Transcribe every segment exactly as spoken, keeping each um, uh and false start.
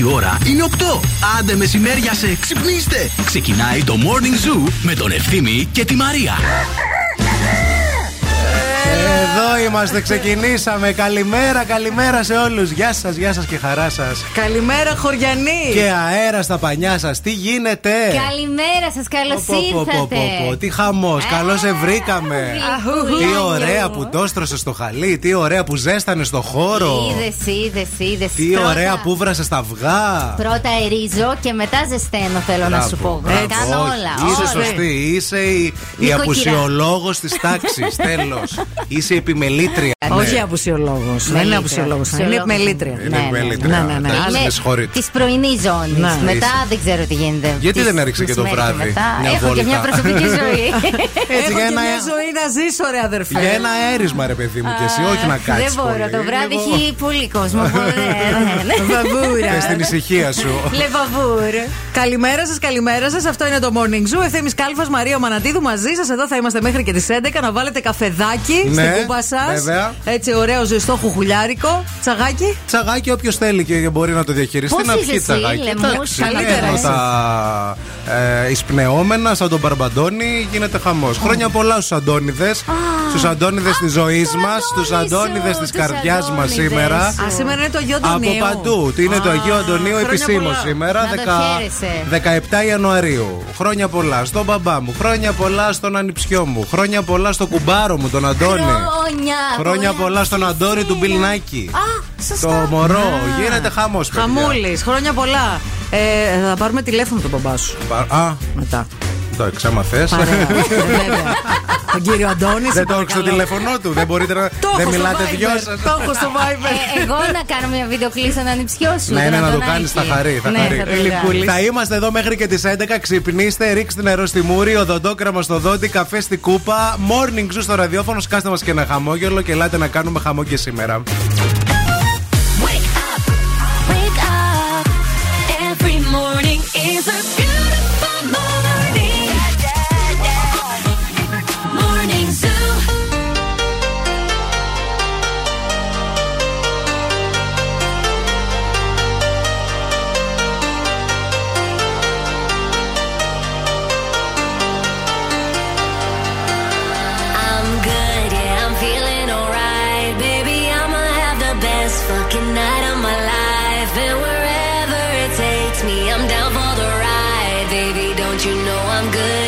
Η ώρα είναι οκτώ. Άντε μεσημέρια σε ξυπνήστε. Ξεκινάει το Morning Zoo με τον Ευθύμη και τη Μαρία. Εδώ είμαστε, ξεκινήσαμε. Καλημέρα, καλημέρα σε όλους. Γεια σας, γεια σας και χαρά σας. Καλημέρα, χωριανοί. Και αέρα στα πανιά σας, τι γίνεται? Καλημέρα σας, καλώς ήρθατε. Πω, πω, πω, τι χαμός, καλώς σε βρήκαμε. Τι ωραία που τόστρωσες στο χαλί, τι ωραία που ζέστανε στο χώρο. Είδες, είδες, είδες. Τι ωραία που βράσες τα αυγά. Πρώτα ερίζω και μετά ζεσταίνω, θέλω να σου πω. Κάνω όλα. Είσαι σωστή, είσαι η απουσιολόγος της τάξης, τέλος. Είσαι επιμελήτρια. Όχι απουσιολόγος. Δεν είναι απουσιολόγος. Είναι επιμελήτρια. Είναι επιμελήτρια. Τη πρωινή ζώνη. Μετά δεν ξέρω τι γίνεται. Γιατί δεν έριξε και το βράδυ? Έχω και μια προσωπική ζωή. Έχω και μια ζωή να ζήσω, ρε αδερφέ. Για ένα αέρισμα, ρε παιδί μου, και εσύ. Όχι να κάτσεις. Δεν μπορώ. Το βράδυ έχει πολύ κόσμο. Λεβαβούρα. Στην ησυχία σου. Λεβαβούρα. Καλημέρα σας, καλημέρα σας. Αυτό είναι το Morning Zoo. Ευθύμης Κάλφας, Μαρία Μανατίδου μαζί σας. Εδώ θα είμαστε μέχρι και τις έντεκα. Να βάλετε καφεδάκι. Ναι, στην κούπα σας. Έτσι, ωραίο ζεστό χουχουλιάρικο. Τσαγάκι. Τσαγάκι, όποιος θέλει και μπορεί να το διαχειριστεί. Πώς να πιει τσαγάκι. Καλύτερα. Τα ε, εισπνεώμενα, σαν τον Μπαρμπαντώνη, γίνεται χαμός. Oh. Χρόνια πολλά στους Αντώνιδες. Oh. Στους Αντώνιδες oh. της ζωής oh. μας, στους Αντώνιδες της καρδιάς μας σήμερα. Α, σήμερα είναι το Αγίο Αντωνίου. Από παντού. Είναι το Αγίο Αντωνίου επισήμως σήμερα, δεκαεπτά Ιανουαρίου. Χρόνια πολλά στον μπαμπά μου, χρόνια πολλά στον ανιψιό μου, χρόνια πολλά στο κουμπάρο μου, τον Αντώνη. Χρόνια, χρόνια πολλά στον Αντόρι του Μπιλνάκη. Το μωρό, α, γίνεται χαμός. Χαμούλης, χρόνια πολλά. Ε, θα πάρουμε τηλέφωνο τον μπαμπά σου. Α, μετά. Το εξάμαθες. Τον κύριο Αντώνη. Δεν το έχω στο τηλέφωνό του. Δεν μπορείτε να. Δεν μιλάτε δυο σας. Το έχω στο Viber. Εγώ να κάνω μια βιντεοκλήση να ανιψιώσω. Ναι, να το κάνεις στα χαρί. Θα είμαστε εδώ μέχρι και τις έντεκα. Ξυπνήστε, ρίξτε νερό στη μούρη, οδοντόκραμα στο δόντι, καφέ στη κούπα. Morning Zoo στο ραδιόφωνο. Σκάστε μας και ένα χαμόγελο και ελάτε να κάνουμε χαμό και σήμερα. Good.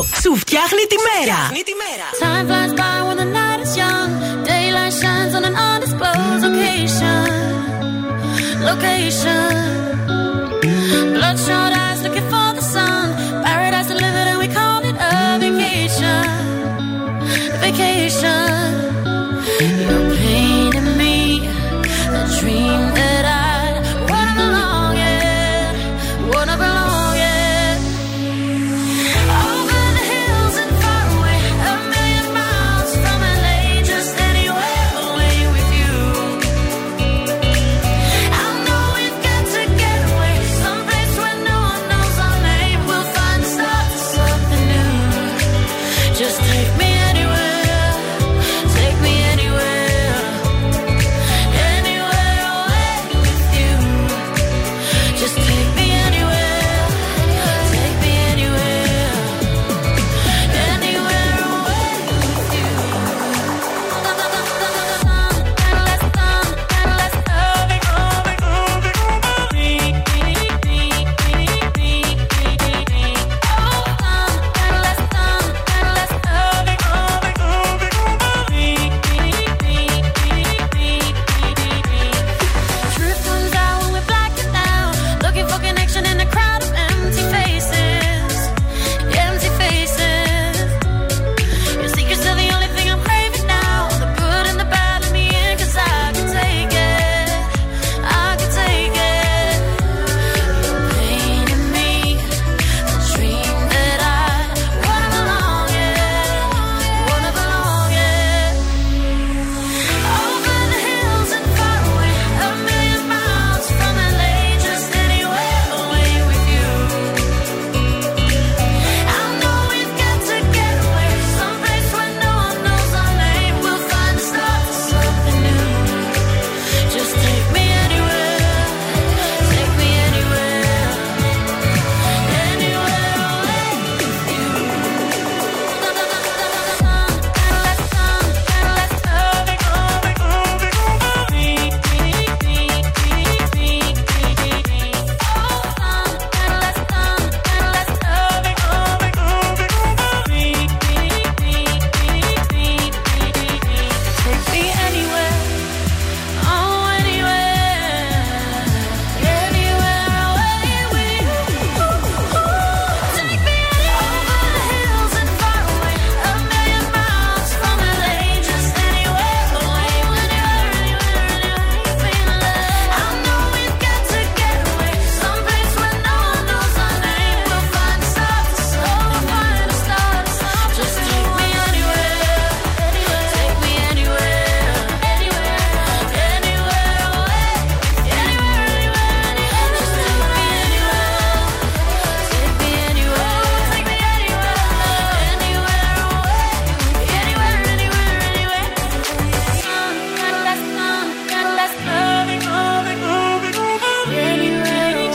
Σου φτιάχνει τη μέρα. Time flies by when the night is young. Daylight shines on an undisclosed location. Location. Bloodshot eyes looking for the sun. Paradise delivered and we call it a vacation. Vacation. You're painting me a dream that I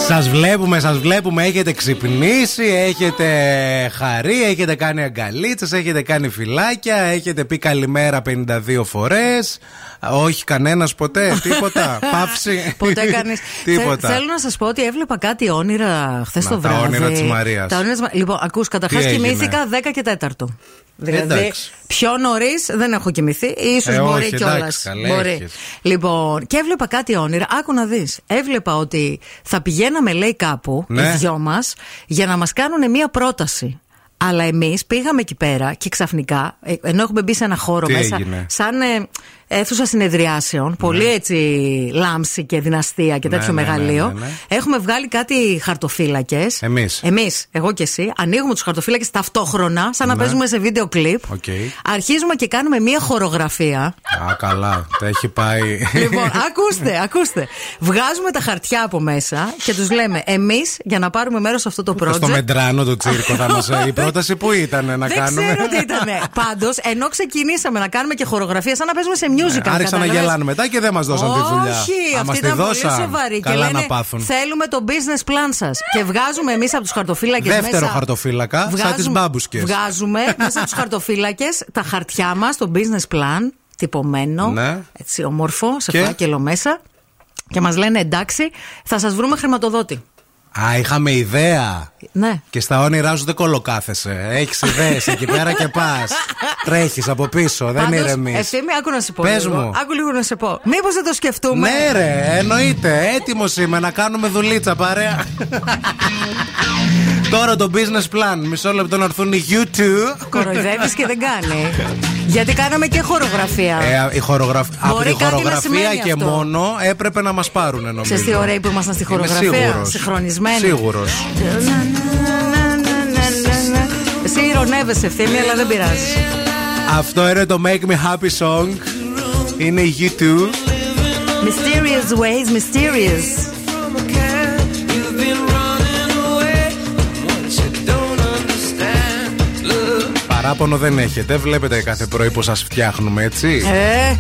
σας βλέπουμε, σας βλέπουμε, έχετε ξυπνήσει, έχετε χαρεί, έχετε κάνει αγκαλίτσες, έχετε κάνει φυλάκια, έχετε πει καλημέρα πενήντα δύο φορές. Όχι κανένας ποτέ, τίποτα, παύση. Ποτέ κανείς. Τίποτα. Θέλω να σας πω ότι έβλεπα κάτι όνειρα χθες το βράδυ. Τα όνειρα της Μαρίας. Τα όνειρα... Λοιπόν, ακούς, καταρχάς κοιμήθηκα δέκα και τέταρτο. Δηλαδή, εντάξει. Πιο νωρίς δεν έχω κοιμηθεί, ίσως ε, μπορεί κιόλας. Λοιπόν, και έβλεπα κάτι όνειρα. Άκου να δεις. Έβλεπα ότι θα πηγαίναμε, λέει, κάπου, ναι, οι δυο μας, για να μας κάνουν μία πρόταση. Αλλά εμείς πήγαμε εκεί πέρα και ξαφνικά, ενώ έχουμε μπει σε ένα χώρο, τι μέσα, έγινε? Σαν ε, αίθουσα συνεδριάσεων, ναι, πολύ έτσι λάμψη και δυναστεία και τέτοιο, ναι, μεγαλείο, ναι, ναι, ναι, ναι. Έχουμε βγάλει κάτι χαρτοφύλακες. Εμείς. Εμείς, εγώ και εσύ, ανοίγουμε τους χαρτοφύλακες ταυτόχρονα, σαν να, ναι, παίζουμε σε βίντεο κλιπ. Okay. Αρχίζουμε και κάνουμε μία χορογραφία. Α, καλά, τα έχει πάει. Λοιπόν, ακούστε, ακούστε. Βγάζουμε τα χαρτιά από μέσα και τους λέμε εμείς για να πάρουμε μέρος σε αυτό το project. Στο Μεντράνο το τσίρκο θα μας είπε. Πρόταση που ήταν να δεν κάνουμε. Δεν ξέρω τι ήταν. Πάντως, ενώ ξεκινήσαμε να κάνουμε και χορογραφία, σαν να παίζουμε σε musical. Άρχισαν να γελάνε μετά και δεν μας δώσαν τη δουλειά. Όχι, αυτή ήταν πολύ σοβαρή. Και λένε, θέλουμε το business plan σας. Και βγάζουμε εμείς από τους χαρτοφύλακες. Δεύτερο μέσα, χαρτοφύλακα, βγάζουμε, σαν τις μπάμπουσκες. Βγάζουμε μέσα από τους χαρτοφύλακες τα χαρτιά μας, το business plan, τυπωμένο, ναι, έτσι ομορφό, σε φάκελο μέσα. Και μας λένε, εντάξει, θα σας βρούμε χρηματοδότη. Α, είχαμε ιδέα. Ναι. Και στα όνειρά σου δεν κολοκάθεσαι. Έχεις ιδέες εκεί πέρα και πας. Τρέχεις από πίσω, δεν ηρεμείς. Ευθύμη, άκου να σου πω. Πες μου. Άκου λίγο να σε πω. Μήπως δεν το σκεφτούμε. Ναι, ρε, εννοείται. Έτοιμος είμαι να κάνουμε δουλίτσα παρέα. Τώρα το business plan. Μισό λεπτό να έρθουν οι YouTube. Κοροϊδεύεις και δεν κάνει. Γιατί κάναμε και χορογραφία. Ε, η χορογραφ... Από τη χορογραφία και αυτό. Μόνο έπρεπε να μας πάρουν, νομίζω. Ξέρεις τι ωραία που ήμασταν στη χορογραφία. Συγχρονισμένοι. Σίγουρος. Εσύ ηρωνεύεσαι, Ευθύμη, αλλά δεν πειράζει. Αυτό είναι το Make me happy song. Είναι η γιου τού. Mysterious Ways, Mysterious. Παράπονο δεν έχετε, βλέπετε κάθε πρωί που σας φτιάχνουμε, έτσι. Ε.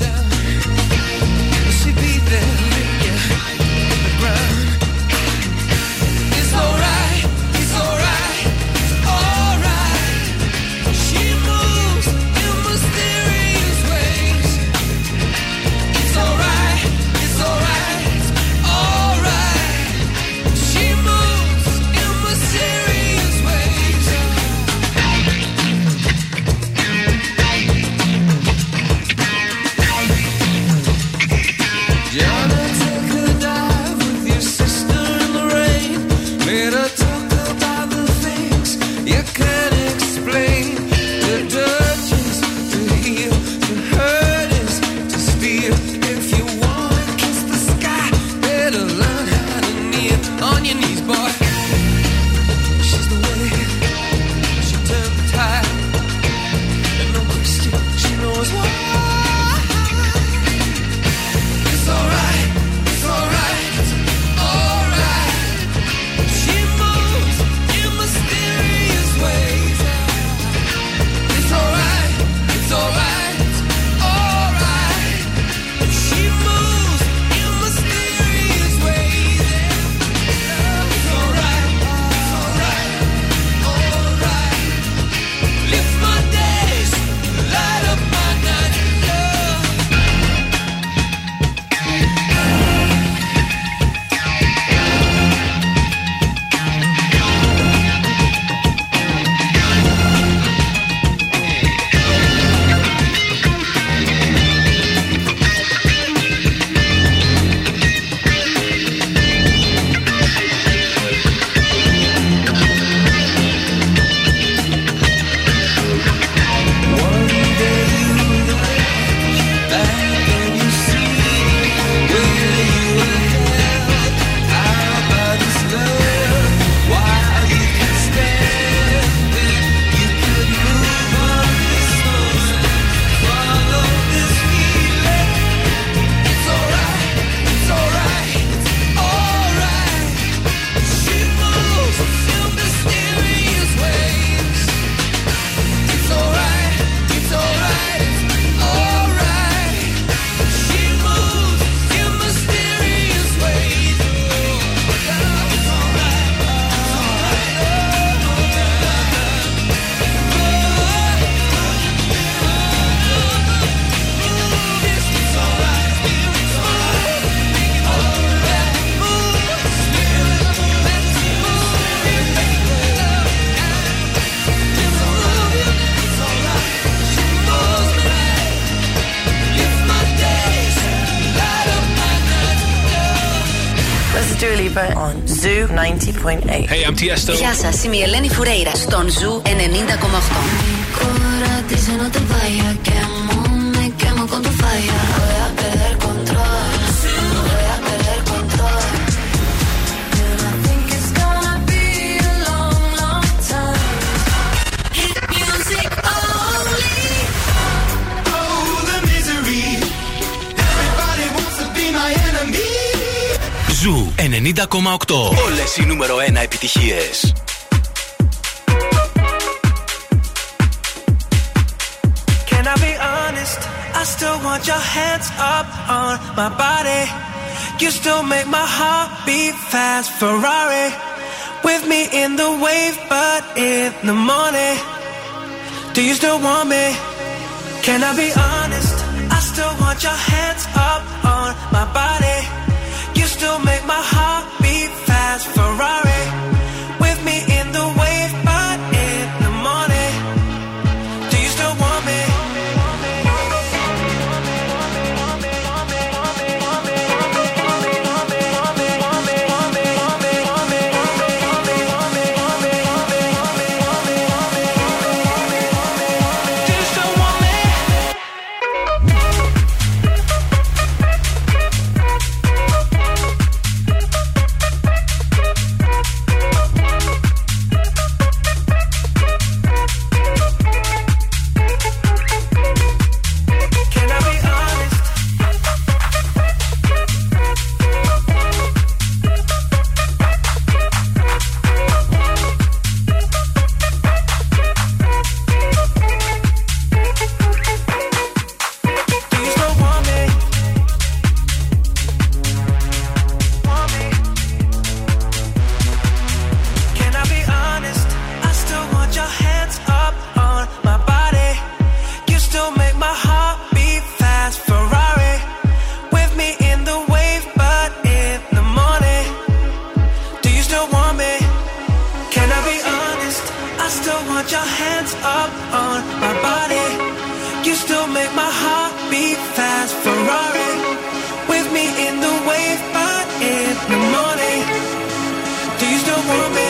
ninety point eight. Hey, I'm Tiesto. Γεια σας, είμαι η Ελένη Φουρέιρα στον Zoo ενενήντα κόμμα οκτώ. ενενήντα κόμμα οκτώ. Όλες οι νούμερο ένα επιτυχίες. Can I be honest? I still want your hands up on my body. You still make my heart beat fast. Ferrari with me in the wave, but in the morning. Do you still want me? Can I be honest? I still want your hands up on my body. You still make my heart beat fast, Ferrari. up on my body. You still make my heart beat fast. Ferrari with me in the wave, but in the morning, do you still want me?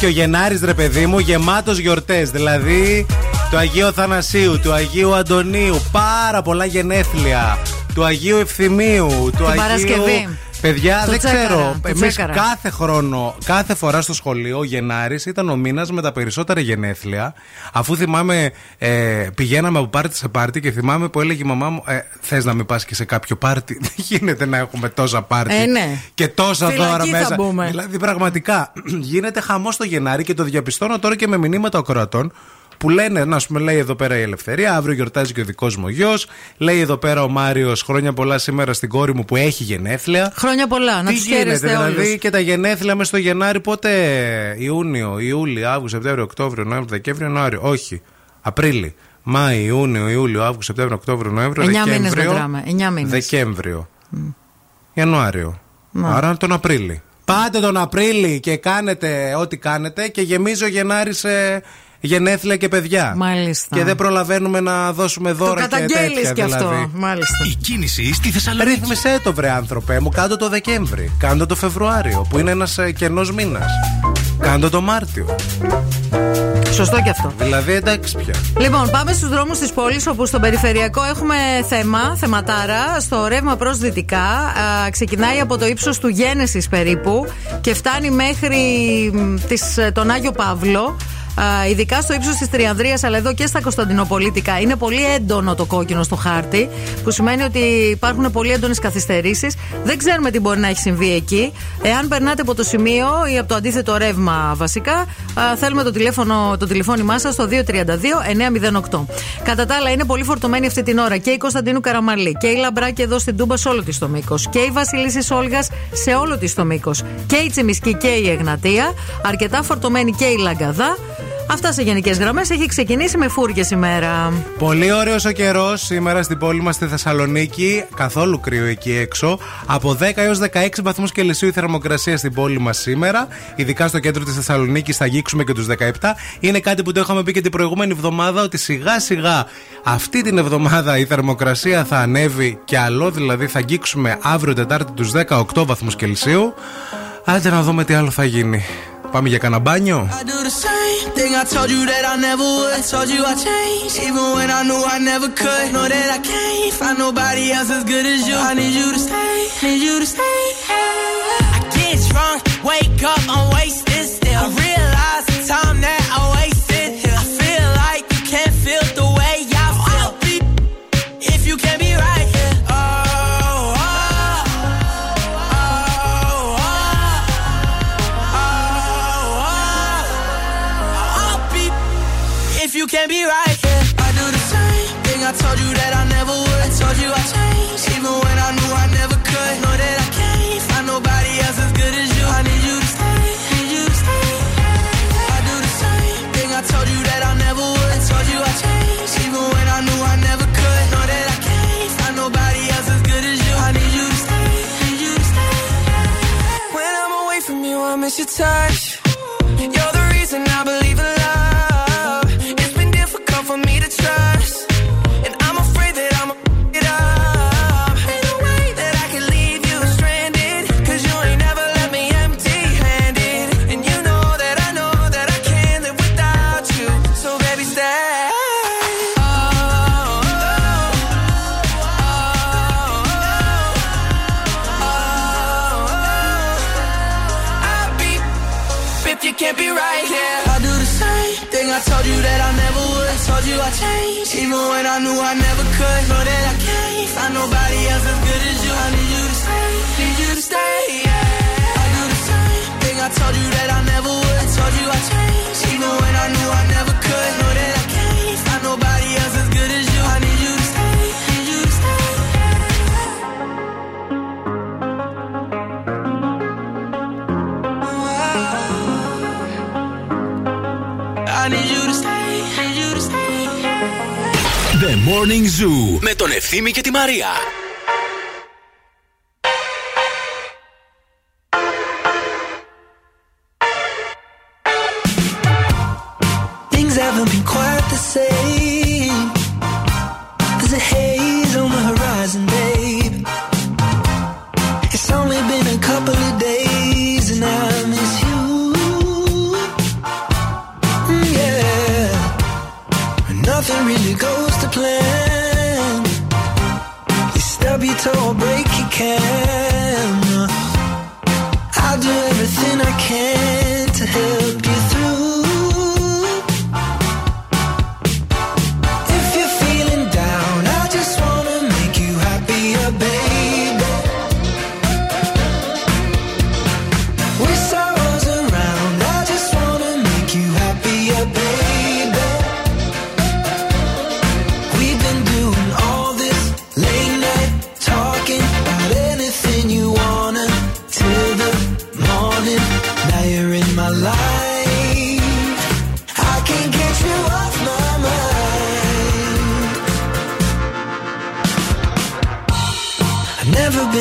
Και ο Γενάρης, ρε παιδί μου, γεμάτος γιορτές. Δηλαδή του Αγίου Θανασίου, του Αγίου Αντωνίου, πάρα πολλά γενέθλια, του Αγίου Ευθυμίου, του την Αγίου Παρασκευή. Παιδιά, το δεν τσέκαρα, ξέρω. Εμείς κάθε χρόνο, κάθε φορά στο σχολείο, ο Γενάρης ήταν ο μήνας με τα περισσότερα γενέθλια. Αφού θυμάμαι, ε, πηγαίναμε από πάρτι σε πάρτι και θυμάμαι που έλεγε η μαμά μου: ε, θες να μην πας και σε κάποιο πάρτι? Δεν γίνεται να έχουμε τόσα πάρτι. Ε, ναι. Και τόσα φυλακή δώρα μέσα. Μπούμε. Δηλαδή, πραγματικά γίνεται χαμός το Γενάρη και το διαπιστώνω τώρα και με μηνύματα ακροατών. Που λένε, να σου λέει εδώ πέρα η Ελευθερία, αύριο γιορτάζει και ο δικός μου γιος. Λέει εδώ πέρα ο Μάριος, χρόνια πολλά σήμερα στην κόρη μου που έχει γενέθλια. Χρόνια πολλά, να τους χαίρεστε όλους. Δηλαδή και τα γενέθλια μες στο Γενάρη, πότε? Ιούνιο, Ιούλιο, Αύγουστο, Σεπτέμβριο, Οκτώβριο, Νοέμβριο, Δεκέμβριο, Ιανουάριο. Όχι, Απρίλιο, Μάη, Ιούνιο, Ιούλιο, Αύγουστο, Σεπτέμβριο, Οκτώβριο, Νοέμβριο, Δεκέμβριο. Δεκέμβριο, Ιανουάριο. Άρα τον Απρίλιο. Πάτε τον Απρίλιο και κάνετε ό,τι κάνετε και γεμίζει ο Γενάρη σε γενέθλια και παιδιά. Μάλιστα. Και δεν προλαβαίνουμε να δώσουμε δώρα και τέτοια. Το καταγγέλεις και αυτό. Δηλαδή. Μάλιστα. Η κίνηση στη Θεσσαλονίκη. Ρύθμισε το, βρε άνθρωπε μου. Κάντο το Δεκέμβρη. Κάντο το Φεβρουάριο, που είναι ένας κενός μήνας. Κάντο το Μάρτιο. Σωστό και αυτό. Δηλαδή εντάξει πια. Λοιπόν, πάμε στους δρόμους της πόλης, όπου στο περιφερειακό έχουμε θέμα, θεματάρα. Στο ρεύμα προς δυτικά, α, ξεκινάει από το ύψος του Γένεσης περίπου και φτάνει μέχρι της, τον Άγιο Παύλο. Ειδικά στο ύψος της Τριανδρίας, αλλά εδώ και στα Κωνσταντινοπολίτικα, είναι πολύ έντονο το κόκκινο στο χάρτη, που σημαίνει ότι υπάρχουν πολύ έντονες καθυστερήσεις. Δεν ξέρουμε τι μπορεί να έχει συμβεί εκεί. Εάν περνάτε από το σημείο ή από το αντίθετο ρεύμα, βασικά, θέλουμε το τηλέφωνο, το τηλεφώνημά σας στο δύο τρία δύο εννιά μηδέν οκτώ. Κατά τα άλλα, είναι πολύ φορτωμένη αυτή την ώρα και η Κωνσταντίνου Καραμαλή και η Λαμπράκη εδώ στην Τούμπα σε όλο της το μήκος, και η Βασιλίσσης Όλγας σε όλο της το μήκος, και η Τσιμισκή και η Εγνατία, αρκετά φορτωμένη και η Λαγκαδά. Αυτά σε γενικές γραμμές. Έχει ξεκινήσει με φούρκες ημέρα. Πολύ ωραίος ο καιρός σήμερα στην πόλη μας στη Θεσσαλονίκη. Καθόλου κρύο εκεί έξω. Από δέκα έως δεκαέξι βαθμούς Κελσίου η θερμοκρασία στην πόλη μας σήμερα. Ειδικά στο κέντρο της Θεσσαλονίκης θα αγγίξουμε και τους δεκαεπτά. Είναι κάτι που το είχαμε πει και την προηγούμενη εβδομάδα, ότι σιγά σιγά αυτή την εβδομάδα η θερμοκρασία θα ανέβει κι άλλο. Δηλαδή θα αγγίξουμε αύριο Τετάρτη τους δεκαοκτώ βαθμούς Κελσίου. Άντε να δούμε τι άλλο θα γίνει. Πάμε για κανένα μπάνιο. Thing I told you that I never would. I told you I changed, even when I knew I never could. Know that I can't find nobody else as good as you. I need you to stay, need you to stay. I get drunk, wake up, I'm wasted still. I realize the time that I wasted here. I feel like you can't feel the way I feel. I'll be if you can't be right here. Oh, oh, oh, oh, oh, oh. I'll be if you can't be right here. I do the same thing I told you that I never would. I told you I changed, even when I knew I never could. Know that I can't find nobody else as good as you. I need you to stay, need you to stay. I do the same thing I told you that I never would. I told you I changed, even when I knew I never could. Know that I can't find nobody else as good as you. I need you to stay, need you to stay. When I'm away from you, I miss your touch. You're the reason I believe in love. Can't be right here. thing I told you that I never would. Told you I changed, even when I knew I never could. Know that I can't find nobody else as good as you. I need you to stay, need you to stay, yeah. I do the same thing I told you that I never would. I told you I changed, even when I knew I never could. Know that I can't find nobody else as good as you. I need you to stay, need you to stay. I need you to stay, need you to stay. The Morning Zoo με τον Ευθύμη και τη Μαρία. Things haven't been quite the same. There's a haze on the horizon, babe. It's only been a couple of days and I miss you. Nothing really goes to plan. You stub your toe or break your camera. I'll do everything I can to help you through. If you're feeling down, I just wanna make you happier, babe. With sorrows around, I just wanna make you happier, babe.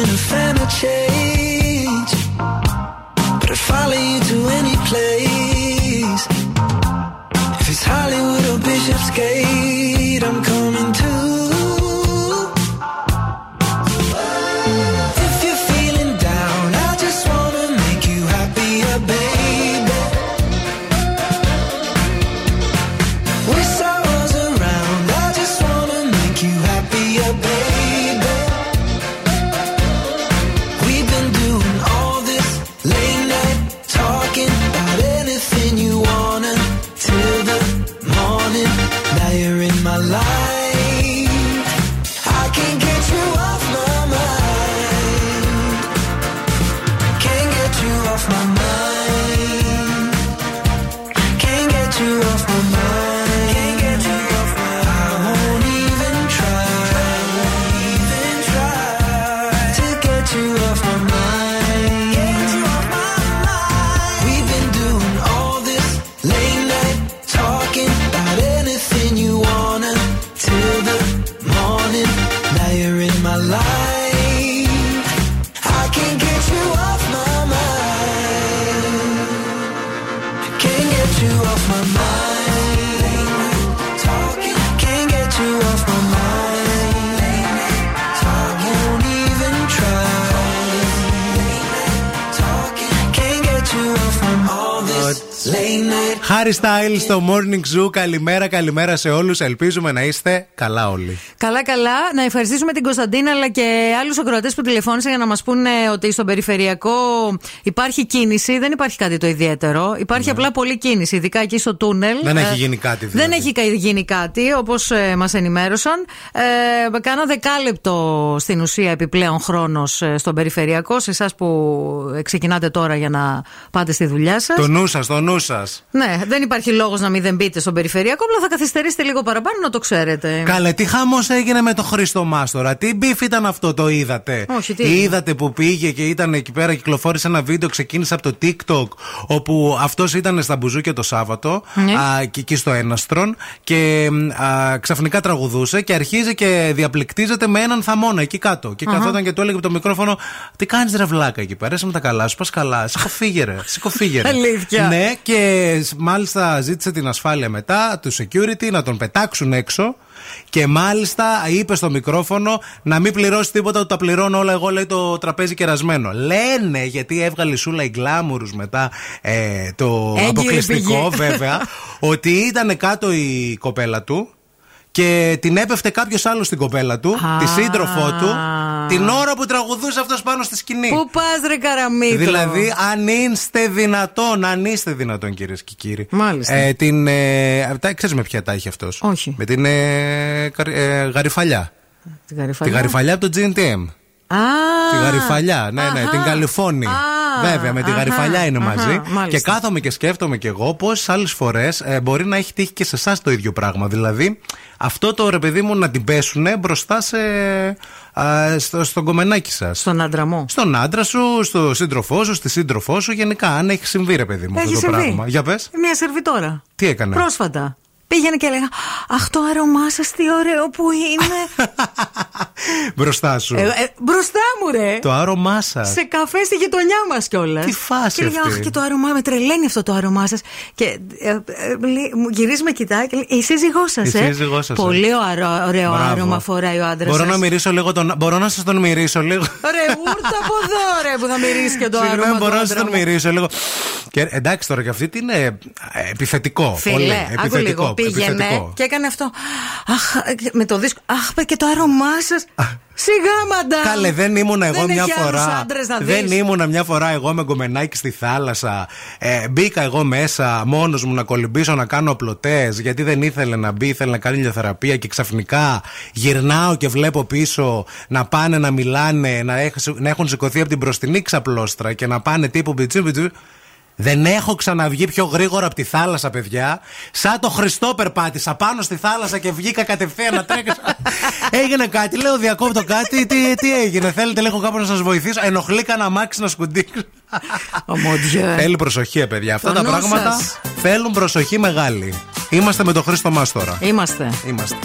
Been a fan of change, but I'd follow you to any place. If it's Hollywood or Bishop's Gate, I'm coming too. If you're feeling down, I just wanna make you happier, baby. With sorrows around, I just wanna make you happier, baby. Harry Styles στο Morning Zoo. Καλημέρα, καλημέρα σε όλους. Ελπίζουμε να είστε καλά όλοι. Καλά, καλά. Να ευχαριστήσουμε την Κωνσταντίνα αλλά και άλλους ακροατές που τηλεφώνησαν για να μας πούνε ότι στον περιφερειακό υπάρχει κίνηση. Δεν υπάρχει κάτι το ιδιαίτερο. Υπάρχει ναι. απλά πολλή κίνηση, ειδικά εκεί στο τούνελ. Δεν έχει γίνει κάτι. Δηλαδή. Δεν έχει γίνει κάτι, όπως μας ενημέρωσαν. Ε, κάνα δεκάλεπτο στην ουσία επιπλέον χρόνος στον περιφερειακό, σε εσάς που ξεκινάτε τώρα για να πάτε στη δουλειά σας. Το νου σας, το νου σας. Ναι. Δεν υπάρχει λόγος να μην δεν μπείτε στον περιφερειακό, απλά θα καθυστερήσετε λίγο παραπάνω να το ξέρετε. Καλέ, τι χαμός έγινε με τον Χρήστο Μάστορα. Τι μπιφ ήταν αυτό, το είδατε? Όχι, τι είδατε που πήγε και ήταν εκεί πέρα, κυκλοφόρησε ένα βίντεο, ξεκίνησε από το TikTok, όπου αυτός ήταν στα μπουζούκια το Σάββατο, ναι. α, και εκεί στο Έναστρον, και α, ξαφνικά τραγουδούσε και αρχίζει και διαπληκτίζεται με έναν θαμώνα εκεί κάτω. Και uh-huh. καθόταν και του έλεγε από το μικρόφωνο, τι κάνεις ρε βλάκα εκεί πέρα, είσαι με τα καλά σου, πας καλά, σηκωφίγερε. Σηκωφίγερε. Αλήθεια. Ναι, και μάλιστα ζήτησε την ασφάλεια μετά του security να τον πετάξουν έξω. Και μάλιστα είπε στο μικρόφωνο να μην πληρώσει τίποτα, τα πληρώνω όλα εγώ, λέει, το τραπέζι κερασμένο. Λένε, γιατί έβγαλε η Σούλα η Γκλάμουρ μετά ε, το Έγκυ αποκλειστικό βέβαια, ότι ήταν κάτω η κοπέλα του και την έπεφτε κάποιος άλλος στην κοπέλα του, τη σύντροφό του, την ώρα που τραγουδούσε αυτός πάνω στη σκηνή. Πού πας ρε Καραμίτρο? Δηλαδή αν είστε δυνατόν, αν είστε δυνατόν κυρίες και κύριοι. Μάλιστα. Ε, την, ε, τα, ξέρεις με ποια τα είχε αυτός? Όχι. Με την ε, κα, ε, γαριφαλιά. Την γαριφαλιά. Τη γαριφαλιά από το τζι εν τι εμ. Ah, τη γαριφαλιά, ναι, ναι, ah, την Καλιφώνη. Ah, βέβαια, με τη ah, γαριφαλιά ah, είναι μαζί. Ah, και κάθομαι και σκέφτομαι κι εγώ πόσες άλλες φορές ε, μπορεί να έχει τύχει και σε εσάς το ίδιο πράγμα. Δηλαδή, αυτό το ρε παιδί μου να την πέσουνε μπροστά σε. Στο, στον κομμενάκι σας. Στον άντρα μου. Στον άντρα σου, στο σύντροφό σου, στη σύντροφό σου. Γενικά, αν έχει συμβεί, ρε παιδί μου, έχει αυτό το συμβεί. Πράγμα. Για πες. Μια σερβιτόρα. Τι έκανε? Πρόσφατα. Πήγαινε και έλεγα, αχ το αρωμά σας τι ωραίο που είναι. Μπροστά σου. Ε, ε, μπροστά μου ρε. Το άρωμά σας. Σε καφέ στη γειτονιά μας κιόλας. Τι φάση αυτή. Και έλεγα, αχ και το άρωμά, με τρελαίνει αυτό το άρωμά σας. Και ε, ε, γυρίζει με κοιτάει και λέει, η σύζυγός σας. Η ε? σύζυγός σας. Πολύ ωραίο, ωραίο άρωμα φοράει ο άντρας σας. Μπορώ να μυρίσω λίγο τον... Μπορώ να σας τον μυρίσω λίγο. Ρε ούρτα από εδώ ρε που θα μυρίσει και το άρωμα. Συγγνώμη, μπορώ να σας τον μυρίσω λίγο. Και, εντάξει τώρα και αυτή είναι επιθετικό. Φίλε, άκου λίγο. Πήγαινε και έκανε αυτό. Αχ, με το δίσκο. Αχ, και το άρωμά σας. Σιγά, μαντάμ. Καλέ, δεν ήμουνα εγώ δεν μια φορά. Δεν ήμουνα μια φορά εγώ με γκομενάκι στη θάλασσα. Ε, μπήκα εγώ μέσα μόνος μου να κολυμπήσω, να κάνω πλωτές. Γιατί δεν ήθελε να μπει, ήθελε να κάνει ηλιοθεραπεία. Και ξαφνικά γυρνάω και βλέπω πίσω να πάνε να μιλάνε, να έχουν σηκωθεί από την μπροστινή ξαπλώστρα και να πάνε τύπου πιτσί, πιτσί. Δεν έχω ξαναβγεί πιο γρήγορα από τη θάλασσα, παιδιά. Σαν το Χριστό περπάτησα πάνω στη θάλασσα και βγήκα κατευθείαν να τρέξω. Έγινε κάτι, λέω διακόπτω κάτι. Τι, τι έγινε, θέλετε λίγο κάπου να σας βοηθήσω? Ενοχλεί κανένα μάξι να σκουντίξω? Θέλει προσοχή, παιδιά. Αυτά τα πράγματα θέλουν προσοχή μεγάλη. Είμαστε με τον Χρήστο Μάστορα. Είμαστε. Είμαστε.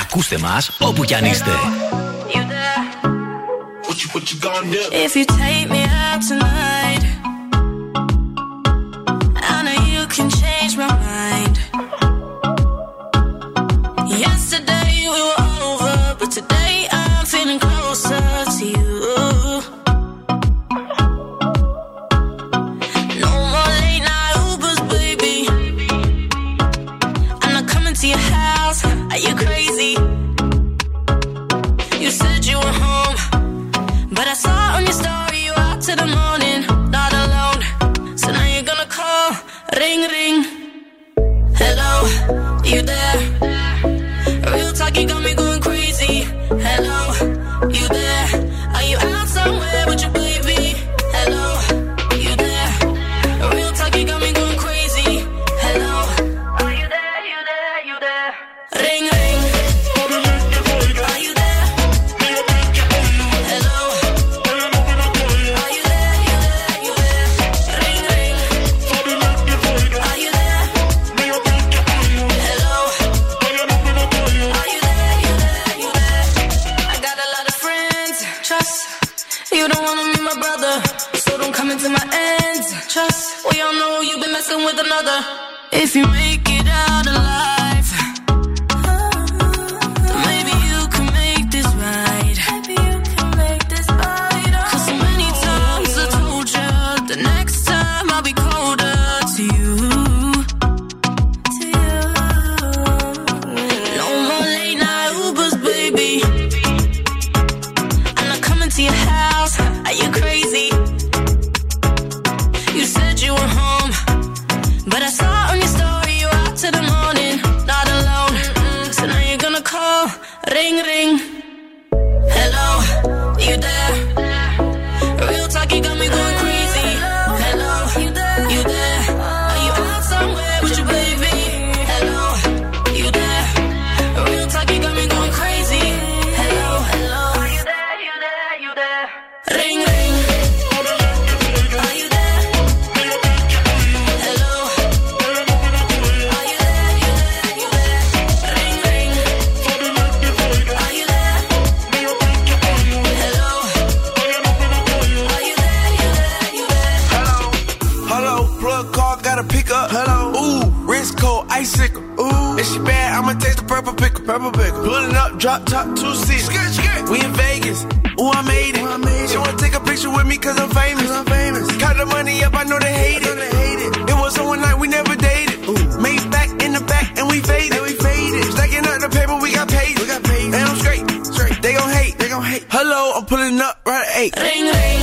Ακούστε μας όπου κι αν είστε. to your house. Are you crazy? You said you were home, but I saw on your story you out till the morning, not alone. So now you're gonna call, ring ring. Hello, you there? Real talk, you got me going crazy. Hello, you there? Are you out somewhere? Would you believe me? Hello, you there? Real talk, you got me going crazy. Hello, are you there? You there? You there? Ring ring. Are you there? Hello, are you there? You there? You there? Ring ring. Are you there? Hello, are you there? You there? You there? I got a lot of friends. Trust you don't wanna be my brother, so don't come into my ends. Trust we all know you've been messing with another. If you make it out alive. Ring ring. Hello, you there? Real talk, you got me going crazy. Hello, you there? Are you out somewhere with your baby? Hello, you there? Real talk, you got me going crazy. Hello, hello. Are you there? You there? You there? Ring ring. Are you there? Hello. Are you there? You there? You there? Ring ring. Sicker. Ooh, if she bad, I'ma taste the purple pickle, purple pickle. Pullin' up, drop top, two seats. We in Vegas. Ooh, I made it. Ooh, I made she it. Wanna take a picture with me 'cause I'm famous. 'Cause I'm famous. Count the money up, I know they hate it. They hate it. It was on one night we never dated. Ooh. Made back in the back and we faded. And we faded. Stacking up the paper, we got paid. We got paid. And I'm straight, straight. They gon' hate, they gon' hate. Hello, I'm pulling up right at eight. Ring ring.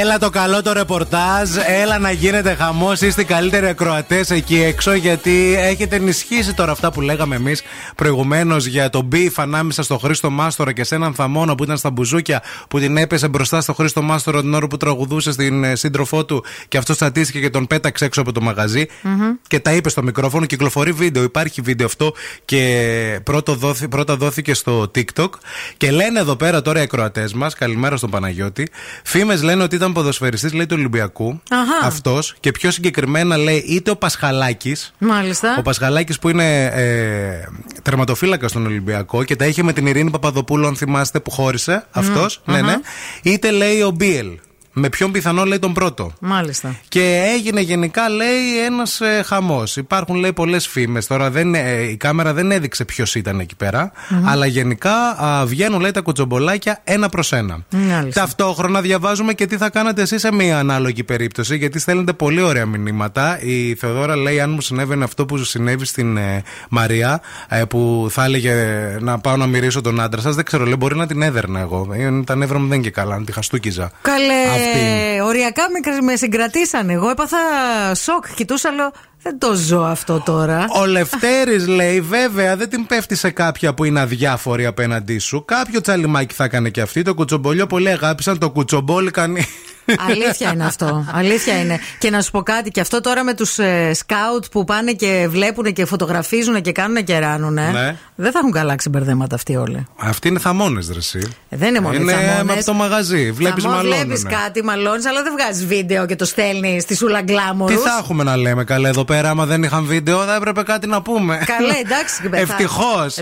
Έλα το καλό το ρεπορτάζ, έλα να γίνετε χαμός, είστε οι καλύτεροι ακροατές εκεί έξω, γιατί έχετε ενισχύσει τώρα αυτά που λέγαμε εμείς προηγουμένως για τον beef ανάμεσα στο Χρήστο Μάστορα και σε έναν θαμόνο που ήταν στα μπουζούκια, που την έπεσε μπροστά στο Χρήστο Μάστορα την ώρα που τραγουδούσε στην σύντροφό του και αυτός στατίστηκε και τον πέταξε έξω από το μαγαζί mm-hmm. και τα είπε στο μικρόφωνο. Κυκλοφορεί βίντεο, υπάρχει βίντεο αυτό και πρώτο δόθη, πρώτα δόθηκε στο TikTok και λένε εδώ πέρα τώρα οι ακροατές μας, καλημέρα στον Παναγιώτη, φήμες λένε ότι ήταν ποδοσφαιριστής, λέει, του Ολυμπιακού. Αυτός και πιο συγκεκριμένα λέει είτε ο Πασχαλάκης. Μάλιστα. Ο Πασχαλάκης που είναι ε, τερματοφύλακας στον Ολυμπιακό και τα είχε με την Ειρήνη Παπαδοπούλου, αν θυμάστε, που χώρισε. Αυτός. Mm. Ναι, ναι. Είτε λέει ο Μπίελ. Με ποιον πιθανό, λέει, τον πρώτο. Μάλιστα. Και έγινε γενικά, λέει, ένας ε, χαμός. Υπάρχουν, λέει, πολλές φήμες. Τώρα δεν, ε, η κάμερα δεν έδειξε ποιος ήταν εκεί πέρα. Mm-hmm. Αλλά γενικά α, βγαίνουν, λέει, τα κουτσομπολάκια ένα προς ένα. Μάλιστα. Ταυτόχρονα διαβάζουμε και τι θα κάνατε εσείς σε μία ανάλογη περίπτωση. Γιατί στέλνετε πολύ ωραία μηνύματα. Η Θεοδόρα λέει: αν μου συνέβαινε αυτό που συνέβη στην ε, Μαρία, ε, που θα έλεγε να πάω να μυρίσω τον άντρα σας, δεν ξέρω, λέει, μπορεί να την έδερνα εγώ. Ε, τα νεύρα μου δεν και καλά, να τη χαστούκιζα. Καλέ. Ε, οριακά με συγκρατήσαν. Εγώ έπαθα σοκ. Κοιτούσα, λέω, δεν το ζω αυτό τώρα. Ο Λευτέρης λέει: βέβαια, δεν την πέφτει σε κάποια που είναι αδιάφορη απέναντί σου. Κάποιο τσαλιμάκι θα έκανε και αυτή. Το κουτσομπολιό πολύ αγάπησαν. Το κουτσομπόλικαν. Αλήθεια είναι αυτό. Αλήθεια είναι. Και να σου πω κάτι, και αυτό τώρα με τους ε, σκάουτ που πάνε και βλέπουν και φωτογραφίζουν και κάνουν και ράνουν. Ε. Ναι. Δεν θα έχουν καλά ξεμπερδέματα αυτοί όλοι. Αυτοί είναι θαμώνες, ρε εσύ. Δεν είναι μόνο οι θαμώνες. Είναι από το μαγαζί. Βλέπεις μαλώνες. Βλέπεις κάτι, μαλώνεις, αλλά δεν βγάζεις βίντεο και το στέλνεις στη Σούλα Γκλάμουρ. Τι θα έχουμε να λέμε, καλέ, εδώ πέρα, άμα δεν είχαν βίντεο, θα έπρεπε κάτι να πούμε. Καλέ, εντάξει. Ευτυχώς.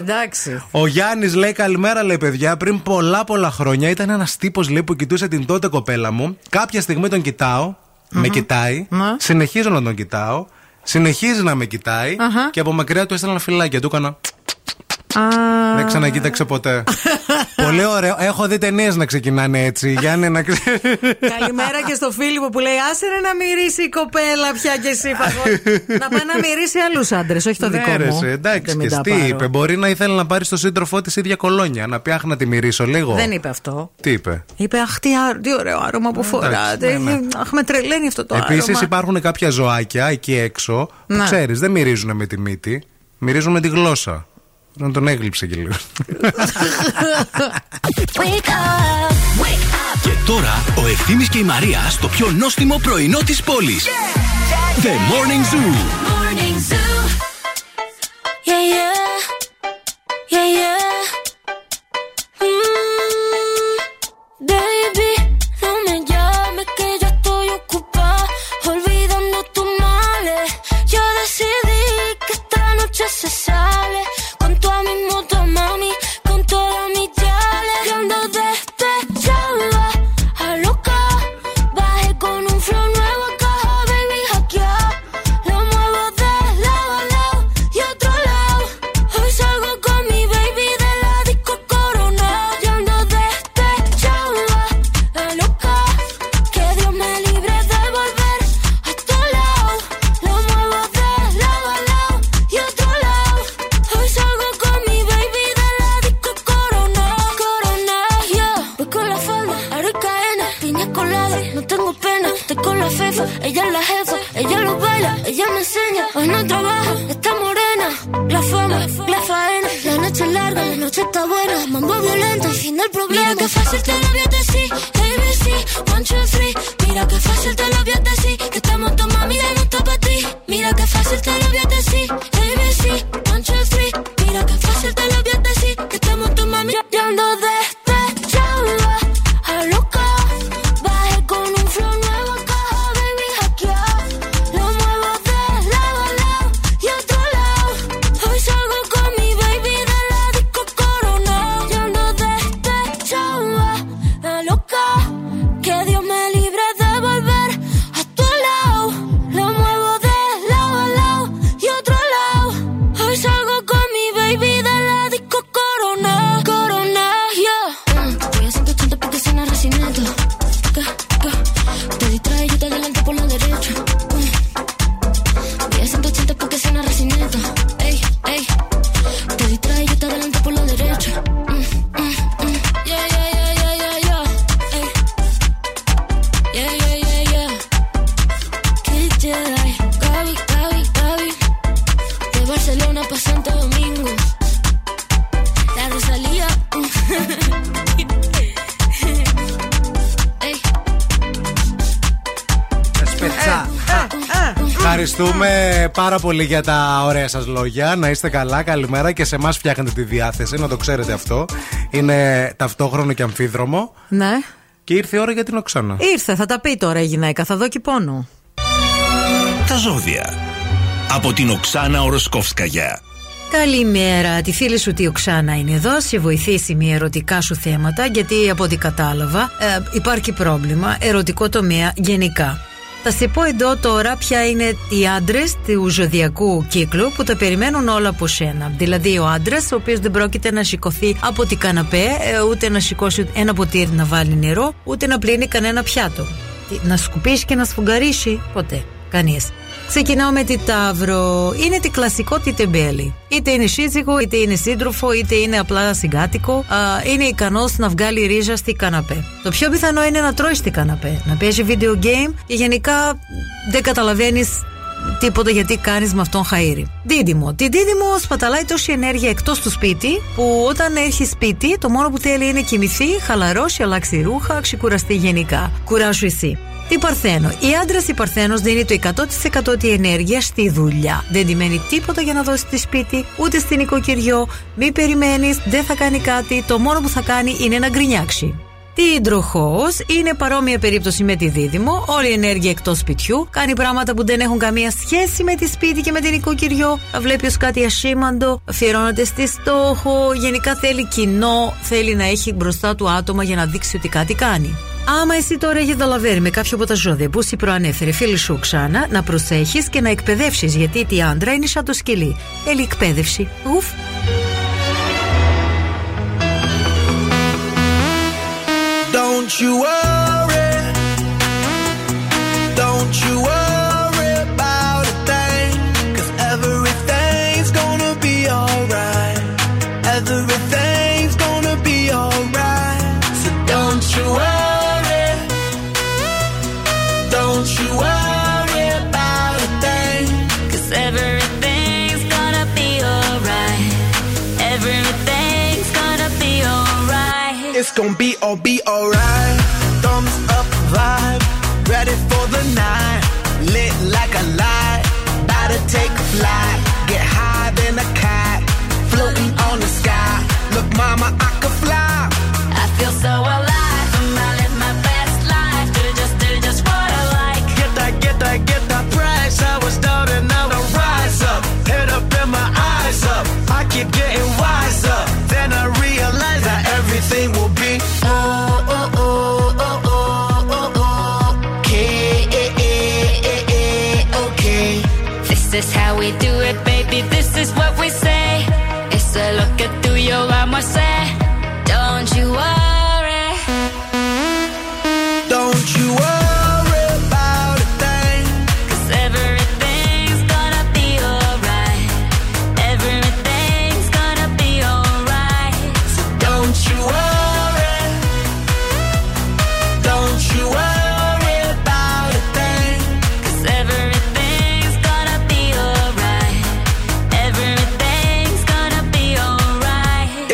Ο Γιάννης λέει: καλημέρα, λέει, παιδιά. Πριν πολλά πολλά χρόνια ήταν ένας τύπος που κοιτούσε την τότε κοπέλα μου. Κάποια στιγμή τον κοιτάω Mm-hmm. Με κοιτάει, mm-hmm. συνεχίζω να τον κοιτάω, συνεχίζει να με κοιτάει uh-huh. και από μακριά του έστειλα φυλάκια. Του έκανα. Ah. Δεν ξανακοίταξε ποτέ. Πολύ ωραίο. Έχω δει ταινίες να ξεκινάνε έτσι. Γιάννη, να ξέρει. Καλημέρα και στο Φίλιππο που λέει: άσε ρε να μυρίσει η κοπέλα πια και εσύ. Να πάει να μυρίσει άλλους άντρες, όχι το δικό ναι, μου. Ναι, εντάξει, και τι είπε. Μπορεί να ήθελε να πάρει στο σύντροφό της ίδια κολόνια. Να πει: αχ, να τη μυρίσω λίγο. Δεν είπε αυτό. Τι είπε. Είπε: αχ, τι, τι ωραίο άρωμα που φοράτε. Ναι, ναι. Αχ, με τρελαίνει αυτό το άρωμα. Επίσης υπάρχουν κάποια ζωάκια εκεί έξω που ξέρει, δεν μυρίζουν με τη μύτη, μυρίζουν με τη γλώσσα. Να τον έγλειψε και λίγο. Και τώρα ο Ευθύμης και η Μαρία στο πιο νόστιμο πρωινό της πόλης. Yeah. The Morning Zoo. Morning Zoo. Yeah, yeah. Yeah, yeah. Mm, baby, no me llames que yo estoy ocupada olvidando tus males. Yo decidí que esta noche se sale. Ella es la jefa, ella lo baila, ella me enseña. Hoy no trabaja, está morena. La fama, la faena. La noche es larga, la noche está buena. Mambo violento, al fin del problema. Mira que fácil te lo voy a decir, έι μπι σι, one, two, three. Mira que fácil te lo voy a decir, que estamos tu mami ya no está pa' ti. Mira que fácil te lo voy a decir, έι μπι σι, one, two, three. Mira que fácil te lo voy a decir, que estamos tu mami ya ando de πάρα πολύ για τα ωραία σας λόγια. Να είστε καλά, καλημέρα και σε εμάς φτιάχνετε τη διάθεση, να το ξέρετε αυτό. Είναι ταυτόχρονο και αμφίδρομο. Ναι. Και ήρθε η ώρα για την Οξάνα. Ήρθε, θα τα πει τώρα η γυναίκα, θα δω και πόνο. Τα ζώδια. Από την Οξάνα Οροσκόφσκα. Καλημέρα, τη φίλη σου τη Οξάνα είναι εδώ. Σε βοηθήσει με ερωτικά σου θέματα, γιατί από ό,τι κατάλαβα ε, υπάρχει πρόβλημα, ερωτικό τομέα γενικά. Θα σε πω εδώ τώρα ποια είναι οι άντρες του ζωδιακού κύκλου που τα περιμένουν όλα από σένα. Δηλαδή ο άντρας ο οποίος δεν πρόκειται να σηκωθεί από την καναπέ, ούτε να σηκώσει ένα ποτήρι να βάλει νερό, ούτε να πλύνει κανένα πιάτο. Να σκουπίσει και να σφουγγαρίσει ποτέ κανείς. Ξεκινάω με τη Ταύρο. Είναι τη κλασικό τη τεμπέλη. Είτε είναι σύζυγο, είτε είναι σύντροφο, είτε είναι απλά συγκάτοικο. Α, είναι ικανός να βγάλει ρίζα στη καναπέ. Το πιο πιθανό είναι να τρώει στη καναπέ, να παίζει video game και γενικά δεν καταλαβαίνεις τίποτα γιατί κάνεις με αυτόν χαΐρι. Δίδυμο. Τη Δίδυμο σπαταλάει τόση ενέργεια εκτός του σπίτι που όταν έρχει σπίτι το μόνο που θέλει είναι κοιμηθεί, χαλαρώσει, αλλάξει ρούχα, ξεκουραστεί γενικά. Κουράσου εσύ. Τι Παρθένο. Η άντρας η Παρθένος δίνει το εκατό τοις εκατό τη ενέργεια στη δουλειά. Δεν τιμένει τίποτα για να δώσει τη σπίτι, ούτε στην οικοκυριό. Μην περιμένεις, δεν θα κάνει κάτι. Το μόνο που θα κάνει είναι να γκρινιάξει. Τι Υδροχόος. Είναι παρόμοια περίπτωση με τη Δίδυμο. Όλη η ενέργεια εκτός σπιτιού. Κάνει πράγματα που δεν έχουν καμία σχέση με τη σπίτι και με την οικοκυριό. Βλέπει ως κάτι ασήμαντο. Αφιερώνεται στη στόχο. Γενικά θέλει κοινό. Θέλει να έχει μπροστά του άτομα για να δείξει ότι κάτι κάνει. Άμα εσύ τώρα έχεις δαλαβέρει με κάποιο από τα ζώδια που σου προανέφερε φίλη σου Οξάνα, να προσέχεις και να εκπαιδεύσεις, γιατί τι άντρα είναι σαν το σκυλί. Έλη εκπαίδευση. Ουφ. Don't you worry, don't you worry about a thing, 'cause everything's gonna be alright, everything's gonna be alright, so don't you worry, don't you worry about a thing, 'cause everything's gonna be alright, everything's gonna be alright, it's gonna be all be alright, thumbs up vibe, ready for the night, lit like a light, about to take a flight, get higher than a cat, floating on the sky, look mama I could fly, I feel so alive, I'm gonna live my best life, do just, do just what I like, get that, get that, get that price, I was down and now I rise up, head up and my eyes up, I keep getting wiser, then I realize that everything will be oh, oh, oh, oh, oh, oh, oh. Okay, eh, eh, eh, eh, okay. This is how we do it, baby. This is what we say. It's a look at through your armor, say. Don't you worry. Don't you worry.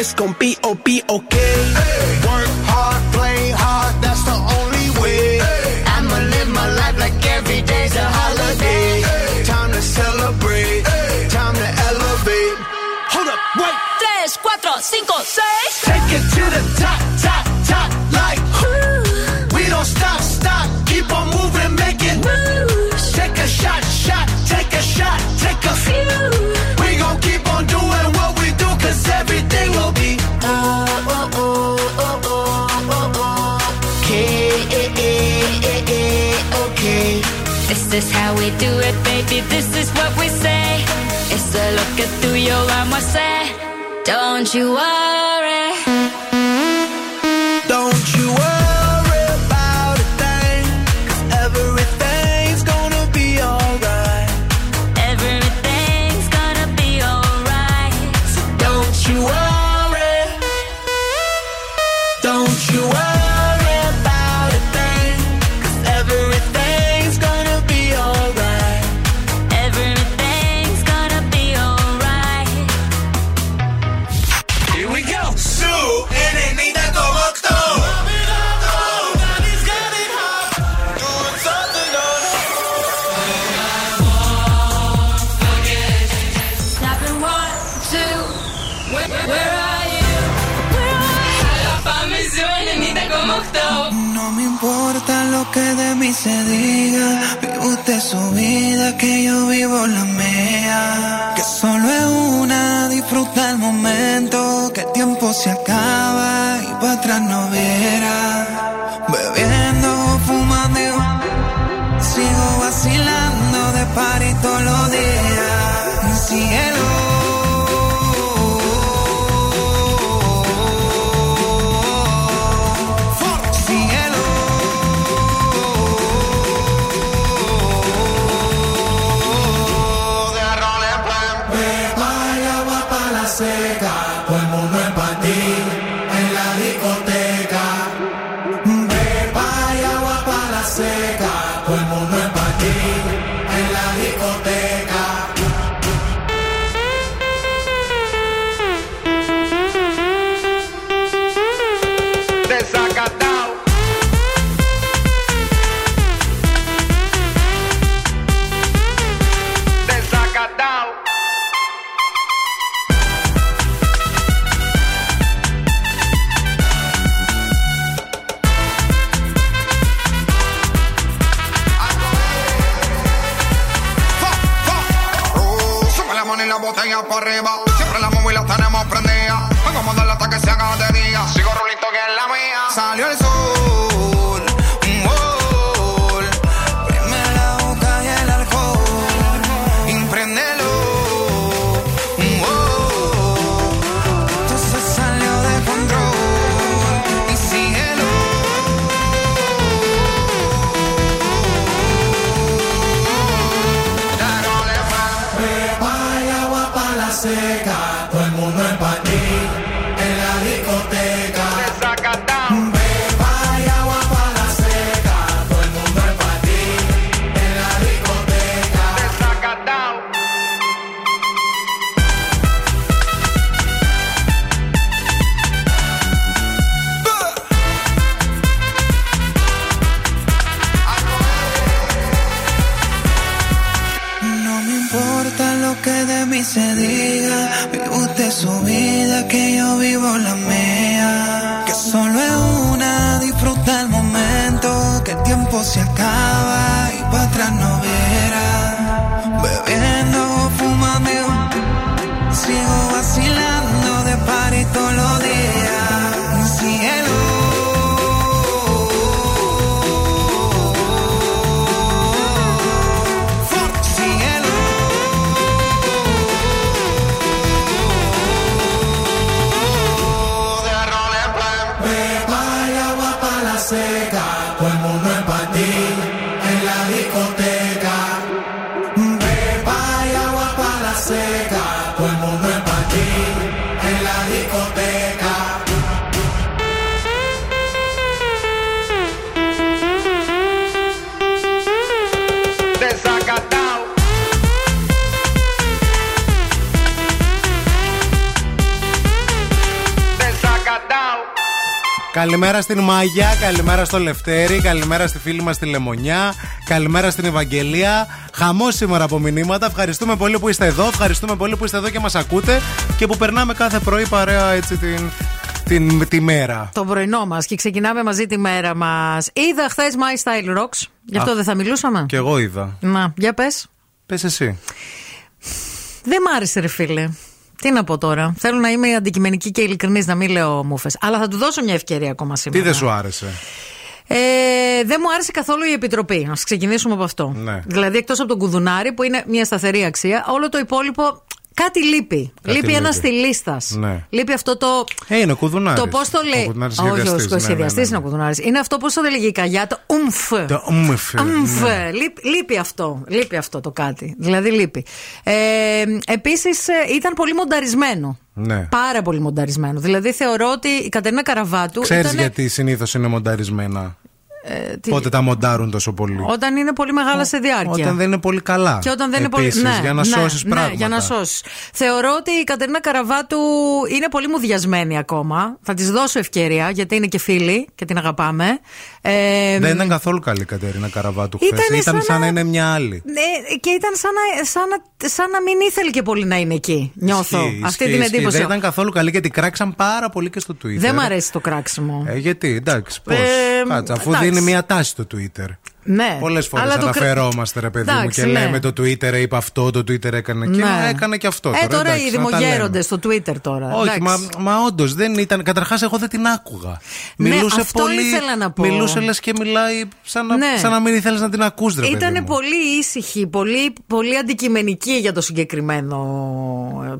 It's gon' be, oh, be okay. Hey. Work hard, play hard, that's the only way. Hey. I'ma live my life like every day's a holiday. Hey. Time to celebrate, hey. Time to elevate. Hold up, wait. Tres, cuatro, cinco, seis. Take it to the top, top, top, like. Ooh. We don't stop, stop, keep on moving, make it. Ooh. Take a shot, shot, take a shot, take a few. We gon' keep on doing what we do, 'cause everything will be oh oh oh oh oh oh oh okay, eh, eh, eh, eh, okay. This is how we do it, baby. This is what we say. It's a look at through your arm, I say. Don't you worry. Don't you worry. Que de mí se diga, vive usted su vida, que yo vivo la mía. Que solo es una, disfruta el momento, que el tiempo se acaba y para atrás no verá. Bebiendo, fumando, sigo vacilando de party todos los días. Mi cielo. Salió el sol, importa lo que de mí se diga. Vive usted su vida, que yo vivo la mía. Que solo es una, disfruta el momento. Que el tiempo se acaba y para atrás no viera. Bebiendo, fumando, sigo vacilando de party todos los días. Cielo. Καλημέρα στην Μάγια, καλημέρα στο Λευτέρη, καλημέρα στη φίλη μας τη Λεμονιά, καλημέρα στην Ευαγγελία. Χαμός σήμερα από μηνύματα. Ευχαριστούμε πολύ που είστε εδώ, ευχαριστούμε πολύ που είστε εδώ και μας ακούτε και που περνάμε κάθε πρωί παρέα έτσι την... την τη μέρα. Το πρωινό μας και ξεκινάμε μαζί τη μέρα μας. Είδα χθες My Style Rocks, γι' αυτό Α, δεν θα μιλούσαμε. Και εγώ είδα. Να, για πες. Πες εσύ. Δεν μ' άρεσε ρε φίλε. Τι να πω τώρα. Θέλω να είμαι αντικειμενική και ειλικρινής, να μην λέω μούφες. Αλλά θα του δώσω μια ευκαιρία ακόμα σήμερα. Τι δεν σου άρεσε? Ε, δεν μου άρεσε καθόλου η επιτροπή. Ας ξεκινήσουμε από αυτό. Ναι. Δηλαδή, εκτός από τον κουδουνάρι που είναι μια σταθερή αξία, όλο το υπόλοιπο κάτι λείπει. Κάτι λείπει ένα στη λίστα. Ναι. Λείπει αυτό το. Ε, είναι ο κουδουνάρι. Το πώς το λέει. Όχι, ο σχεδιαστής είναι ο κουδουνάρι. Είναι αυτό πώς το λέγει η Καγιά, το ουμφ. Το ουμφ. ουμφ. Ναι. Λείπει, λείπει αυτό. Λείπει αυτό το κάτι. Δηλαδή λείπει. Ε, επίσης ήταν πολύ μονταρισμένο. Ναι. Πάρα πολύ μονταρισμένο. Δηλαδή θεωρώ ότι η Κατερίνα Καραβάτου. Ξέρεις ήτανε... γιατί συνήθως είναι μονταρισμένα. Ε, τι... Πότε τα μοντάρουν τόσο πολύ? Όταν είναι πολύ μεγάλα σε διάρκεια. Όταν δεν είναι πολύ καλά. Και όταν δεν επίσης, είναι πολύ... ναι, για να ναι, σώσεις ναι, πράγματα. Για να σώσεις. Θεωρώ ότι η Κατερίνα Καραβάτου είναι πολύ μουδιασμένη ακόμα. Θα της δώσω ευκαιρία γιατί είναι και φίλη και την αγαπάμε. Ε, δεν ήταν καθόλου καλή η Κατερίνα Καραβάτου χθες. Ήταν, ήταν σαν, σαν να είναι μια άλλη. Ναι, και ήταν σαν να, σαν, να, σαν να μην ήθελε και πολύ να είναι εκεί. Νιώθω ισχύ, αυτή ισχύ, την εντύπωση. Ισχύ. Δεν ήταν καθόλου καλή γιατί κράξαν πάρα πολύ και στο Twitter. Δεν μ' αρέσει το κράξιμο. Ε, γιατί, εντάξει, πώς. Ε, Κάτσα, αφού εντάξει. Είναι μια τάση στο Twitter. Ναι. Πολλές φορές αναφερόμαστε, κρ... ρε παιδί εντάξει, μου, και ναι. λέμε το Twitter είπε αυτό, το Twitter έκανε και ναι. έκανε και αυτό. Ε, τώρα, τώρα εντάξει, οι δημογέροντες στο Twitter τώρα. Όχι, μα, μα όντως δεν ήταν. Καταρχάς, εγώ δεν την άκουγα. Μιλούσε ναι, πολύ. Αυτό ήθελα να πω. Μιλούσε λες και μιλάει σαν να, ναι. σαν να μην ήθελες να την ακούς, ρε. Ήταν πολύ ήσυχη, πολύ, πολύ αντικειμενική για το συγκεκριμένο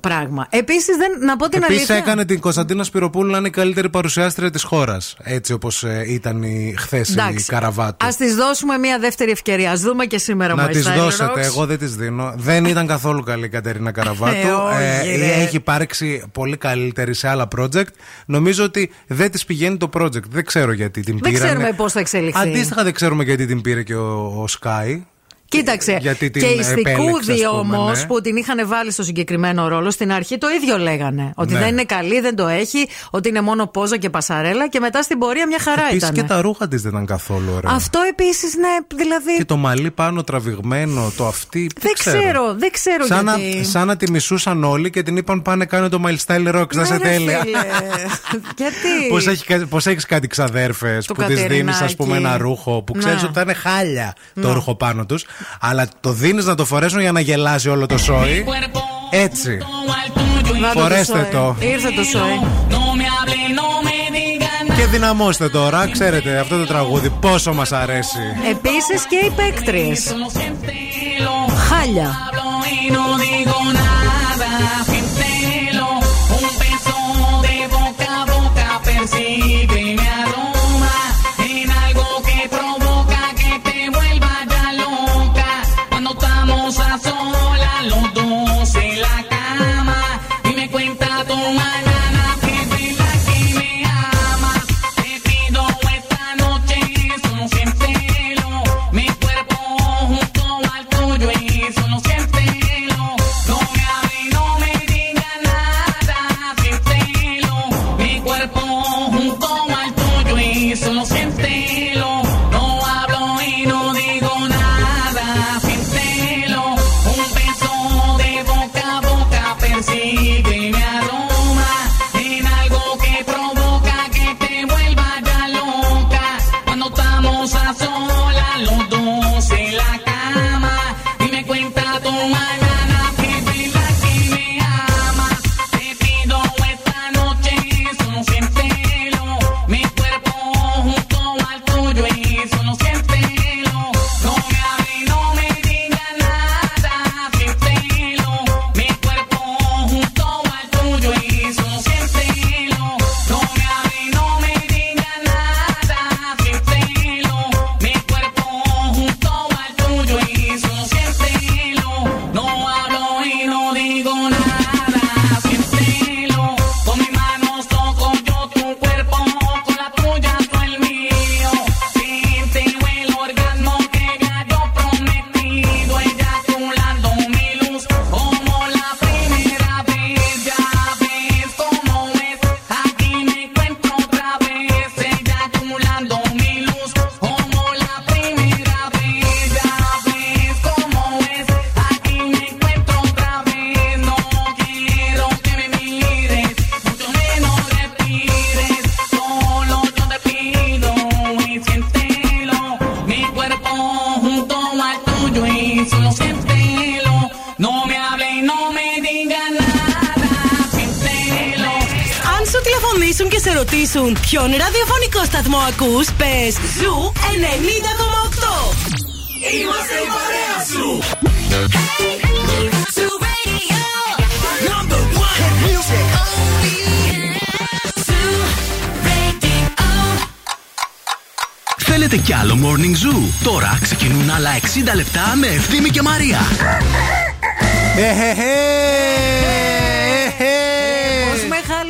πράγμα. Επίσης, δεν, να πω την Επίσης, αλήθεια. Επίσης, έκανε την Κωνσταντίνα Σπυροπούλου να είναι η καλύτερη παρουσιάστρια της χώρας. Έτσι όπως ήταν χθες η Καραβάτου. Ας της δώσουμε μια δεύτερη ευκαιρία. Ας δούμε και σήμερα να της δώσετε. Rocks. Εγώ δεν της δίνω. Δεν ήταν καθόλου καλή η Κατερίνα Καραβάτου. ε, ε, έχει υπάρξει πολύ καλύτερη σε άλλα project. Νομίζω ότι δεν της πηγαίνει το project. Δεν ξέρω γιατί την πήρε. Δεν πήρανε. Ξέρουμε πώς θα εξελιχθεί. Αντίστοιχα δεν ξέρουμε γιατί την πήρε και ο, ο Sky. Κοίταξε, γιατί και οι Στικούδοι όμως ναι. που την είχαν βάλει στο συγκεκριμένο ρόλο στην αρχή το ίδιο λέγανε. Ότι ναι. δεν είναι καλή, δεν το έχει, ότι είναι μόνο πόζα και πασαρέλα και μετά στην πορεία μια χαρά επίσης ήταν. Και τα ρούχα της δεν ήταν καθόλου ωραία. Αυτό επίσης ναι, δηλαδή. Και το μαλλί πάνω τραβηγμένο, το αυτή. Δεν ξέρω, ξέρω δεν ξέρω σαν γιατί. Να, σαν να τη μισούσαν όλοι και την είπαν πάνε κάνε το My Style Rocks, να σε τέλεια. Γιατί. Πώς έχεις κάτι ξαδέρφες που της δίνεις ας πούμε ένα ρούχο που ξέρεις ότι θα είναι χάλια το ρούχο πάνω τους. Αλλά το δίνεις να το φορέσουν για να γελάσει όλο το σόι. Έτσι. Φορέστε το. Ήρθε το σόι. Και δυναμώστε τώρα. Ξέρετε αυτό το τραγούδι πόσο μας αρέσει. Επίσης και οι παίκτριες. Χάλια. Baby Αν σου τηλεφωνήσουν και σε ρωτήσουν ποιον ραδιοφωνικό σταθμό ακούς, πες Zoo ενενήντα κόμμα οκτώ. Είμαστε η παρέα σου. Zoo Radio Number One Music Only. Θέλετε κι άλλο Morning Zoo? Τώρα ξεκινούν άλλα εξήντα λεπτά με Ευθύμη και Μαρία.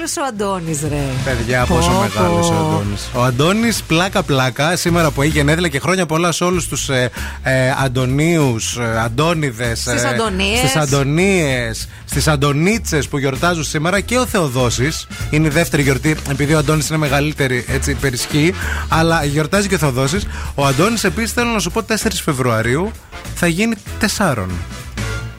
Ο Αντώνης, ρε. Παιδιά, πόσο oh, μεγάλος oh. ο Αντώνης. Ο Αντώνης, πλάκα-πλάκα, σήμερα που έχει γενέθλια, και χρόνια πολλά σε όλους τους ε, ε, Αντωνίους, ε, Αντώνιδες, ε, στις Αντωνίες, στις Αντωνίτσες που γιορτάζουν σήμερα, και ο Θεοδόσης. Είναι η δεύτερη γιορτή, επειδή ο Αντώνης είναι μεγαλύτερη, έτσι περισχύει, αλλά γιορτάζει και ο Θεοδόσης. Ο Αντώνης, επίσης, θέλω να σου πω, τέσσερις Φεβρουαρίου θα γίνει τεσσάρων.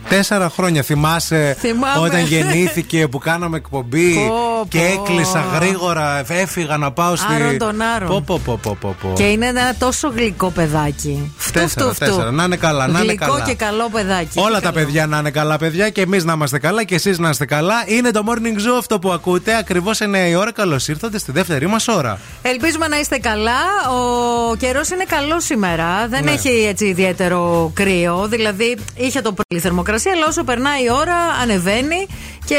Τέσσερα χρόνια, θυμάσαι? Θυμάμαι. Όταν γεννήθηκε που κάναμε εκπομπή πω, και έκλεισα γρήγορα, έφυγα να πάω στη... Άρον τον Άρον. Πω, πω, πω, πω, πω, πω. Και είναι ένα τόσο γλυκό παιδάκι. Φτού, φτού, φτού. Να είναι καλά, να είναι καλά. Γλυκό και καλό παιδάκι. Όλα τα παιδιά να είναι καλά, παιδιά, και εμείς να είμαστε καλά και εσείς να είστε καλά. Είναι το Morning Zoo αυτό που ακούτε, ακριβώς εννιά η ώρα. Καλώς ήρθατε στη δεύτερη μας ώρα. Ελπίζουμε να είστε καλά. Ο καιρός είναι καλός σήμερα. Δεν ναι. έχει έτσι ιδιαίτερο κρύο. Δηλαδή είχε το πρωί θερμοκρασία, αλλά όσο περνάει η ώρα ανεβαίνει και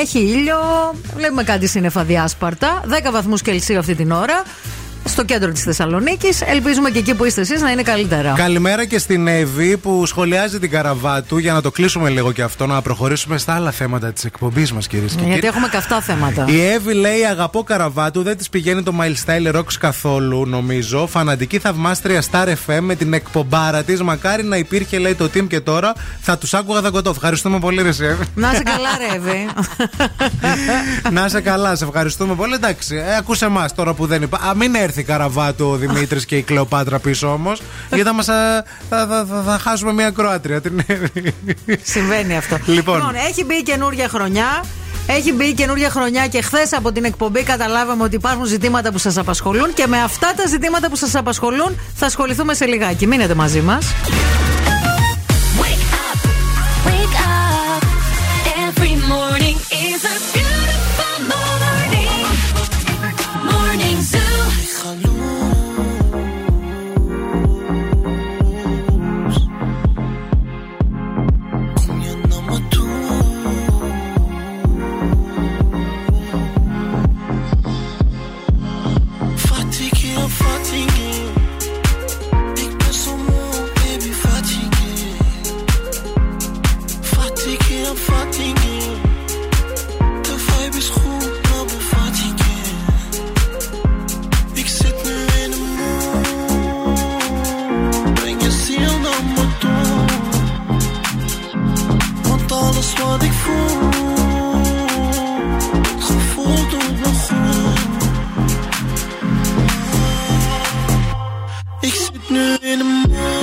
έχει ήλιο. Βλέπουμε κάτι σύννεφα διάσπαρτα. δέκα βαθμούς Κελσίου αυτή την ώρα στο κέντρο της Θεσσαλονίκης. Ελπίζουμε και εκεί που είστε εσείς να είναι καλύτερα. Καλημέρα και στην Εύη που σχολιάζει την Καραβάτου, για να το κλείσουμε λίγο και αυτό, να προχωρήσουμε στα άλλα θέματα της εκπομπής μας, κυρίες και κύριοι. Γιατί έχουμε καυτά θέματα. Η Εύη λέει: αγαπώ Καραβάτου, δεν της πηγαίνει το My Style Rocks καθόλου, νομίζω. Φανατική θαυμάστρια Star εφ εμ με την εκπομπάρα της. Μακάρι να υπήρχε, λέει, το team και τώρα θα τους άκουγα δαγκωτό. Ευχαριστούμε πολύ, ρε Εύη. Να είσαι καλά, ρε Εύη. Να είσαι καλά, σε ευχαριστούμε πολύ. Εντάξει, ε, ακούσε εμάς τώρα που δεν είπα. Α, μην έρθει η Καραβάτου, ο Δημήτρης και η Κλεοπάτρα πίσω όμως, γιατί θα, μας, θα, θα, θα, θα χάσουμε μια Κροάτρια. Συμβαίνει αυτό. Λοιπόν. λοιπόν, έχει μπει καινούργια χρονιά. Έχει μπει καινούργια χρονιά και χθες από την εκπομπή καταλάβαμε ότι υπάρχουν ζητήματα που σας απασχολούν, και με αυτά τα ζητήματα που σας απασχολούν θα ασχοληθούμε σε λιγάκι. Μείνετε μαζί μας. Wat ik voel, het gevoel doet me goed. Ik zit nu in de maan.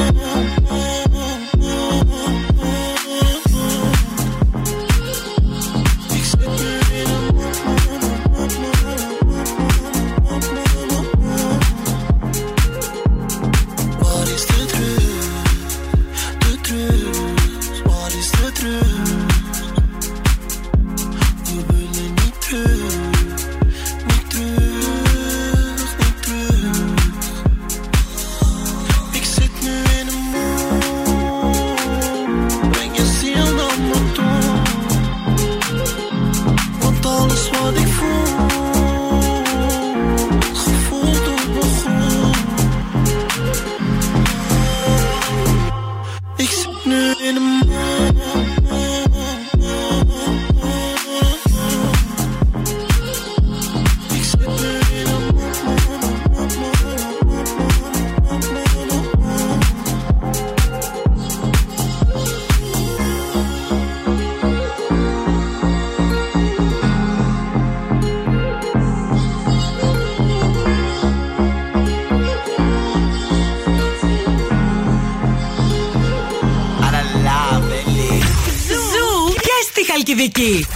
Δική.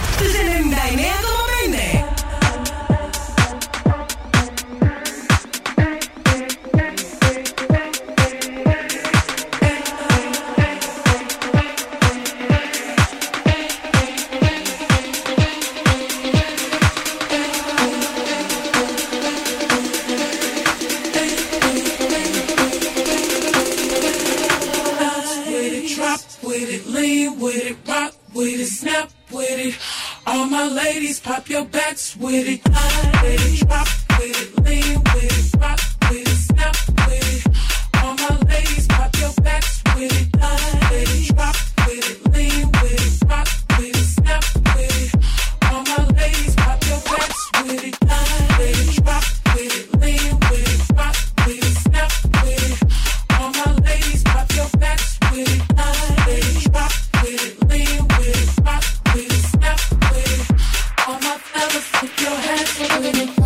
with it, rock with it, snap with it. All my ladies, pop your backs with it, line with it, drop with it, lean with it, rock with it, snap with it. All my ladies, pop your backs with it, line with it, drop with it, lean with it, rock with it, snap with it. All my ladies, pop your backs with it, line with it, drop with it, lean with it, rock with it, snap with it. All my ladies, pop your backs with it, line with it, drop with it, lean with it, rock with it, snap with it. All my fellas, put your hands with it.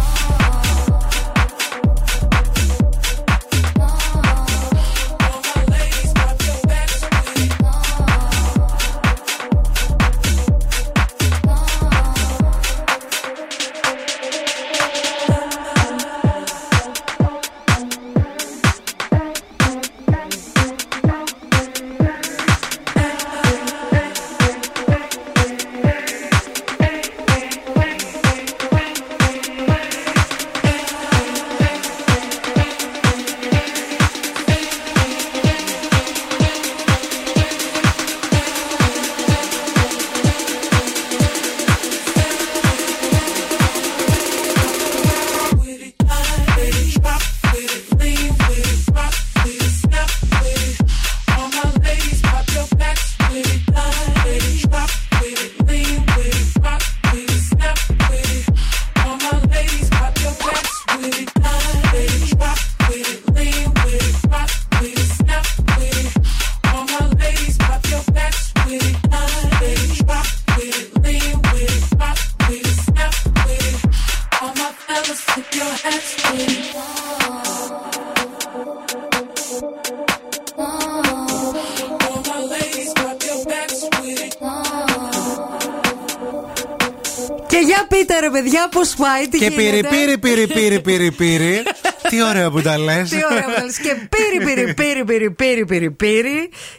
Και πήρε, πήρε, πήρε, πήρε, πήρε, πήρε. Τι ωραία που τα λες. Τι ωραία που τα λες. Και πήρε, πήρε, πήρε, πήρε, πήρε, πήρε, πήρε.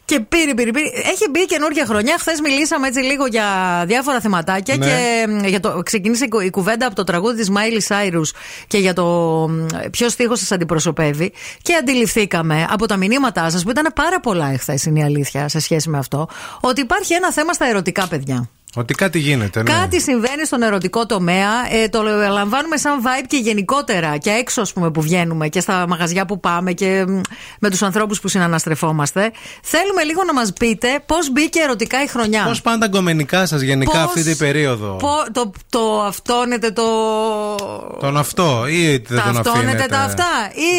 Και πήρε, πήρε, πήρε. Έχει μπει καινούργια χρονιά. Χθες μιλήσαμε έτσι λίγο για διάφορα θεματάκια. Ναι. Και για το, ξεκίνησε η κουβέντα από το τραγούδι της Miley Cyrus και για το ποιος στίχος σας αντιπροσωπεύει. Και αντιληφθήκαμε από τα μηνύματά σας, που ήταν πάρα πολλά εχθές, είναι η αλήθεια, σε σχέση με αυτό, ότι υπάρχει ένα θέμα στα ερωτικά, παιδιά. Ότι κάτι γίνεται, ναι. Κάτι συμβαίνει στον ερωτικό τομέα. Ε, το λαμβάνουμε σαν vibe και γενικότερα. Και έξω, ας πούμε, που βγαίνουμε και στα μαγαζιά που πάμε και με τους ανθρώπους που συναναστρεφόμαστε. Θέλουμε λίγο να μας πείτε πώς μπήκε ερωτικά η χρονιά. Πώς πάνε τα αγκομενικά σας γενικά πώς, αυτή την περίοδο. Πο, το, το αυτόνετε το. Τον αυτό, ή δεν τον αυτόνετε τα αυτά, ή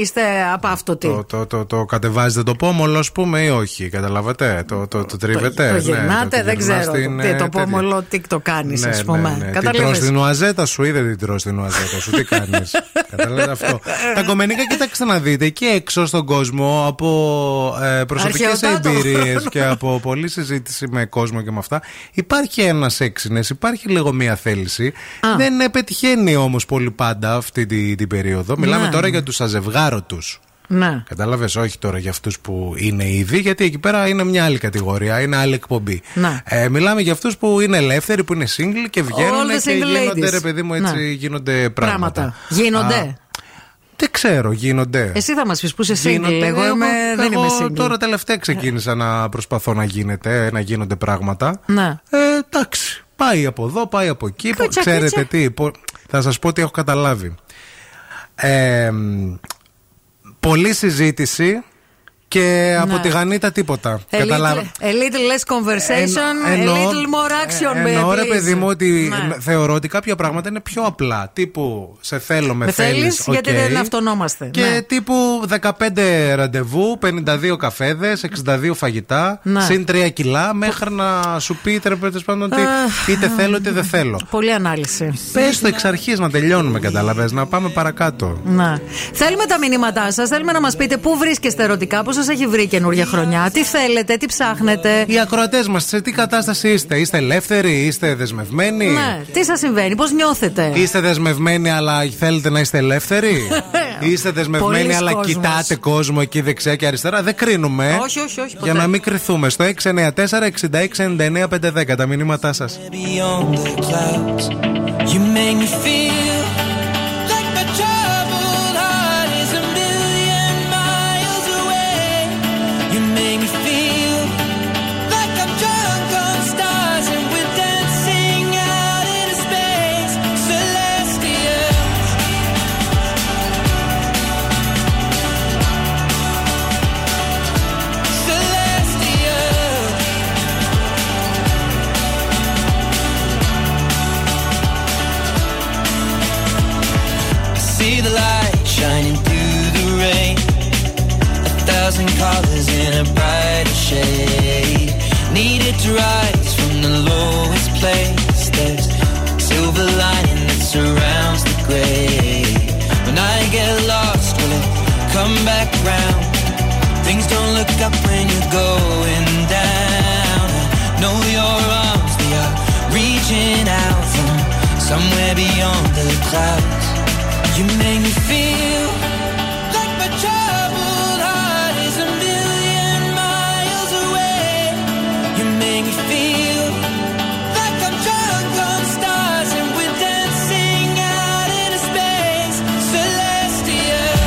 είστε απαύτωτοι. Το, το, το, το, το κατεβάζετε το πόμολο, ας πούμε, ή όχι. Καταλάβατε. Το, το, το, το τρίβετε. Το, το γυρνάτε, ναι, το δεν ξέρω. Στην... Ναι, το πόμολο, τι το κάνεις, ναι, ας πούμε. Ναι, ναι. Καταλάβες. Την τρως την ουαζέτα σου ή δεν την τρως την ουαζέτα σου, τι κάνεις. Καταλάβες αυτό. Τα κομμενικά, κοιτάξτε να δείτε, εκεί έξω στον κόσμο, από ε, προσωπικές εμπειρίες και από πολλή συζήτηση με κόσμο και με αυτά, υπάρχει ένας έξινες, υπάρχει λίγο μία θέληση. Α. Δεν πετυχαίνει όμως πολύ πάντα αυτή την, την περίοδο. Να. Μιλάμε τώρα για τους αζευγάρωτους. Ναι. Κατάλαβες, όχι τώρα για αυτούς που είναι ήδη, γιατί εκεί πέρα είναι μια άλλη κατηγορία, είναι άλλη εκπομπή. Ε, μιλάμε για αυτούς που είναι ελεύθεροι, που είναι single και βγαίνουν και γίνονται, ladies. Ρε παιδί μου, έτσι, ναι. Γίνονται πράγματα. πράγματα. Γίνονται. Α, δεν ξέρω, γίνονται. Εσύ θα μας πεις που είσαι single. Εγώ, εγώ δεν είμαι single. Τώρα τελευταία ξεκίνησα να προσπαθώ να γίνεται, να γίνονται πράγματα. Ναι. Ε, εντάξει, πάει από εδώ, πάει από εκεί. Κάτσα, Ξέρετε κάτσα. τι, θα σας πω τι έχω καταλάβει. Ε, Πολλή συζήτηση και ναι. από τη γανίτα τίποτα. A Καταλάβα... little, a little less conversation, εννοώ, a little more action. Εννοώ, ρε παιδί μου, ότι ναι. θεωρώ ότι κάποια πράγματα είναι πιο απλά. Τύπου σε θέλω, με, με θέλεις, okay, γιατί δεν αυτονόμαστε. Και ναι. τύπου δεκαπέντε ραντεβού, πενήντα δύο καφέδες, εξήντα δύο φαγητά, ναι. συν τρία κιλά, μέχρι να σου πει τρεπέτες πάντων ότι είτε θέλω είτε δεν θέλω. Πολύ ανάλυση. Πες το εξ αρχής να τελειώνουμε, καταλαβες, να πάμε παρακάτω. Να. Θέλουμε τα μηνύματά σας, θέλουμε να μας πείτε πού βρίσκεστε ερωτικά, πώς σας έχει βρει καινούργια χρονιά, τι θέλετε, τι ψάχνετε. Οι ακροατές μας, σε τι κατάσταση είστε, είστε ελεύθεροι, είστε δεσμευμένοι. Ναι, τι σας συμβαίνει, πώς νιώθετε. Είστε δεσμευμένοι, αλλά θέλετε να είστε ελεύθεροι. Είστε δεσμευμένοι, Πολύς αλλά κόσμος. Κοιτάτε κόσμο εκεί δεξιά και αριστερά. Δεν κρίνουμε. Όχι, όχι, όχι. Ποτέ. Για να μην κρυθούμε. Στο έξι εννιά τέσσερα εξήντα έξι ενενήντα εννέα πεντακόσια δέκα τα μηνύματά σας. Make me feel like I'm drowning. and colors in a brighter shade. Needed to rise from the lowest place. There's a silver lining that surrounds the gray. When I get lost, will it come back round? Things don't look up when you're going down. I know your arms, they are reaching out from somewhere beyond the clouds. You make me feel like my troubled heart is a million miles away. You make me feel like I'm drunk on stars and we're dancing out in space, celestial.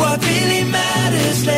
What really matters,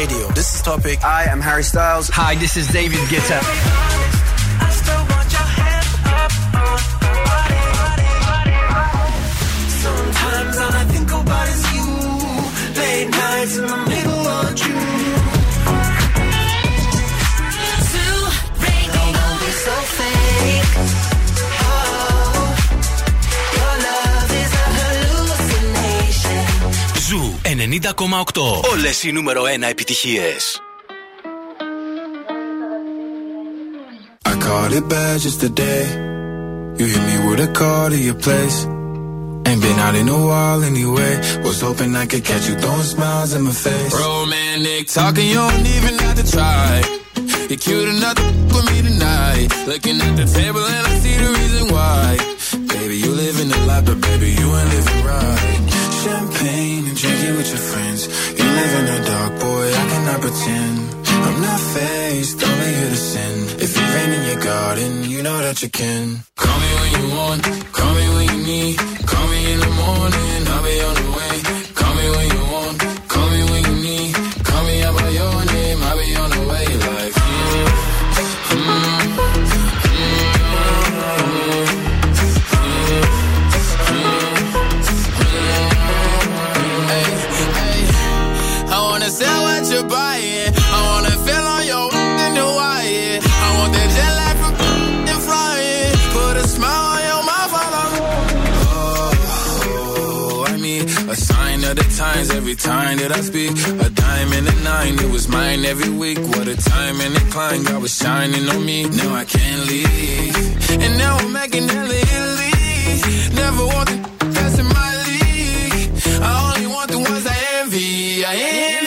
Radio. This is Topic. I am Harry Styles. Hi, this is David Guetta. ενενήντα κόμμα οκτώ. Όλες οι νούμερο ένα επιτυχίες. I caught it bad just today. You hit me with a call to your place. Ain't been out in a while anyway. Was hoping I could catch you throwing smiles in my face. Romantic talking, you don't even have to try. You're cute enough to f*** with me tonight. Looking at the table and I see the reason why. Baby, you living a lot, but baby, you ain't living right. Champagne and drink it with your friends. You live in the dark, boy, I cannot pretend. I'm not faced, only here to sin. If you rain in your garden, you know that you can. Call me when you want, call me when you need. Call me in the morning, I'll be on the way. Call me when you want, call me when you need. Call me out by your name, I'll be on the way. Like, mm, mm, mm. Sell what you're buying. I wanna feel on your in Hawaii. I want that jet lag from and flying. Put a smile on your mouth while I'm. Oh, I mean, a sign of the times every time that I speak. A dime and a nine, it was mine every week. What a time and a climb, God was shining on me. Now I can't leave, and now I'm making hella Italy. Never want the that's in my league. I only want the ones I envy. I envy.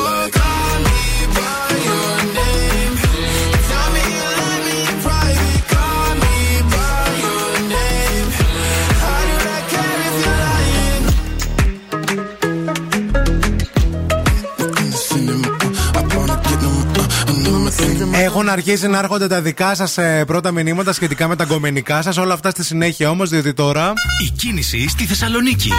Like, call me by your name, tell me you love me in private. Call me by your name, I do not care if you're lying. I wanna get them, I know my thing. Έχουν αρχίσει να έρχονται τα δικά σας πρώτα μηνύματα σχετικά με τα γκομενικά σας. Όλα αυτά στη συνέχεια όμως, διότι τώρα. Η κίνηση στη Θεσσαλονίκη.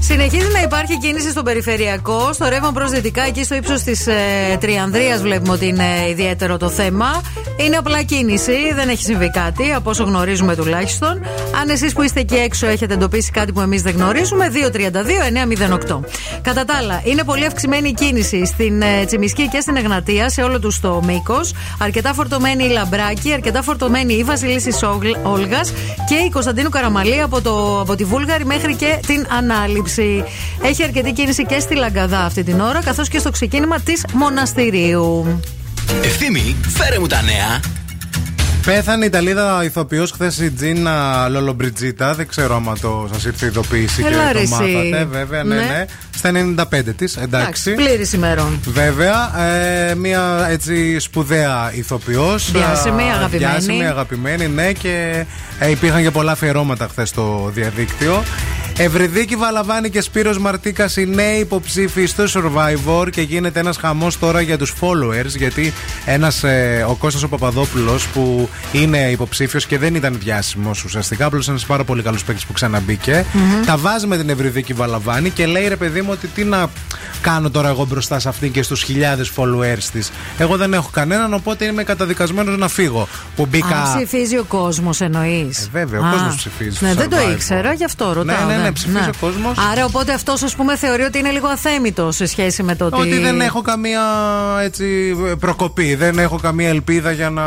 Συνεχίζει να υπάρχει κίνηση στον περιφερειακό, στο ρεύμα προς δυτικά, εκεί στο ύψος της ε, Τριανδρίας βλέπουμε ότι είναι ιδιαίτερο το θέμα. Είναι απλά κίνηση, δεν έχει συμβεί κάτι, από όσο γνωρίζουμε τουλάχιστον. Αν εσείς που είστε εκεί έξω έχετε εντοπίσει κάτι που εμείς δεν γνωρίζουμε, δύο τρία δύο εννιά μηδέν οκτώ. Κατά τα άλλα, είναι πολύ αυξημένη η κίνηση στην ε, Τσιμισκή και στην Εγνατία, σε όλο τους το μήκος. Αρκετά φορτωμένη η Λαμπράκη, αρκετά φορτωμένη η Βασιλίσσης Όλγας και η Κωνσταντίνου Καραμαλή από, το, από τη Βούλγαρη μέχρι και την Ανάληψη. Έχει αρκετή κίνηση και στη Λαγκαδά αυτή την ώρα, καθώς και στο ξεκίνημα της Μοναστηρίου. Ευθύμη, φέρε μου τα νέα. Πέθανε η Ιταλίδα ηθοποιός χθες, η Τζίνα Λολομπριτζίτα. Δεν ξέρω άμα το σας ήρθε η ειδοποίηση και το μάθατε. Βέβαια, ναι, ναι. ναι. Στα ενενήντα πέντε της, εντάξει. Πλήρης ημερών. Βέβαια, ε, μια έτσι σπουδαία ηθοποιός. Διάσημη, αγαπημένη. Διάσημη, αγαπημένη, ναι. Και ε, υπήρχαν και πολλά αφιερώματα χθες στο διαδίκτυο. Ευρυδίκη Βαλαβάνη και Σπύρος Μαρτίκας οι νέοι υποψήφοι στο Survivor και γίνεται ένας χαμός τώρα για τους followers, γιατί ένας, ε, ο Κώστας ο Παπαδόπουλος που είναι υποψήφιος και δεν ήταν διάσημος ουσιαστικά, απλώς ένας πάρα πολύ καλός παίκτης που ξαναμπήκε, mm-hmm. τα βάζει με την Ευρυδίκη Βαλαβάνη και λέει, ρε παιδί μου, ότι τι να κάνω τώρα εγώ μπροστά σε αυτήν και στους χιλιάδες followers της. Εγώ δεν έχω κανέναν, οπότε είμαι καταδικασμένος να φύγω. Που μπήκα... Α, ψηφίζει ο κόσμος, εννοείς. Ε, βέβαια, ο κόσμος ψηφίζει. Ναι, δεν το ήξερα, γι' αυτό ρωτάω. Ναι, ναι, ναι. Ναι. Ο κόσμος. Άρα, οπότε αυτός, ας πούμε, θεωρεί ότι είναι λίγο αθέμητο σε σχέση με το ότι. Ότι δεν έχω καμία έτσι, προκοπή, δεν έχω καμία ελπίδα για να.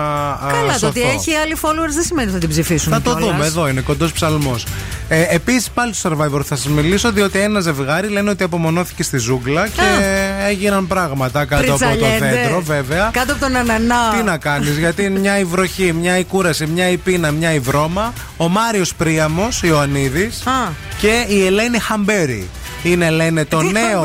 Καλά, σωθώ. Το ότι έχει άλλοι followers δεν σημαίνει ότι θα την ψηφίσουν. Θα το όλας. Δούμε, εδώ είναι κοντός ψαλμός. Ε, Επίσης, πάλι στο Survivor θα σας μιλήσω, διότι ένα ζευγάρι λένε ότι απομονώθηκε στη ζούγκλα και Α. έγιναν πράγματα κάτω από το δέντρο, βέβαια. Κάτω από τον ανανά. Τι να κάνεις, γιατί είναι μια η βροχή, μια η κούραση, μια η πείνα, μια η βρώμα. Ο Μάριος Πρίαμος Ιωαννίδης και η Ελένη Χαμπέρι. Είναι, λένε, το τι νέο.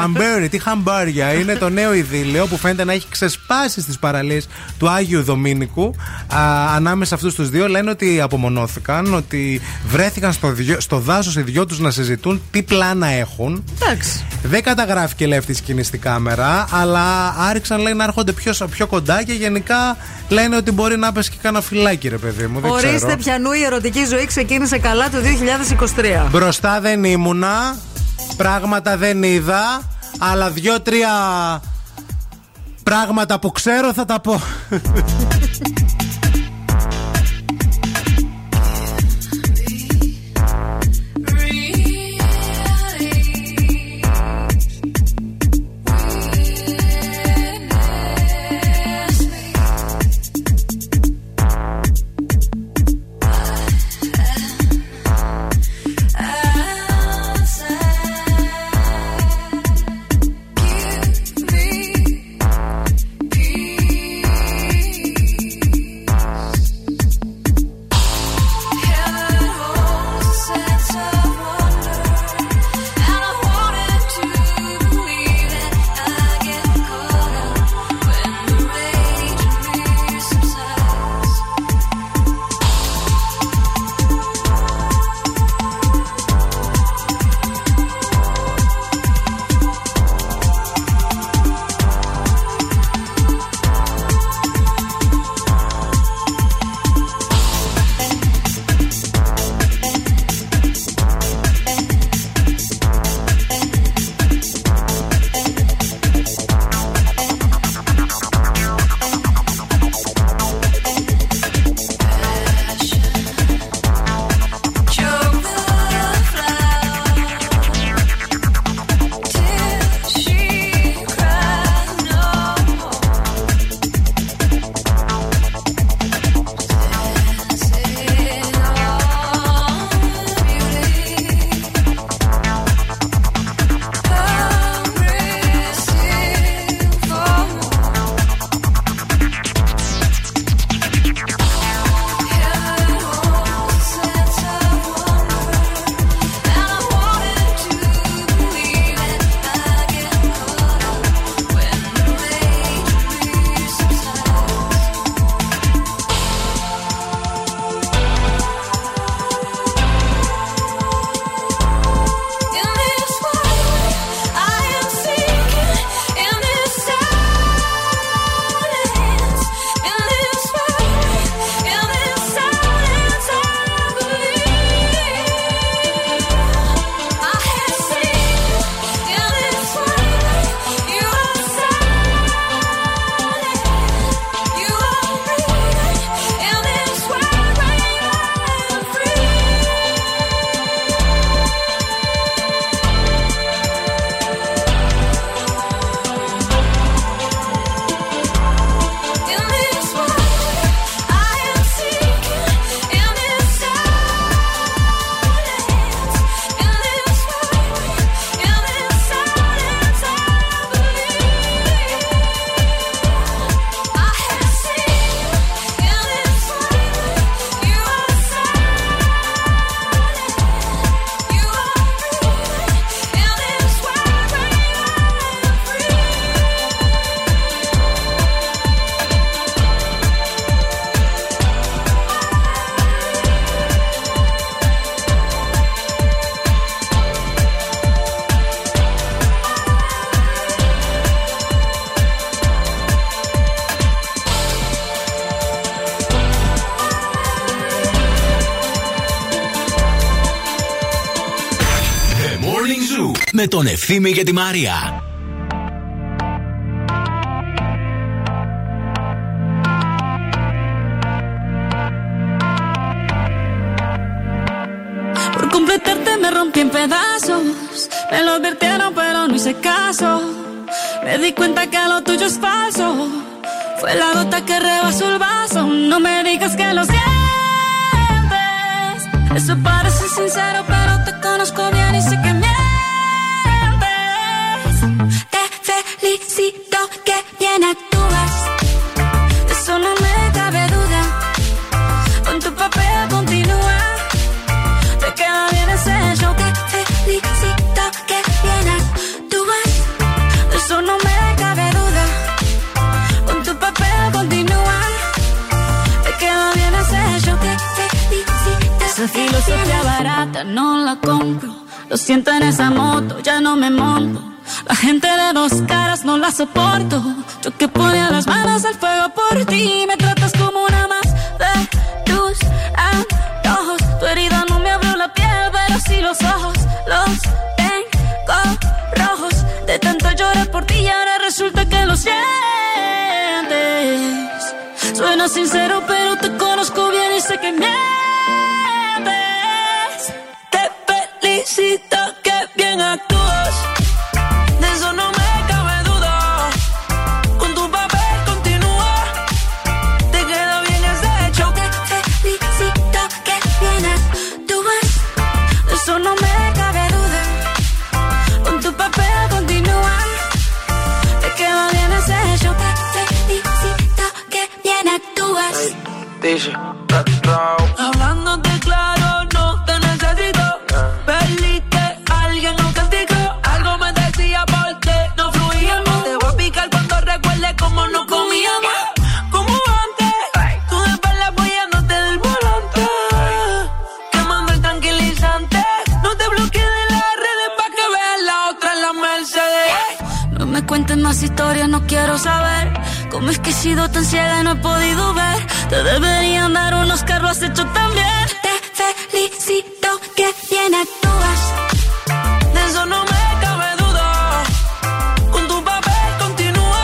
Χαμπέρι, τι χαμπάρια. Είναι το νέο ειδήλαιο που φαίνεται να έχει ξεσπάσει στις παραλίες του Άγιου Δομήνικου. Α, ανάμεσα αυτούς τους δύο λένε ότι απομονώθηκαν, ότι βρέθηκαν στο, στο δάσος οι δυο τους να συζητούν τι πλάνα έχουν. Εντάξει. Δεν καταγράφει και λέει αυτή η σκηνή στη κάμερα, αλλά άρχισαν, λέει, να έρχονται πιο, πιο κοντά και γενικά λένε ότι μπορεί να πέσει και κανένα φυλάκι, ρε παιδί μου. Δεν ορίστε, ξέρω. Πιανού η ερωτική ζωή ξεκίνησε καλά το δύο χιλιάδες είκοσι τρία. Μπροστά δεν ήμουνα. Πράγματα δεν είδα, αλλά δύο-τρία πράγματα που ξέρω θα τα πω. Morning Zoo με τον Ευθύμη και τη Μαρία. Por completarte me rompí en pedazos. Me lo advirtieron pero no hice caso. Me di cuenta que lo tuyo es falso. Fue la gota que rebasó el vaso. No me digas que lo sientes. Eso parece sincero pero te conozco bien y sé que mientes. Te felicito que bien actúas. De eso no me cabe duda. Con tu papel continúa. Te queda bien ese show. Te felicito que bien actúas. De eso no me cabe duda. Con tu papel continúa. Te queda bien ese show. Te felicito. Esa filosofía barata no la compro. Lo siento en esa moto, ya no me monto. La gente de dos caras no la soporto. Yo que ponía las manos al fuego por ti. Me tratas como una más de tus antojos. Tu herida no me abrió la piel, pero sí los ojos. Los tengo rojos. De tanto lloré por ti y ahora resulta que lo sientes. Suena sincero pero te conozco bien y sé que mientes. Felicito que bien actúas, de eso no me cabe duda. Con tu papel continúa, te queda bien ese hecho. Te felicito que bien actúas, de eso no me cabe duda. Con tu papel continúa, te queda bien ese hecho. Te felicito que bien actúas. Dice, hablándote claro, no te necesito. Perdiste a alguien, no castigo. Algo me decía porque no fluíamos. Te voy a picar cuando recuerdes cómo no comíamos. Como antes, tú de espalda apoyándote del volante. Quemando el tranquilizante. No te bloquees de las redes pa' que veas la otra en la Mercedes. No me cuentes más historias, no quiero saber. Cómo es que he sido tan ciega y no he podido ver. Te deberían dar un Oscar, lo has hecho tan bien. Te felicito que bien actúas, de eso no me cabe duda. Con tu papel continúa,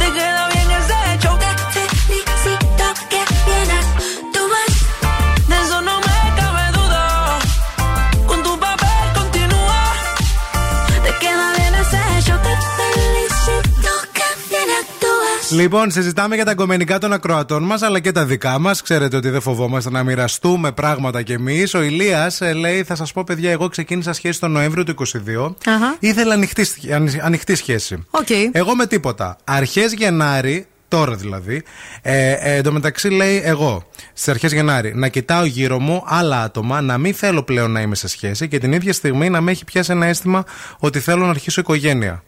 te queda bien ese show. Te felicito que bien actúas, de eso no me cabe duda. Con tu papel continúa, te queda bien ese show. Te felicito que bien actúas. Λοιπόν, συζητάμε για τα κομμενικά των ακροατών μας αλλά και τα δικά μας. Ξέρετε ότι δεν φοβόμαστε να μοιραστούμε πράγματα κι εμείς. Ο Ηλίας ε, λέει: θα σας πω, παιδιά, εγώ ξεκίνησα σχέση τον Νοέμβριο του είκοσι δύο. Uh-huh. Ήθελα ανοιχτή, ανοιχτή σχέση. Okay. Εγώ με τίποτα. Αρχές Γενάρη, τώρα δηλαδή, ε, ε, εν τω μεταξύ λέει: εγώ στις αρχές Γενάρη να κοιτάω γύρω μου άλλα άτομα, να μην θέλω πλέον να είμαι σε σχέση και την ίδια στιγμή να με έχει πιάσει ένα αίσθημα ότι θέλω να αρχίσω οικογένεια.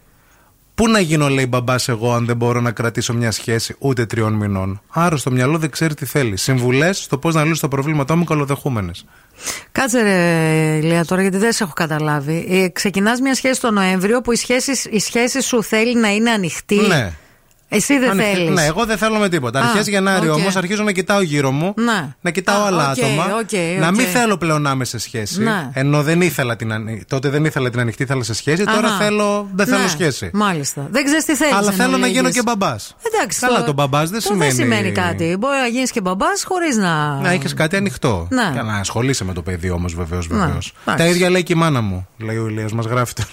Πού να γίνω, λέει, μπαμπάς εγώ, αν δεν μπορώ να κρατήσω μια σχέση ούτε τριών μηνών. Άρρωστο μυαλό, δεν ξέρει τι θέλει. Συμβουλές στο πώς να λύσω τα προβλήματά μου, καλοδεχούμενες. Κάτσε ρε Ηλία τώρα, γιατί δεν σε έχω καταλάβει. Ε, ξεκινάς μια σχέση τον Νοέμβριο που η σχέση, η σχέση σου θέλει να είναι ανοιχτή. Ναι. Εσύ δεν θέλεις. Ναι, εγώ δεν θέλω με τίποτα. Αρχές Γενάρη okay. όμως αρχίζω να κοιτάω γύρω μου, να, να κοιτάω ah, άλλα okay, άτομα, okay, okay. να μην θέλω πλέον να είμαι σε σχέση. Να. Ενώ δεν ήθελα την ανοιχτή, τότε δεν ήθελα την ανοιχτή, ήθελα σε σχέση. Τώρα Aha. θέλω, δεν ναι. θέλω σχέση. Μάλιστα. Δεν ξέρεις τι θέλεις. Αλλά θέλω να, να γίνω και μπαμπάς. Εντάξει. Καλά, το, το μπαμπάς δεν σημαίνει. Δεν σημαίνει κάτι. Μπορεί να γίνεις και μπαμπάς χωρίς να. Να έχεις κάτι ανοιχτό. Και να ασχολείσαι με το παιδί όμως, βεβαίως. Τα ίδια λέει και η μάνα μου. Λέει ο Ηλίας, μας γράφει τώρα.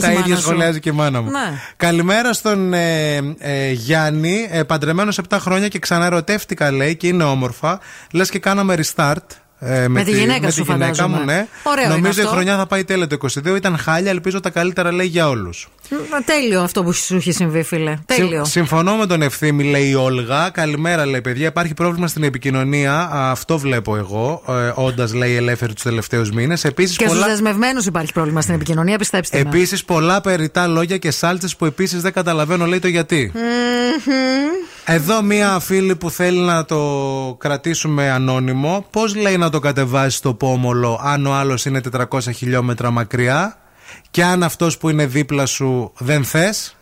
Τα ίδια σχολιάζει και η μάνα μου. Καλημέρα στον Ε, ε, Γιάννη, ε, παντρεμένος επτά χρόνια και ξαναρωτεύτηκα, λέει, και είναι όμορφα. Λες και κάναμε restart. Ε, με, με τη γυναίκα τη, σου με τη γυναίκα μου, ναι. Ωραίο. Νομίζω η χρονιά θα πάει τέλεια το είκοσι δύο. Ήταν χάλια, ελπίζω τα καλύτερα, λέει, για όλους. Τέλειο αυτό που σου έχει συμβεί, φίλε. Τέλειο. Συ, συμφωνώ με τον Ευθύμη, λέει η Όλγα. Καλημέρα, λέει, παιδιά. Υπάρχει πρόβλημα στην επικοινωνία. Αυτό βλέπω εγώ, ε, όντας, λέει, ελεύθερη τους τελευταίους μήνες. Επίσης, και πολλά... στους δεσμευμένους υπάρχει πρόβλημα στην επικοινωνία, πιστέψτε με. Επίσης, πολλά περιττά λόγια και σάλτσες που επίσης δεν καταλαβαίνω, λέει, το γιατί. Mm-hmm. Εδώ μία φίλη που θέλει να το κρατήσουμε ανώνυμο. Πώς, λέει, να το κατεβάσει το πόμολο αν ο άλλος είναι τετρακόσια χιλιόμετρα μακριά και αν αυτός που είναι δίπλα σου δεν θες.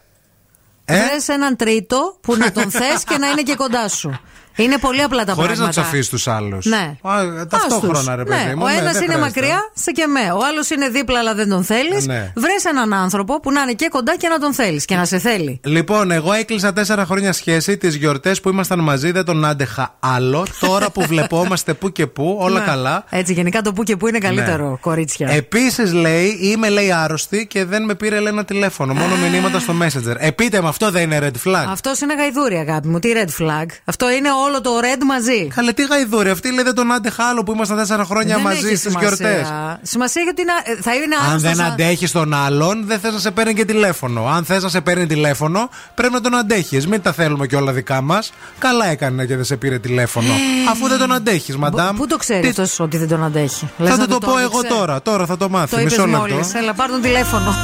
Ε? Θες έναν τρίτο που να τον θες και να είναι και κοντά σου. Είναι πολύ απλά τα χωρίς πράγματα. Χωρίς να τους αφήσεις τους άλλους. Ναι. Α, ταυτόχρονα, ρε παιδί ναι. μου. Ο ένας ναι, είναι μακριά, σε και με. Ο άλλος είναι δίπλα, αλλά δεν τον θέλεις. Ναι. Βρες έναν άνθρωπο που να είναι και κοντά και να τον θέλεις και να σε θέλει. Λοιπόν, εγώ έκλεισα τέσσερα χρόνια σχέση. Τις γιορτές που ήμασταν μαζί δεν τον άντεχα άλλο. Τώρα που βλεπόμαστε που και που, όλα ναι. καλά. Έτσι, γενικά το που και που είναι καλύτερο, ναι. κορίτσια. Επίσης, λέει, είμαι λέει άρρωστη και δεν με πήρε λέει, ένα τηλέφωνο. Μόνο μηνύματα στο Messenger. Επίτε με, αυτό δεν είναι red flag. Αυτό είναι γαϊδούρη, αγάπη μου. Τι red flag. Αυτό είναι όλο το red μαζί. Καλέ, τι γαϊδούρη. Αυτή λέει δεν τον άντεχα άλλο που ήμασταν τέσσερα χρόνια δεν μαζί στις γιορτές. Σημασία γιατί θα είναι άρρωστος. Αν δεν αντέχεις τον άλλον, δεν θες να σε παίρνει και τηλέφωνο. Αν θες να σε παίρνει τηλέφωνο, πρέπει να τον αντέχεις. Μην τα θέλουμε και όλα δικά μας. Καλά έκανε και δεν σε πήρε τηλέφωνο. Αφού δεν τον αντέχεις, μαντάμ. Πού το ξέρεις τόσο ότι δεν τον αντέχει. Θα το, το πω εγώ τώρα. Τώρα θα το μάθω. Μισό λεπτό. Έλα, πάρ' τον τηλέφωνο.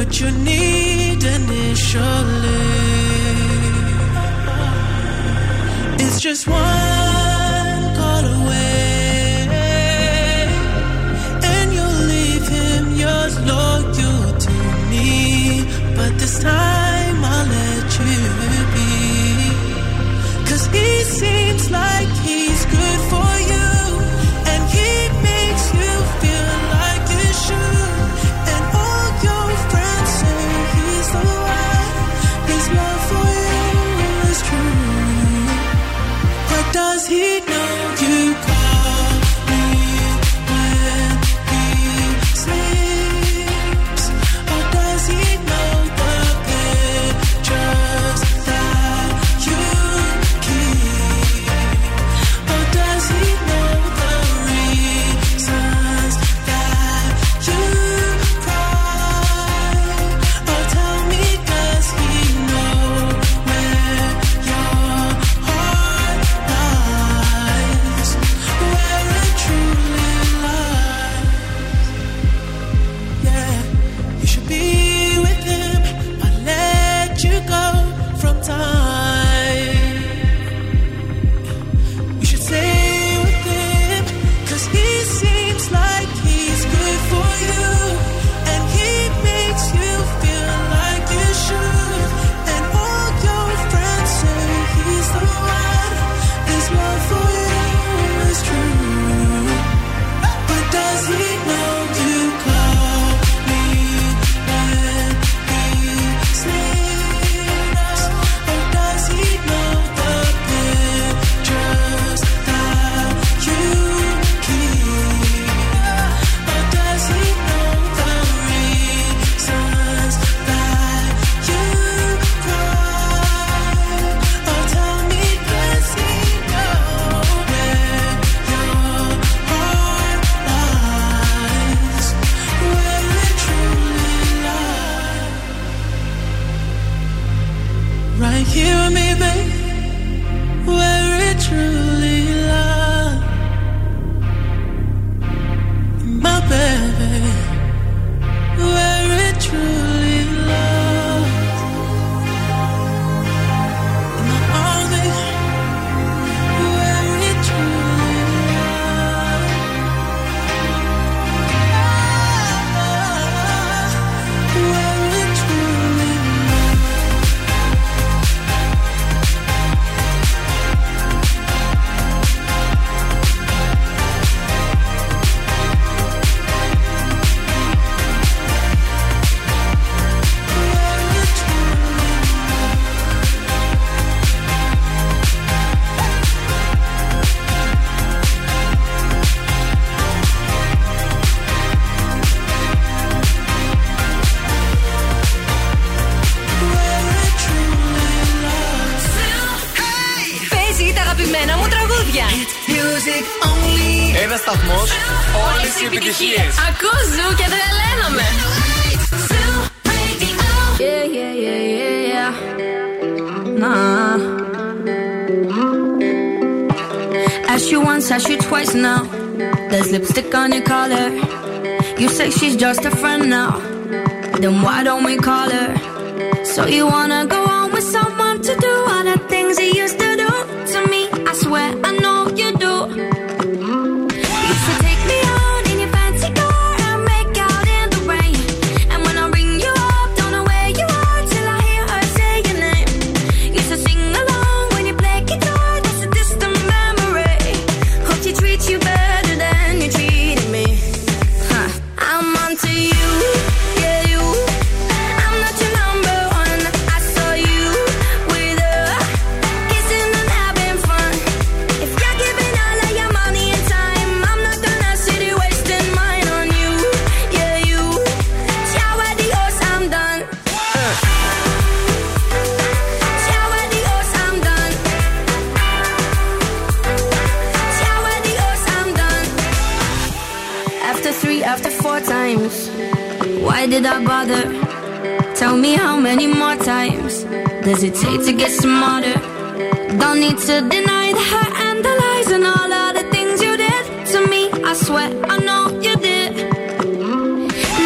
What you need initially is just one call away, and you'll leave him yours loyal to me. But this time I'll let you be, 'cause he seems like he's good for you, and he makes you feel like you should. Does he know you call me when he sleeps? Or does he know the pictures that you keep? Or does he know the reasons that you cry? Or tell me, does he know where you're? Why did I bother? Tell me how many more times does it take to get smarter? Don't need to deny the hurt and the lies and all of the things you did to me. I swear I know you did.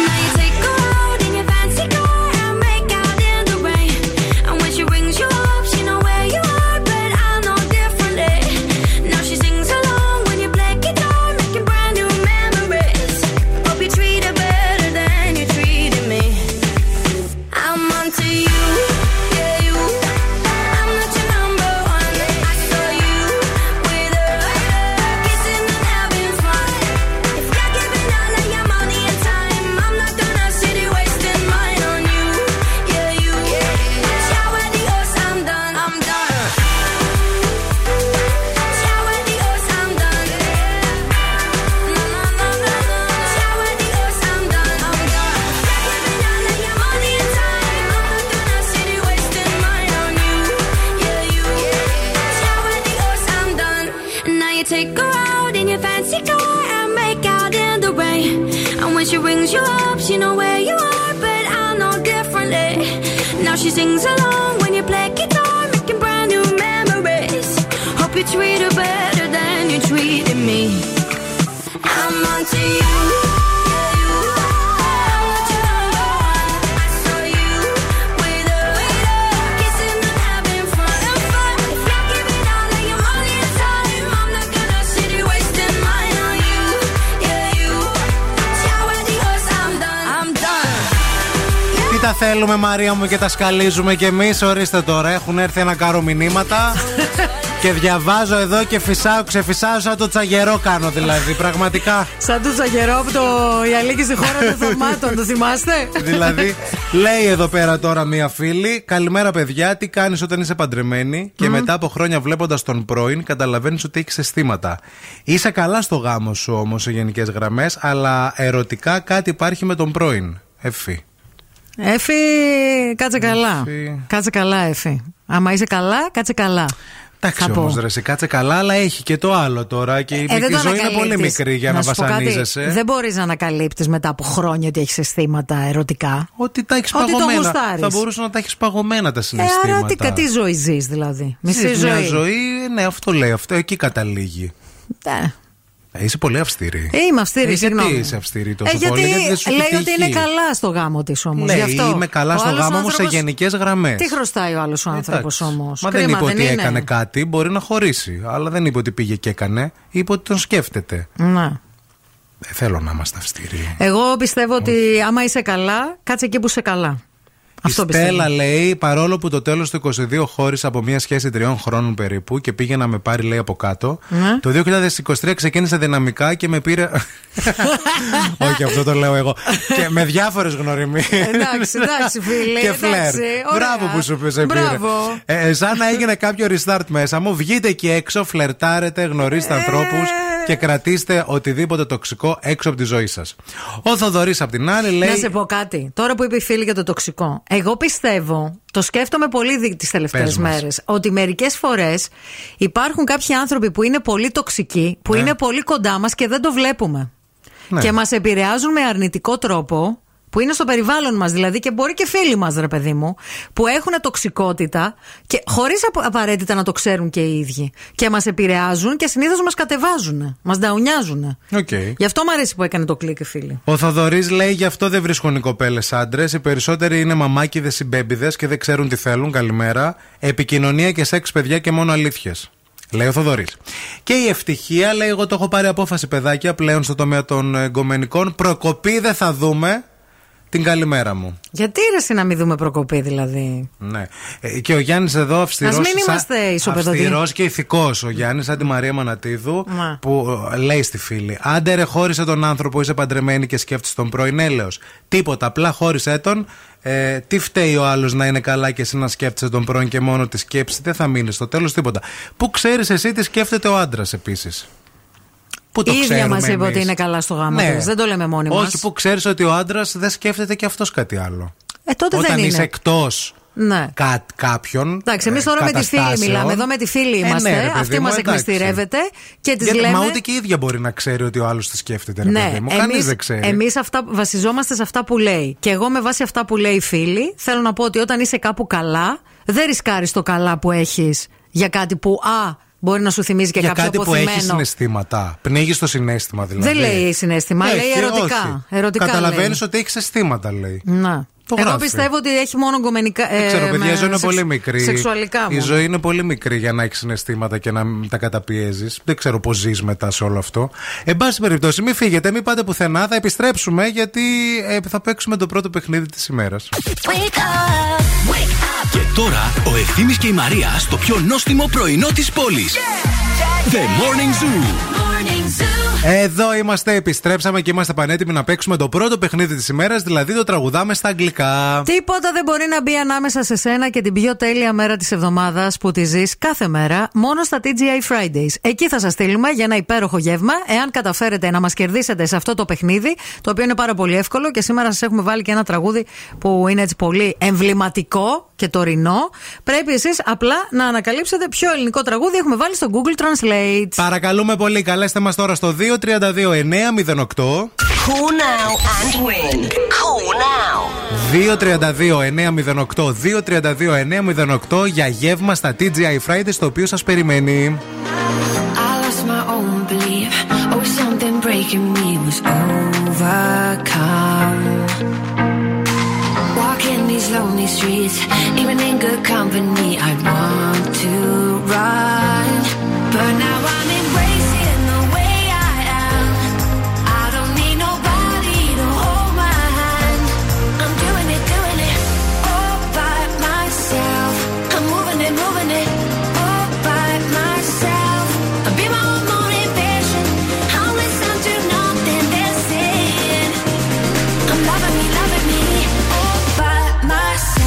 Now you take a road in your fancy car and make out in the rain. And when she rings you up, she know where you are, but I know differently. Now she sings along when you play guitar, making brand new memories. Hope you treat her better than you treated me. I'm onto you. She rings you up, she know where you are, but I know differently. Now she sings along when you play guitar, making brand new memories. Hope you treat her better than you treated me. I'm onto you. Τα θέλουμε, Μαρία μου, και τα σκαλίζουμε κι εμείς. Ορίστε τώρα, έχουν έρθει ένα κάρο μηνύματα και διαβάζω εδώ και φυσάω, ξεφυσάω σαν το τσαγερό κάνω δηλαδή, πραγματικά. Σαν το τσαγερό από το «Η Αλίκη στη χώρα των θαυμάτων», το θυμάστε. Δηλαδή, λέει εδώ πέρα τώρα μία φίλη: «Καλημέρα, παιδιά. Τι κάνεις όταν είσαι παντρεμένη και mm. μετά από χρόνια βλέποντας τον πρώην, καταλαβαίνεις ότι έχεις αισθήματα. Είσαι καλά στο γάμο σου όμως σε γενικές γραμμές, αλλά ερωτικά κάτι υπάρχει με τον πρώην. Εφή». Έφη, κάτσε καλά. Έφη. Κάτσε καλά, Έφη. Άμα είσαι καλά, κάτσε καλά. Εντάξει όμως, ρε, κάτσε καλά, αλλά έχει και το άλλο τώρα. Και ε, η ζωή είναι πολύ μικρή για να, να βασανίζεσαι. Κάτι, δεν μπορείς να ανακαλύπτεις μετά από χρόνια ότι έχεις αισθήματα ερωτικά. Ότι τα έχεις παγωμένα. Θα μπορούσε να τα έχεις παγωμένα τα συναισθήματα. Ε, ερωτικά, τι ζωή ζεις δηλαδή. Μισή ζωή. Μια ζωή, ναι, αυτό λέει. Αυτό εκεί καταλήγει. Ναι. Είσαι πολύ αυστηρή. Είμαι αυστηρή, συγγνώμη. Γιατί είσαι αυστηρή τόσο ε, γιατί πολύ, γιατί δεν σου λέει τύχει. Ότι είναι καλά στο γάμο της όμως. Ναι, αυτό. Είμαι καλά ο στο γάμο μου σε γενικές γραμμές. Τι χρωστάει ο άλλος ο άνθρωπος όμως. Μα κρίμα, δεν είπε δεν ότι είναι. Έκανε κάτι, μπορεί να χωρίσει. Αλλά δεν είπε ότι πήγε και έκανε, είπε ότι τον σκέφτεται. Να. Δεν θέλω να είμαστε αυστηροί. Εγώ πιστεύω ότι άμα είσαι καλά, κάτσε εκεί που είσαι καλά. Η Στέλλα λέει: «Παρόλο που το τέλος του είκοσι δύο χώρισα από μια σχέση τριών χρόνων περίπου και πήγε να με πάρει», λέει, «από κάτω. Mm. Το δύο χιλιάδες είκοσι τρία ξεκίνησε δυναμικά και με πήρε». Όχι, αυτό το λέω εγώ. Και με διάφορες γνωριμίες. Εντάξει, εντάξει, φίλε. Και φλερ. Μπράβο που σου πήρε. Ε, σαν να έγινε κάποιο restart μέσα μου. Βγείτε εκεί έξω, φλερτάρετε, γνωρίστε ανθρώπους και κρατήστε οτιδήποτε τοξικό έξω από τη ζωή σας. Ο Θοδωρής απ' την άλλη λέει: «Να σε πω κάτι. Τώρα που είπε η φίλη για το τοξικό, εγώ πιστεύω, το σκέφτομαι πολύ τις τελευταίες μέρες, ότι μερικές φορές υπάρχουν κάποιοι άνθρωποι που είναι πολύ τοξικοί, που ναι. είναι πολύ κοντά μας και δεν το βλέπουμε. Ναι. Και μας επηρεάζουν με αρνητικό τρόπο, που είναι στο περιβάλλον μας δηλαδή, και μπορεί και φίλοι μας, ρε παιδί μου, που έχουν τοξικότητα και χωρίς απαραίτητα να το ξέρουν και οι ίδιοι. Και μας επηρεάζουν και συνήθως μας κατεβάζουν, μας νταουνιάζουν». Okay. Γι' αυτό μου αρέσει που έκανε το κλικ, φίλοι. Ο Θοδωρής λέει: «Γι' αυτό δεν βρίσκουν οι κοπέλες άντρες. Οι περισσότεροι είναι μαμάκιδες ή μπέμπιδες και δεν ξέρουν τι θέλουν. Καλημέρα. Επικοινωνία και σεξ, παιδιά, και μόνο αλήθειες», λέει ο Θοδωρής. Και η ευτυχία λέει: «Εγώ το έχω πάρει απόφαση, παιδάκια, πλέον στο τομέα των εγκομενικών. Προκοπή δεν θα δούμε. Την καλημέρα μου». Γιατί ρε, να μην δούμε προκοπή δηλαδή. Ναι. Ε, και ο Γιάννης εδώ, αυστηρός. Ας μην είμαστε ισοπεδωτοί. Αυστηρός και ηθικός ο Γιάννης, σαν τη Μαρία Μανατίδου, Μα. που λέει στη φίλη: «Άντε ρε, χώρισε τον άνθρωπο, είσαι παντρεμένη και σκέφτεσαι τον πρώην, έλεος. Τίποτα, απλά χώρισε τον. Ε, τι φταίει ο άλλος να είναι καλά και εσύ να σκέφτεσαι τον πρώην και μόνο τη σκέψη, δεν θα μείνει στο τέλος τίποτα. Πού ξέρεις εσύ τι σκέφτεται ο άντρας επίσης. Που το η ίδια μας είπε ότι είναι καλά στο γάμο». Ναι. Δεν το λέμε μόνοι μας. Όχι, που ξέρεις ότι ο άντρας δεν σκέφτεται και αυτός κάτι άλλο. Ε, τότε όταν δεν είναι. Όταν είσαι εκτός ναι. κά, κάποιον. Εντάξει, εμείς τώρα με τη φίλη μιλάμε. Εδώ με τη φίλη είμαστε. Ε, ναι, αυτή μας εκμυστηρεύεται και της λέμε. Μα ούτε και η ίδια μπορεί να ξέρει ότι ο άλλος τη σκέφτεται. Ρε ναι, παιδί μου, κανείς δεν ξέρει. Εμείς βασιζόμαστε σε αυτά που λέει. Και εγώ με βάση αυτά που λέει η φίλη, θέλω να πω ότι όταν είσαι κάπου καλά, δεν ρισκάρεις το καλά που έχεις για κάτι που α. Μπορεί να σου θυμίζει και για κάποιο κάτι αποθυμένο. Που έχει συναισθήματα. Πνίγει το συναίσθημα δηλαδή. Δεν λέει συναίσθημα, έχει, λέει ερωτικά. ερωτικά Καταλαβαίνεις ότι έχει αισθήματα, λέει. Να. Το Εγώ γράφει. πιστεύω ότι έχει μόνο κομμενικά. Δεν ξέρω, παιδιά, η ζωή είναι σεξ... πολύ μικρή. Σεξουαλικά μου. Η ζωή είναι πολύ μικρή για να έχει συναισθήματα και να τα καταπιέζει. Δεν ξέρω πώς ζει μετά σε όλο αυτό. Εν πάση περιπτώσει, μην φύγετε, μην πάτε πουθενά. Θα επιστρέψουμε γιατί ε, θα παίξουμε το πρώτο παιχνίδι της ημέρας. Και τώρα ο Ευθύμης και η Μαρία στο πιο νόστιμο πρωινό της πόλης. Yeah. The Morning Zoo. Morning Zoo. Εδώ είμαστε, επιστρέψαμε και είμαστε πανέτοιμοι να παίξουμε το πρώτο παιχνίδι της ημέρας, δηλαδή το τραγουδάμε στα αγγλικά. Τίποτα δεν μπορεί να μπει ανάμεσα σε σένα και την πιο τέλεια μέρα της εβδομάδας που τη ζεις κάθε μέρα, μόνο στα τι τζι άι Fridays. Εκεί θα σας στείλουμε για ένα υπέροχο γεύμα, εάν καταφέρετε να μας κερδίσετε σε αυτό το παιχνίδι, το οποίο είναι πάρα πολύ εύκολο και σήμερα σας έχουμε βάλει και ένα τραγούδι που είναι έτσι πολύ εμβληματικό και τωρινό. Πρέπει εσείς απλά να ανακαλύψετε ποιο ελληνικό τραγούδι έχουμε βάλει στο Google Translate. Παρακαλούμε πολύ, καλέστε μας τώρα στο δύο τρία δύο εννιά μηδέν οκτώ. Call now and win. Call now. δύο τρία δύο εννιά μηδέν οκτώ δύο τρία δύο εννιά μηδέν οκτώ για γεύμα στα τι τζι άι Fridays, το οποίο σας περιμένει. Lonely streets, even in good company, I want to run, but now I'm embracing the way I am. I don't need nobody to hold my hand. I'm doing it, doing it, all by myself. I'm moving it, moving it, all by myself. I'll be my own motivation. I'll listen to nothing they're saying. I'm loving me, loving me, all by myself.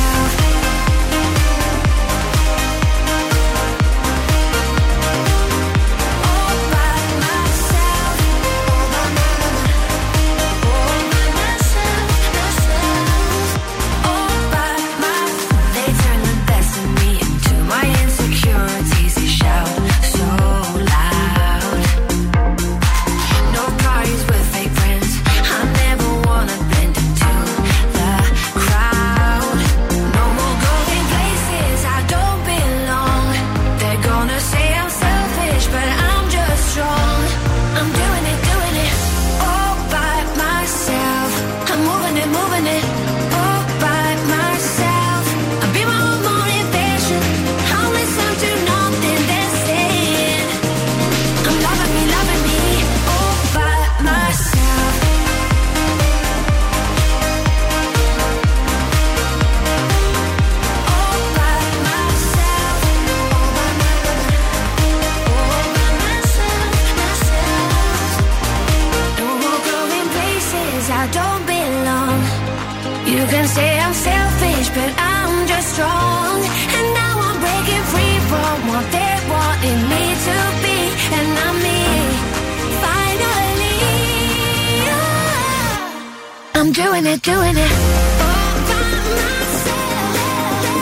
I'm doing it, doing it, all by myself, all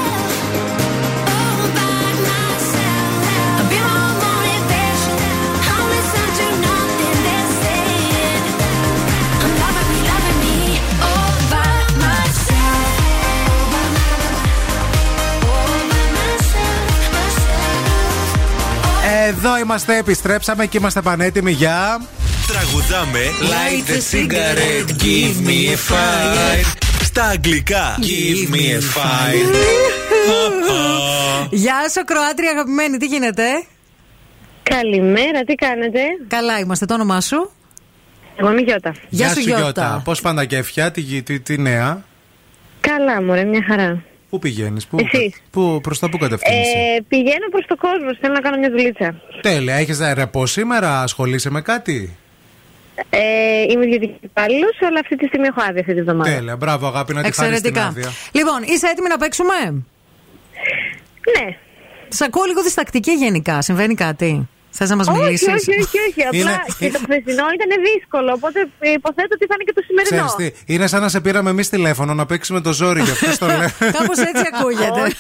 by myself. I'll be my own motivation. I'll listen to nothing they're saying. I'm loving me, loving me, all by myself, all by myself, all by myself, myself. Εδώ είμαστε, επιστρέψαμε και είμαστε πανέτοιμοι για... Τραγουδάμε Light a cigarette, give me a fire. Στα αγγλικά give me a fire. Γεια σου Κροάτρια αγαπημένη, τι γίνεται? Καλημέρα, τι κάνετε? Καλά είμαστε, το όνομά σου? Εγώ είμαι Γιώτα. Γεια σου Γιώτα. Πώς πάντα κέφια, τη νέα? Καλά μωρέ, μια χαρά. Πού πηγαίνεις, πού, πού, προς τα πού κατευθύνεσαι? Ε, πηγαίνω προς το κόσμο, θέλω να κάνω μια δουλίτσα. Τέλεια, έχεις αεραπό σήμερα, ασχολείσαι με κάτι? Ε, είμαι ιδιωτική υπάλληλος, αλλά αυτή τη στιγμή έχω άδεια αυτή τη βδομάδα. Τέλεια, μπράβο αγάπη, να τη χάνεις την άδεια. Λοιπόν, είσαι έτοιμη να παίξουμε? Ναι. Σ' ακούω λίγο διστακτική γενικά, συμβαίνει κάτι? Θες να μας μιλήσεις? Όχι, όχι, όχι. Απλά είναι... και το χθεσινό ήταν δύσκολο. Οπότε υποθέτω ότι θα είναι και το σημερινό. Τι, είναι σαν να σε πήραμε εμείς τηλέφωνο να παίξουμε το ζόρι για αυτό το λέω. Κάπως έτσι ακούγεται.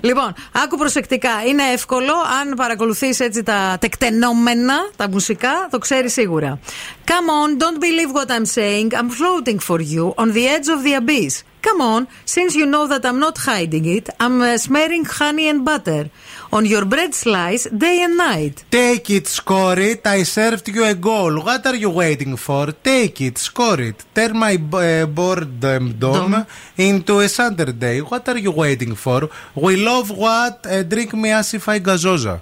Λοιπόν, άκου προσεκτικά. Είναι εύκολο. Αν παρακολουθείς έτσι τα τεκτενόμενα, τα μουσικά, το ξέρεις σίγουρα. Come on, don't believe what I'm saying. I'm floating for you on the edge of the abyss. Come on, since you know that I'm not hiding it, I'm uh, smearing honey and butter on your bread slice day and night. Take it, score it, I served you a goal. What are you waiting for? Take it, score it. Turn my uh, boredom dome into a Saturday. What are you waiting for? We love what? Uh, drink me as if I gazoza.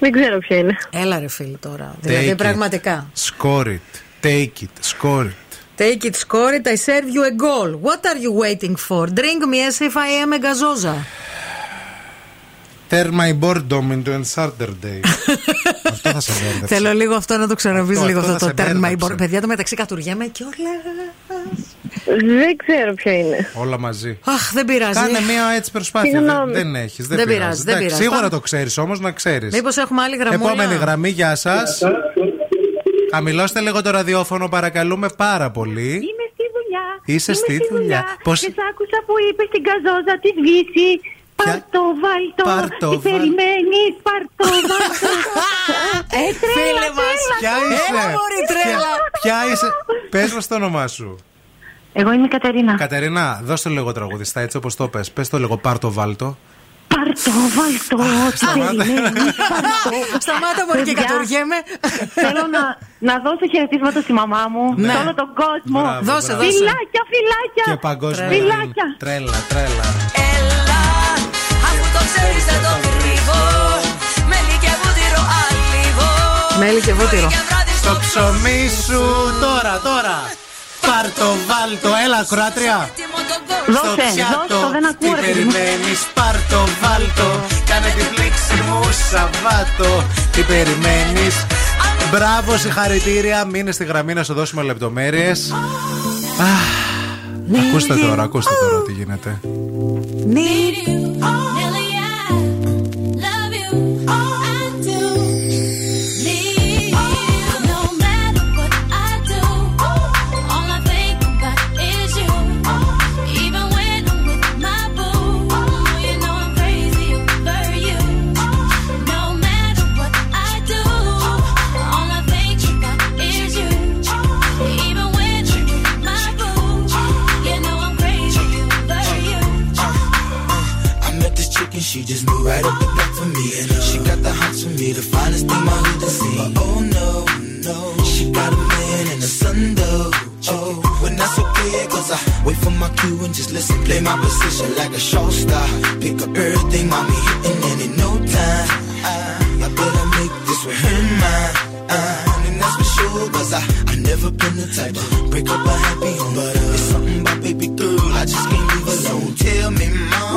Δεν ξέρω ποιο είναι. Έλα ρε φίλοι τώρα. Δηλαδή πραγματικά. Score it. Take it, score it. Take it, score it, I serve you a goal. What are you waiting for? Drink me as if I am a gazoza. Turn my boredom into a Saturday. Αυτό θα σε μπέρδεψε. Θέλω λίγο αυτό να το ξαναβείς λίγο αυτό, αυτό το turn my boredom. Παιδιά, το μεταξύ κατουριέμαι και όλα. Δεν ξέρω ποιο είναι. Όλα μαζί. Αχ, δεν πειράζει. Κάνε μία έτσι προσπάθεια. Δεν, δεν έχεις. Δεν, δεν πειράζει. πειράζει. Δεν πειράζει. Σίγουρα Πάμε. Το ξέρεις όμως, να ξέρεις. Μήπως έχουμε άλλη γραμμή? Επόμενη γραμμή, γεια σας. Χαμηλώστε λίγο το ραδιόφωνο, παρακαλούμε πάρα πολύ. Είμαι στη δουλειά. Είσαι στη δουλειά. δουλειά. Πώς... Και σ' άκουσα που είπες στην καζόζα τη Βύση. Πάρτο, βάλτο. Πάρτο, βάλτο. Περιμένεις, πάρτο, βάλτο. ε, τρέλα, φίλε μας, ποια είσαι? Έλα, μωρή, τρέλα. Ποια είσαι? Πες μας το όνομά σου. Εγώ είμαι η Κατερίνα. Κατερίνα, δώσ' το λίγο τραγουδιστά, έτσι όπως το πες. Πες το λίγο, πάρτο, βάλτο. Πάρτο, βάλτο, περιμένεις, πάρτο. Σταμάτα μωρή και κατουργέμαι. Θέλω να δώσω χαιρετίσματα στη μαμά μου, σε όλο τον κόσμο. Δώσε, δώσε. Φιλάκια, φιλάκια. Και παγκόσμια τρέλα, τρέλα. Έλα, αφού το ξέρεις δεν το κρύβω. Μέλι και βούτυρο άλυβο. Μέλι και βούτυρο. Στο ψωμί σου τώρα, τώρα. Πάρτο, βάλτο, έλα κροάτρια. Δώσε, δώσε, δεν ακούω ρε. Τι περιμένεις, πάρτο, βάλτο. Κάνε τη πλήξη μου Σαββάτο. Τι περιμένεις. Μπράβο, συγχαρητήρια. Μείνε στη γραμμή να σου δώσουμε λεπτομέρειες. Ακούστε τώρα, ακούστε τώρα τι γίνεται. She just moved right up the block for me, and she got the hots for me, the finest thing my hood has seen. But oh no, no, she got a man and a son though. Oh, and that's okay, cause I wait for my cue and just listen. Play my position like a show star. Pick up everything, mommy hitting, and in no time, I, I better make this with her mine. Uh, and that's for sure, cause I, I never been the type to break up a happy home. But uh, it's something about baby girl, I just can't leave alone. Tell me, mom,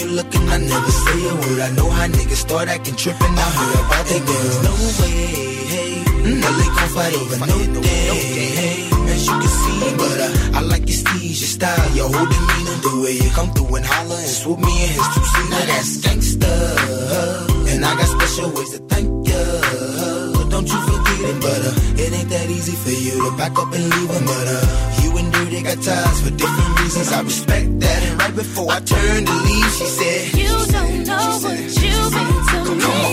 You looking, I never say a word. I know how niggas start acting trippin'. I heard about the girls. No way, hey. Well, they gon' fight over no day, hey. As you can see, but uh, I like your steez, your style, your whole demeanor, the way you come through and holler and swoop me in his two seat. Now that's gangsta, and I got special ways to thank ya. Don't you forget it, but uh, it ain't that easy for you to back up and leave him, but uh, you and Dirty got ties for different reasons. I respect that. And right before I turned to leave, she said, you she don't know what you've been to me. Come on.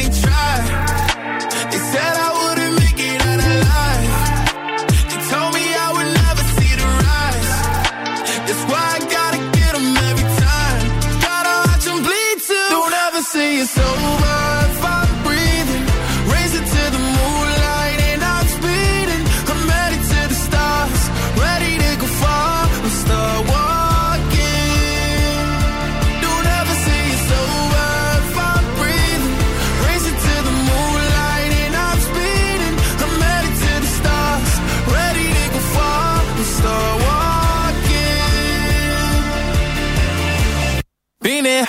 ain't tried. They said I wouldn't make it out alive. They told me I would never see the rise. That's why I gotta get them every time. Gotta watch them bleed too. Don't ever say it's over if I'm breathing. Raise it to the moonlight and I'm speeding. I'm headed to the stars, ready to go far. We'll start walking. Been it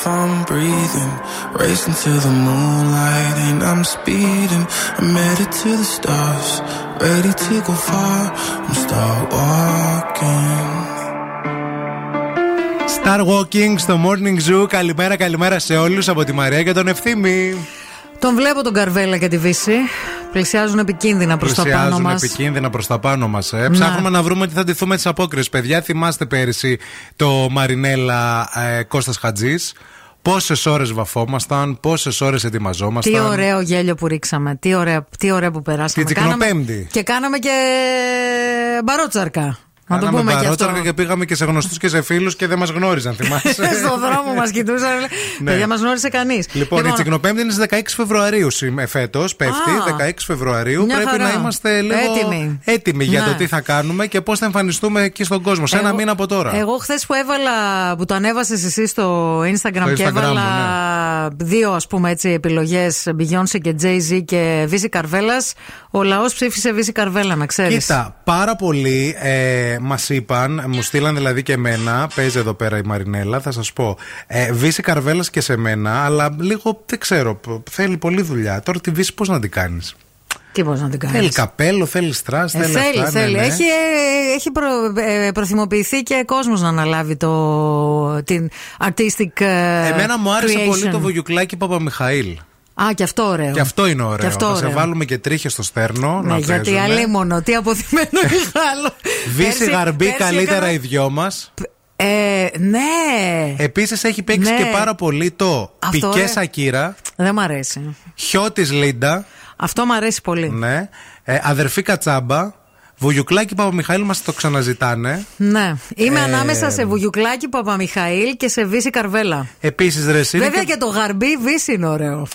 If I'm breathing, racing to the moonlight and I'm speeding. I'm headed to the stars, ready to go far. I'm start walking. Star Walking στο Morning Zoo. Καλημέρα, καλημέρα σε όλους από τη Μαρία και τον Ευθύμη. Τον βλέπω τον Καρβέλα και τη Βύση. Πλησιάζουν επικίνδυνα προς τα πάνω μας. Πλησιάζουν επικίνδυνα προς τα πάνω μας. Ε. Ψάχνουμε να βρούμε τι θα ντυθούμε τις απόκριες. Παιδιά, θυμάστε πέρυσι το Μαρινέλα ε, Κώστας Χατζής. Πόσες ώρες βαφόμασταν, πόσες ώρες ετοιμαζόμασταν. Τι ωραίο γέλιο που ρίξαμε, τι ωραία, τι ωραία που περάσαμε. Και Τσικνοπέμπτη. Και κάναμε και μπαρότσαρκα. Να το πούμε και αυτό. Και πήγαμε και σε γνωστούς και σε φίλους και δεν μας γνώριζαν, θυμάσαι. Στον δρόμο μας κοιτούσαν. Δεν μας γνώρισε κανείς. Λοιπόν, η Τσικνοπέμπτη είναι στις δεκαέξι Φεβρουαρίου φέτος. Πέφτει δεκαέξι Φεβρουαρίου. Πρέπει να είμαστε λίγο έτοιμοι για το τι θα κάνουμε και πώς θα εμφανιστούμε εκεί στον κόσμο. Σε ένα μήνα από τώρα. Εγώ χθες που έβαλα, που το ανέβασες εσύ στο Instagram και έβαλα δύο ας πούμε έτσι επιλογές, Beyoncé και Jay-Z και Βύση Καρβέλας, ο λαός ψήφισε Βύση Καρβέλα, να ξέρεις. Κοίτα, πάρα πολλοί ε, μας είπαν, μου στείλαν δηλαδή και εμένα, παίζει εδώ πέρα η Μαρινέλα, θα σας πω. Ε, Βύση Καρβέλας και σε μένα, αλλά λίγο δεν ξέρω, θέλει πολλή δουλειά. Τώρα τη Βύση πώς να την κάνεις. Τι πώς να την κάνεις. Θέλει καπέλο, θέλει στρας, ε, θέλει, θέλει, αυτά, θέλει. Ναι, ναι. Έχει, έχει προ, προθυμοποιηθεί και κόσμος να αναλάβει το, την artistic. Εμένα μου άρεσε creation. Πολύ το Βουγιουκλάκι Παπαμιχαήλ. Α, και αυτό ωραίο. Και αυτό είναι ωραίο. Αυτό θα ωραίο. Σε βάλουμε και τρίχες στο στέρνο. Ναι, να γιατί αλίμονο, τι αποθυμένο Μιχάλο. Βύση γαρμπή, καλύτερα έκανα... οι δυο μας. Ε, ναι. Επίσης έχει παίξει ναι. και πάρα πολύ το Πικέ Σακύρα. Δεν μ' αρέσει. Χιώτης Λίντα. Αυτό μ' αρέσει πολύ. Ναι. Ε, αδερφή Κατσάμπα. Βουγιουκλάκι Παπαμιχαήλ, μας το ξαναζητάνε. Ναι. Είμαι ε... ανάμεσα σε Βουγιουκλάκι Παπαμιχαήλ και σε Βύση Καρβέλα. Επίσης ρε εσύ. Βέβαια και το γαρμπή Βύση είναι ωραίο.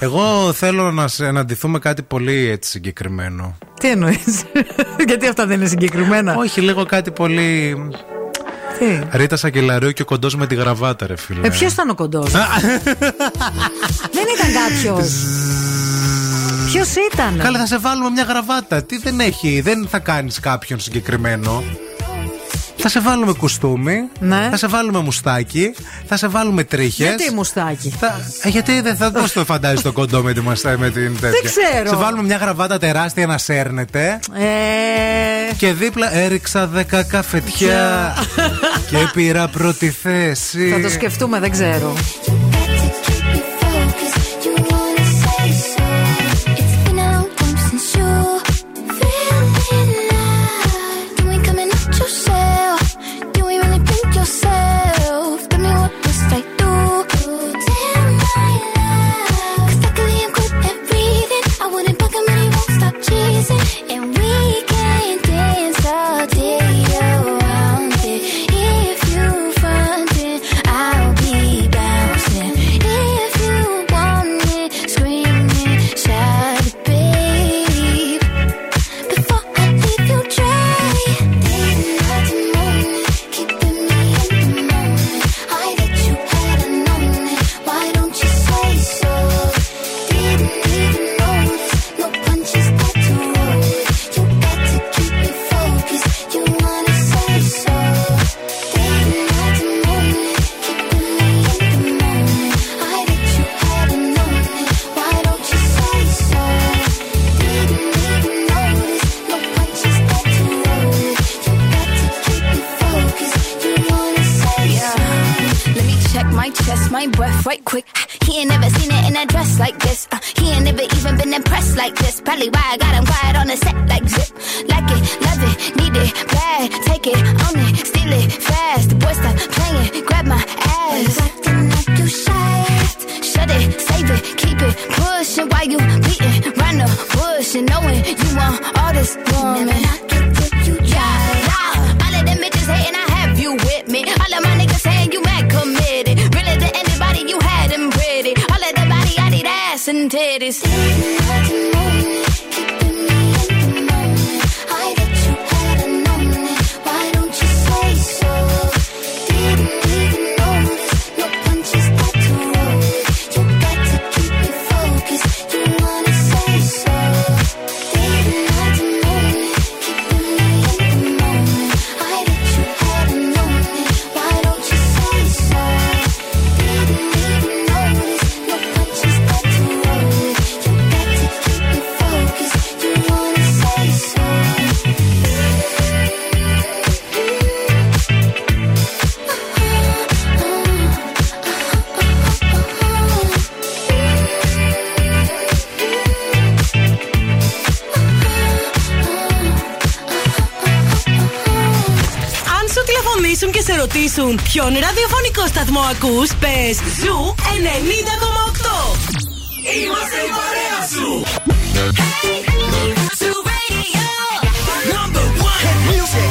Εγώ θέλω να συναντηθούμε κάτι πολύ έτσι συγκεκριμένο. Τι εννοείς? Γιατί αυτά δεν είναι συγκεκριμένα. Όχι, λίγο κάτι πολύ. Τι? Ρίτα Σακελαρίου και ο κοντός με τη γραβάτα, ρε φίλε. Ε, ποιος ήταν ο κοντός? Δεν ήταν κάποιος. Ποιος ήταν? Καλά, θα σε βάλουμε μια γραβάτα. Τι δεν έχει, δεν θα κάνεις κάποιον συγκεκριμένο. Θα σε βάλουμε κουστούμι, ναι. θα σε βάλουμε μουστάκι, θα σε βάλουμε τρίχες. Γιατί μουστάκι? Θα... Γιατί δεν θα το φαντάζεις το κοντό με την μαστά, με την τέτοια. Δεν ξέρω. Σε βάλουμε μια γραβάτα τεράστια να σέρνεται. Ε... Και δίπλα έριξα δέκα καφετιά και πήρα πρώτη θέση. Θα το σκεφτούμε, δεν ξέρω. My breath right quick. He ain't never seen it in a dress like this. uh, He ain't never even been impressed like this. Probably why I got him quiet on the set like zip. Like it, love it, need it, bad. Take it, own it, steal it, fast. The boy stop playing, grab my ass. You acting like you shy. Shut it, save it, keep it pushing. Why you beating round the bush and knowing you want all this woman? Never knock it till you die. Nah, all of them bitches hating, I have you with me. All of my niggas saying you mad committed. Really the you had them pretty. All of the body, I need ass and titties. Και σε ρωτήσουν ποιον ραδιοφωνικό σταθμό ακούς, πες Zoo ενενήντα κόμμα οκτώ. Είμαστε η παρέα σου. Hey, Zoo Radio, number one hit music.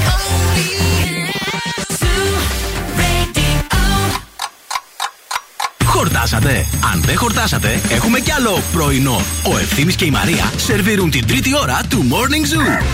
χορτάσατε? Αν δεν χορτάσατε, έχουμε κι άλλο πρωινό. Ο Ευθύμης και η Μαρία σερβίρουν την τρίτη ώρα του Morning Zoo.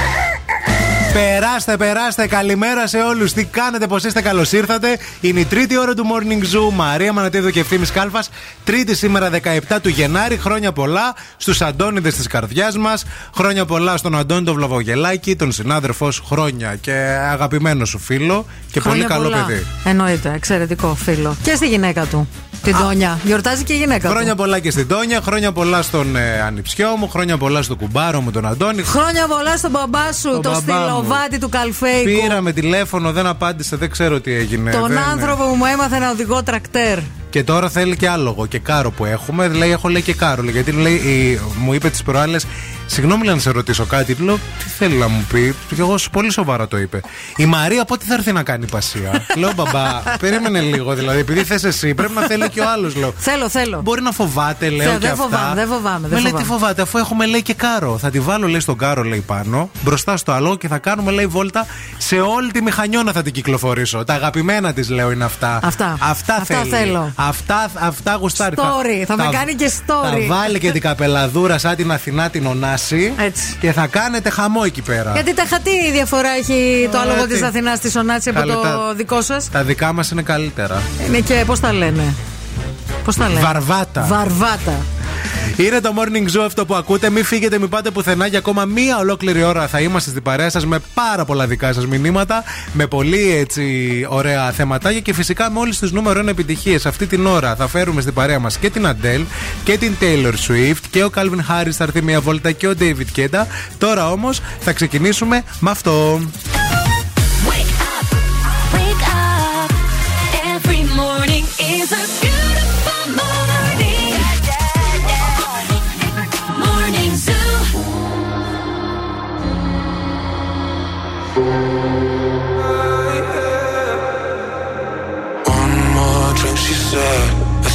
Περάστε, περάστε, καλημέρα σε όλους. Τι κάνετε, πως είστε, καλώς ήρθατε. Είναι η τρίτη ώρα του Morning Zoo. Μαρία Μανατίδου και Ευθύμης Κάλφας. Τρίτη σήμερα, δεκαεπτά του Γενάρη. Χρόνια πολλά στους Αντώνιδες της καρδιάς μας. Χρόνια πολλά στον Αντώνη τον Βλαβογελάκη, τον συνάδελφό σου. Χρόνια και αγαπημένο σου φίλο. Και χρόνια πολύ πολλά. Καλό παιδί. Εννοείται, εξαιρετικό φίλο. Και στη γυναίκα του. Την Τόνια. Γιορτάζει και η γυναίκα. Χρόνια του. Πολλά και στην Τόνια. Χρόνια πολλά στον ε, Ανιψιό μου. Χρόνια πολλά στον κουμπάρο μου, τον Αντώνη. Χρόνια πολλά στον μπαμπά σου, τον το στυλοβάτι του Καλφέικου. Πήραμε τηλέφωνο, δεν απάντησε, δεν ξέρω τι έγινε. Τον δεν... άνθρωπο που μου έμαθε να οδηγώ τρακτέρ. Και τώρα θέλει και άλογο και κάρο που έχουμε. Λέει, έχω λέει και κάρο. Γιατί λέει, η, μου είπε τις προάλλες, συγγνώμη να σε ρωτήσω κάτι. Λέω, τι θέλει να μου πει. Και εγώ πολύ σοβαρά το είπε. Η Μαρία πότε θα έρθει να κάνει πασία. Λέω, μπαμπά, περίμενε λίγο. Δηλαδή, επειδή θες εσύ, πρέπει να θέλει και ο άλλος. Θέλω, θέλω. Μπορεί να φοβάται, λέω. Θέλω, και δεν, αυτά. Φοβάμαι, δεν φοβάμαι. Δεν με λέει, τι φοβάται, αφού έχουμε λέει και κάρο. Θα τη βάλω, λέει, στον κάρο, λέει, πάνω, μπροστά στο άλογο και θα κάνουμε, λέει, βόλτα σε όλη τη Μηχανιώνα θα την κυκλοφορήσω. Τα αγαπημένα τη, λέω, είναι αυτά. Αυτά, αυτά, αυτά θέλει. Θέλω. Αυτά, αυτά γουστάρει. Story, θα, θα με κάνει και story. Θα βάλει και την καπελαδούρα σαν την Αθηνά την Ωνάση. Έτσι. Και θα κάνετε χαμό εκεί πέρα. Γιατί τα χατή η διαφορά έχει το άλογο της Αθηνάς της Ωνάση από το τα, δικό σας. Τα δικά μας είναι καλύτερα. Είναι και πώς τα λένε. Πώς τα λένε. Βαρβάτα. Βαρβάτα. Είναι το Morning Zoo αυτό που ακούτε. Μην φύγετε, μην πάτε πουθενά. Για ακόμα μία ολόκληρη ώρα θα είμαστε στην παρέα σας με πάρα πολλά δικά σας μηνύματα, με πολύ έτσι ωραία θεματάκια και φυσικά με όλες τις νούμερο ένα επιτυχίες. Αυτή την ώρα θα φέρουμε στην παρέα μας και την Αντέλ και την Taylor Swift και ο Calvin Harris θα έρθει μία βόλτα και ο David Guetta. Τώρα όμως θα ξεκινήσουμε με αυτό.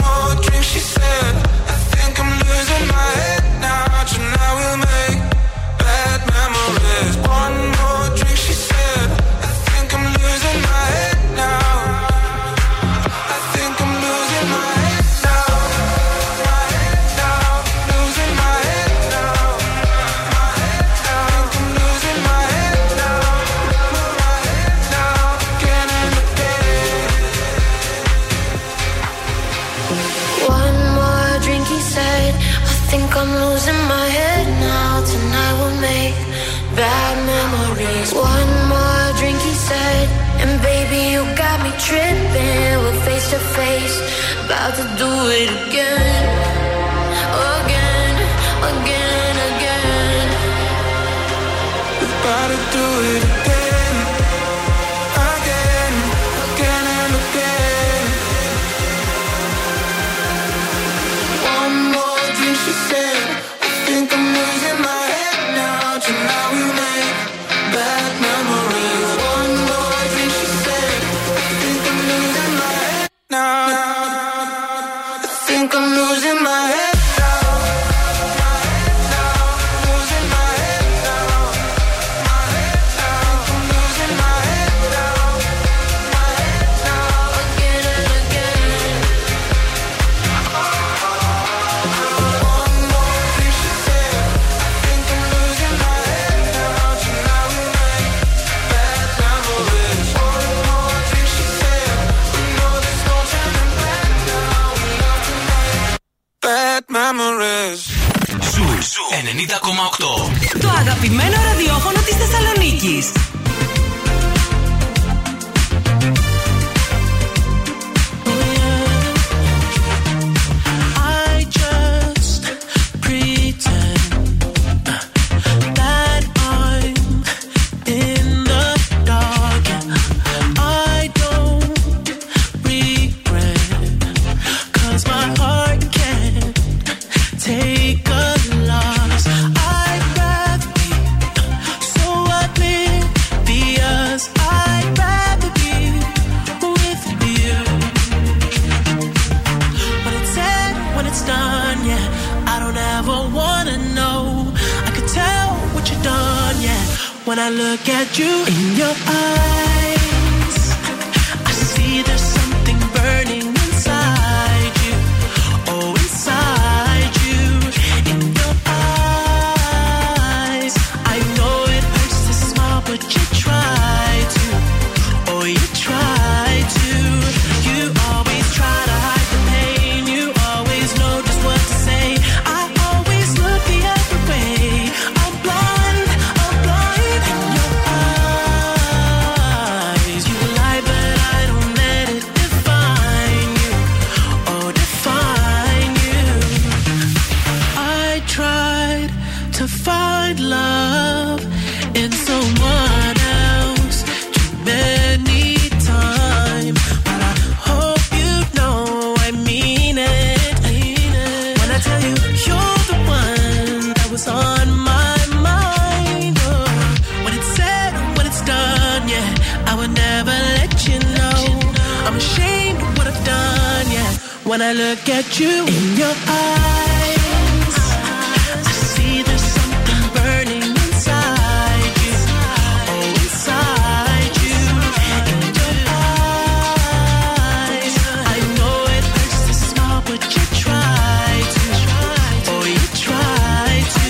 more tripping, we're face to face, about to do it again, again, again, again. We're about to do it again, again, again and again. One more drink, she said, I think I'm losing my head now, tonight we make bad memories. Now, I think I'm losing my head. ενενήντα κόμμα οκτώ. Το αγαπημένο ραδιόφωνο της Θεσσαλονίκης. I just pretend that I'm in the dark and I don't regret 'cause my heart can't when I look at you in your eyes. I see there's something burning inside you. Oh, inside you, in your eyes. I know it hurts to smile, but you try to. Oh, you try to. You always try to hide the pain. You always know just what to say. I always look the other way. I'm blind, I'm blind in your eyes. You lie, but I don't let it define you. Oh, define you. I tried to find love in someone else too many times, but I hope you know I mean it. Mean it. When I tell you you're the one that was on my mind, oh. When it's said, when it's done, yeah, I would never let you know. I'm ashamed of what I've done, yeah. When I look at you in your eyes, I see there's something burning inside you. Oh, inside you, in your eyes. I know it hurts to smile, but you try to. Oh, you try to.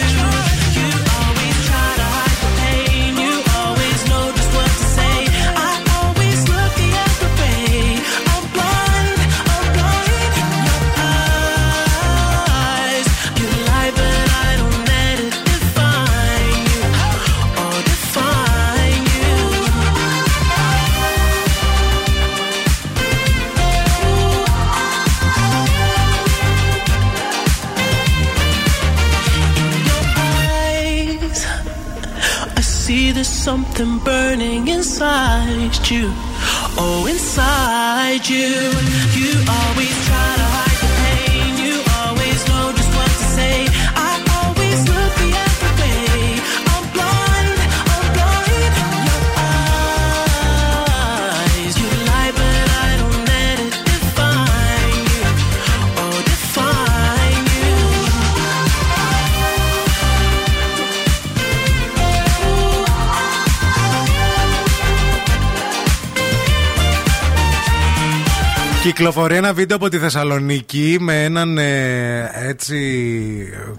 You always try to hide the pain. You always know just what to say. I always look the other way. I'm blind, I'm blind in your eyes. You lie, but I don't let it define you. Oh, define you. Your eyes, I see there's something burning inside you. Oh, inside you. You always try to hide the pain. You always know just what to say. I always look the other way. I'm blind, I'm blind in your eyes. You lie, but I don't let it define you. Oh, define you. Κυκλοφορεί ένα βίντεο από τη Θεσσαλονίκη με έναν ε, έτσι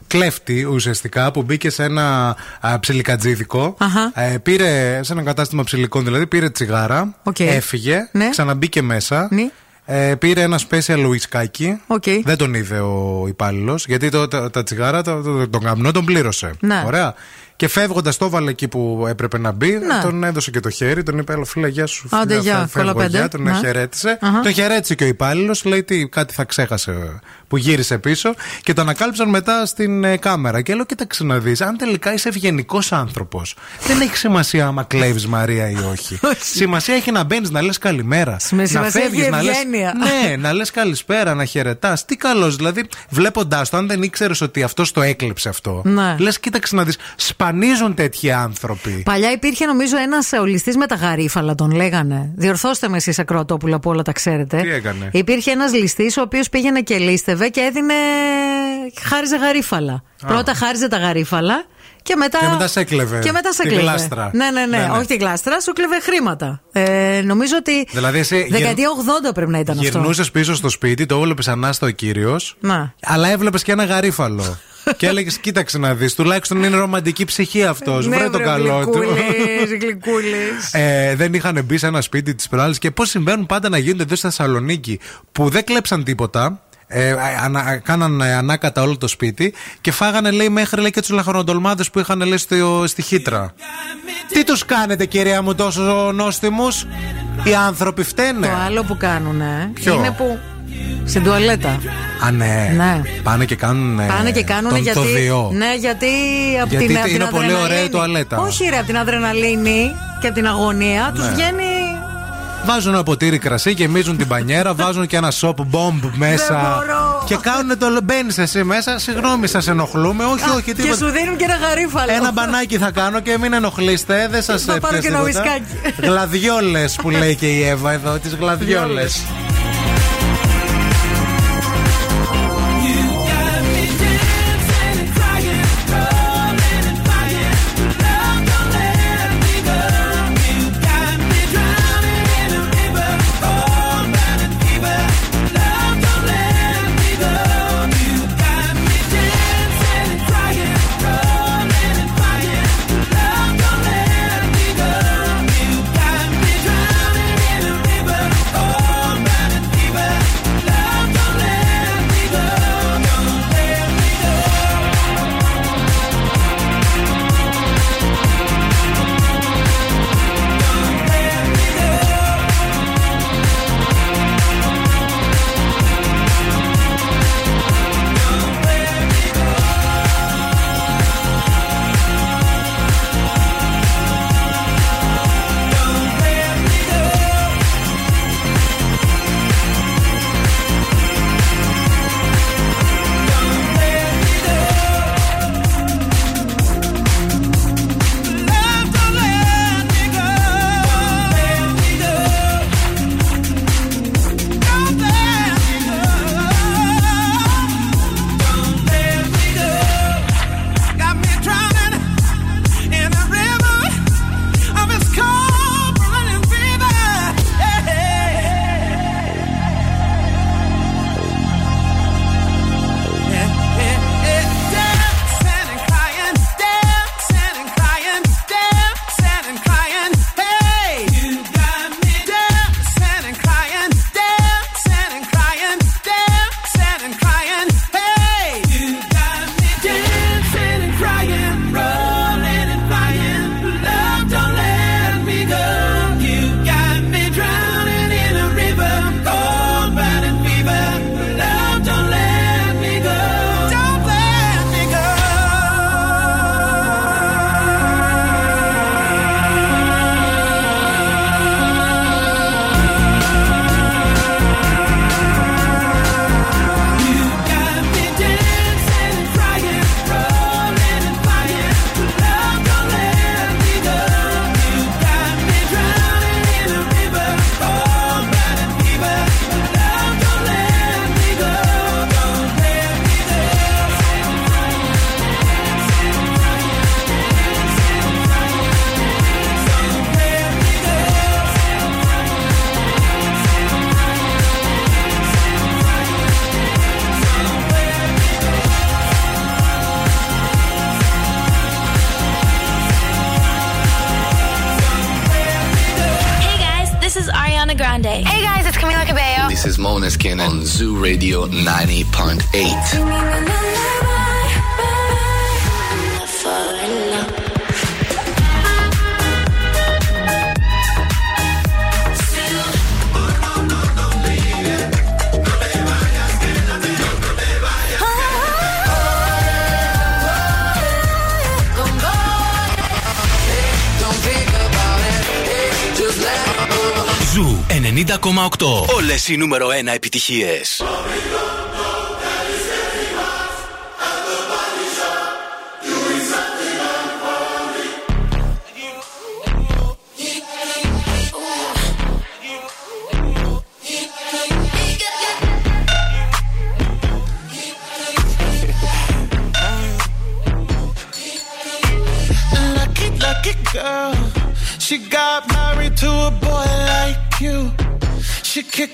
κλέφτη ουσιαστικά που μπήκε σε ένα α, ψιλικατζίδικο. Αχα. Ε, πήρε σε ένα κατάστημα ψιλικών, δηλαδή πήρε τσιγάρα, okay. Έφυγε, ναι. Ξαναμπήκε μέσα. Ναι. Ε, πήρε ένα special ουισκάκι. Okay. Δεν τον είδε ο υπάλληλος, γιατί το, τα, τα τσιγάρα το, το, τον γαμνό τον πλήρωσε. Ναι. Ωραία. Και φεύγοντας το βάλε εκεί που έπρεπε να μπει, ναι. Τον έδωσε και το χέρι, τον είπε: Φίλε, γεια σου, φίλε, γεια, φεύγω, γεια, τον ναι. χαιρέτησε. Uh-huh. Τον χαιρέτησε και ο υπάλληλος, λέει τι, κάτι θα ξέχασε που γύρισε πίσω. Και τον ανακάλυψαν μετά στην ε, κάμερα. Και λέω: Κοίταξε να δεις, αν τελικά είσαι ευγενικός άνθρωπος, δεν έχει σημασία άμα κλέβεις Μαρία ή όχι. Σημασία έχει να μπαίνεις, να λες καλημέρα. Σημασία να φεύγεις, να λες. Ναι, να λες καλησπέρα, να χαιρετάς. Τι καλός, δηλαδή βλέποντάς το, αν δεν ήξερες ότι αυτός το έκλεψε αυτό, λες: Κοίταξε να δεις. Πανίζουν τέτοιοι άνθρωποι. Παλιά υπήρχε νομίζω ένας ολιστής με τα γαρίφαλα, τον λέγανε. Διορθώστε με εσείς, ακροατόπουλα, που όλα τα ξέρετε. Τι έκανε. Υπήρχε ένας ληστής ο οποίος πήγαινε και λίστευε και έδινε. Χάριζε γαρίφαλα. Α. Πρώτα χάριζε τα γαρίφαλα και μετά. Και μετά σε έκλεβε. Και μετά σε έκλεβε. Γλάστρα. Ναι, ναι, ναι, ναι, ναι. Όχι την γλάστρα, σου κλεβε χρήματα. Ε, νομίζω ότι. Δηλαδή εσύ. Δεκαετία ογδόντα πρέπει να ήταν αυτό. Γυρνούσες πίσω στο σπίτι, το έβλεπες ανάστα ο κύριος. Αλλά έβλεπες και ένα γαρίφαλο. Και έλεγες, κοίταξε να δεις, τουλάχιστον είναι ρομαντική ψυχή αυτός. Βρε το καλό του. ε, δεν είχαν μπει σε ένα σπίτι της προάλλης. Και πώς συμβαίνουν πάντα να γίνονται εδώ στη Θεσσαλονίκη, που δεν κλέψαν τίποτα. Ε, ανα, κάναν ανάκατα όλο το σπίτι και φάγανε, λέει, μέχρι, λέει, και τους λαχανοτολμάδες που είχαν, λέει, στο, στη χύτρα. Τι τους κάνετε, κυρία μου, τόσο νόστιμους? Οι άνθρωποι φταίνε. Το άλλο που κάνουνε είναι που. Στην τουαλέτα. Α, ναι. ναι. Πάνε και κάνουν. Πάνε και κάνουν τον, γιατί, το διό. Ναι, γιατί από γιατί την αδρεναλίνη. Είναι πολύ ωραία η τουαλέτα. Όχι, ρε, από την αδρεναλίνη και από την αγωνία, ναι. Τους βγαίνει. Βάζουν ένα ποτήρι κρασί, γεμίζουν την πανιέρα, βάζουν και ένα soap bomb μέσα. Και κάνουν το. Μπαίνεις εσύ μέσα, συγγνώμη, σας ενοχλούμε. Όχι, α, όχι, τίποτα. Και σου δίνουν και ένα γαρίφαλο. Ένα μπανάκι θα κάνω και μην ενοχλείστε, δεν σας έπρεπε. Θα πάρω και ένα ουισκάκι. Γλαδιόλες που λέει και η Εύα εδώ, τις γλαδιόλες. Love, don't let Ariana Grande. Hey guys, it's Camila Cabello. This is Måneskin on Zoo Radio ninety point eight. Ζου ενενήντα κόμμα οκτώ. Όλες οι νούμερο ένα επιτυχίες. She got married to a boy like you. She'd kick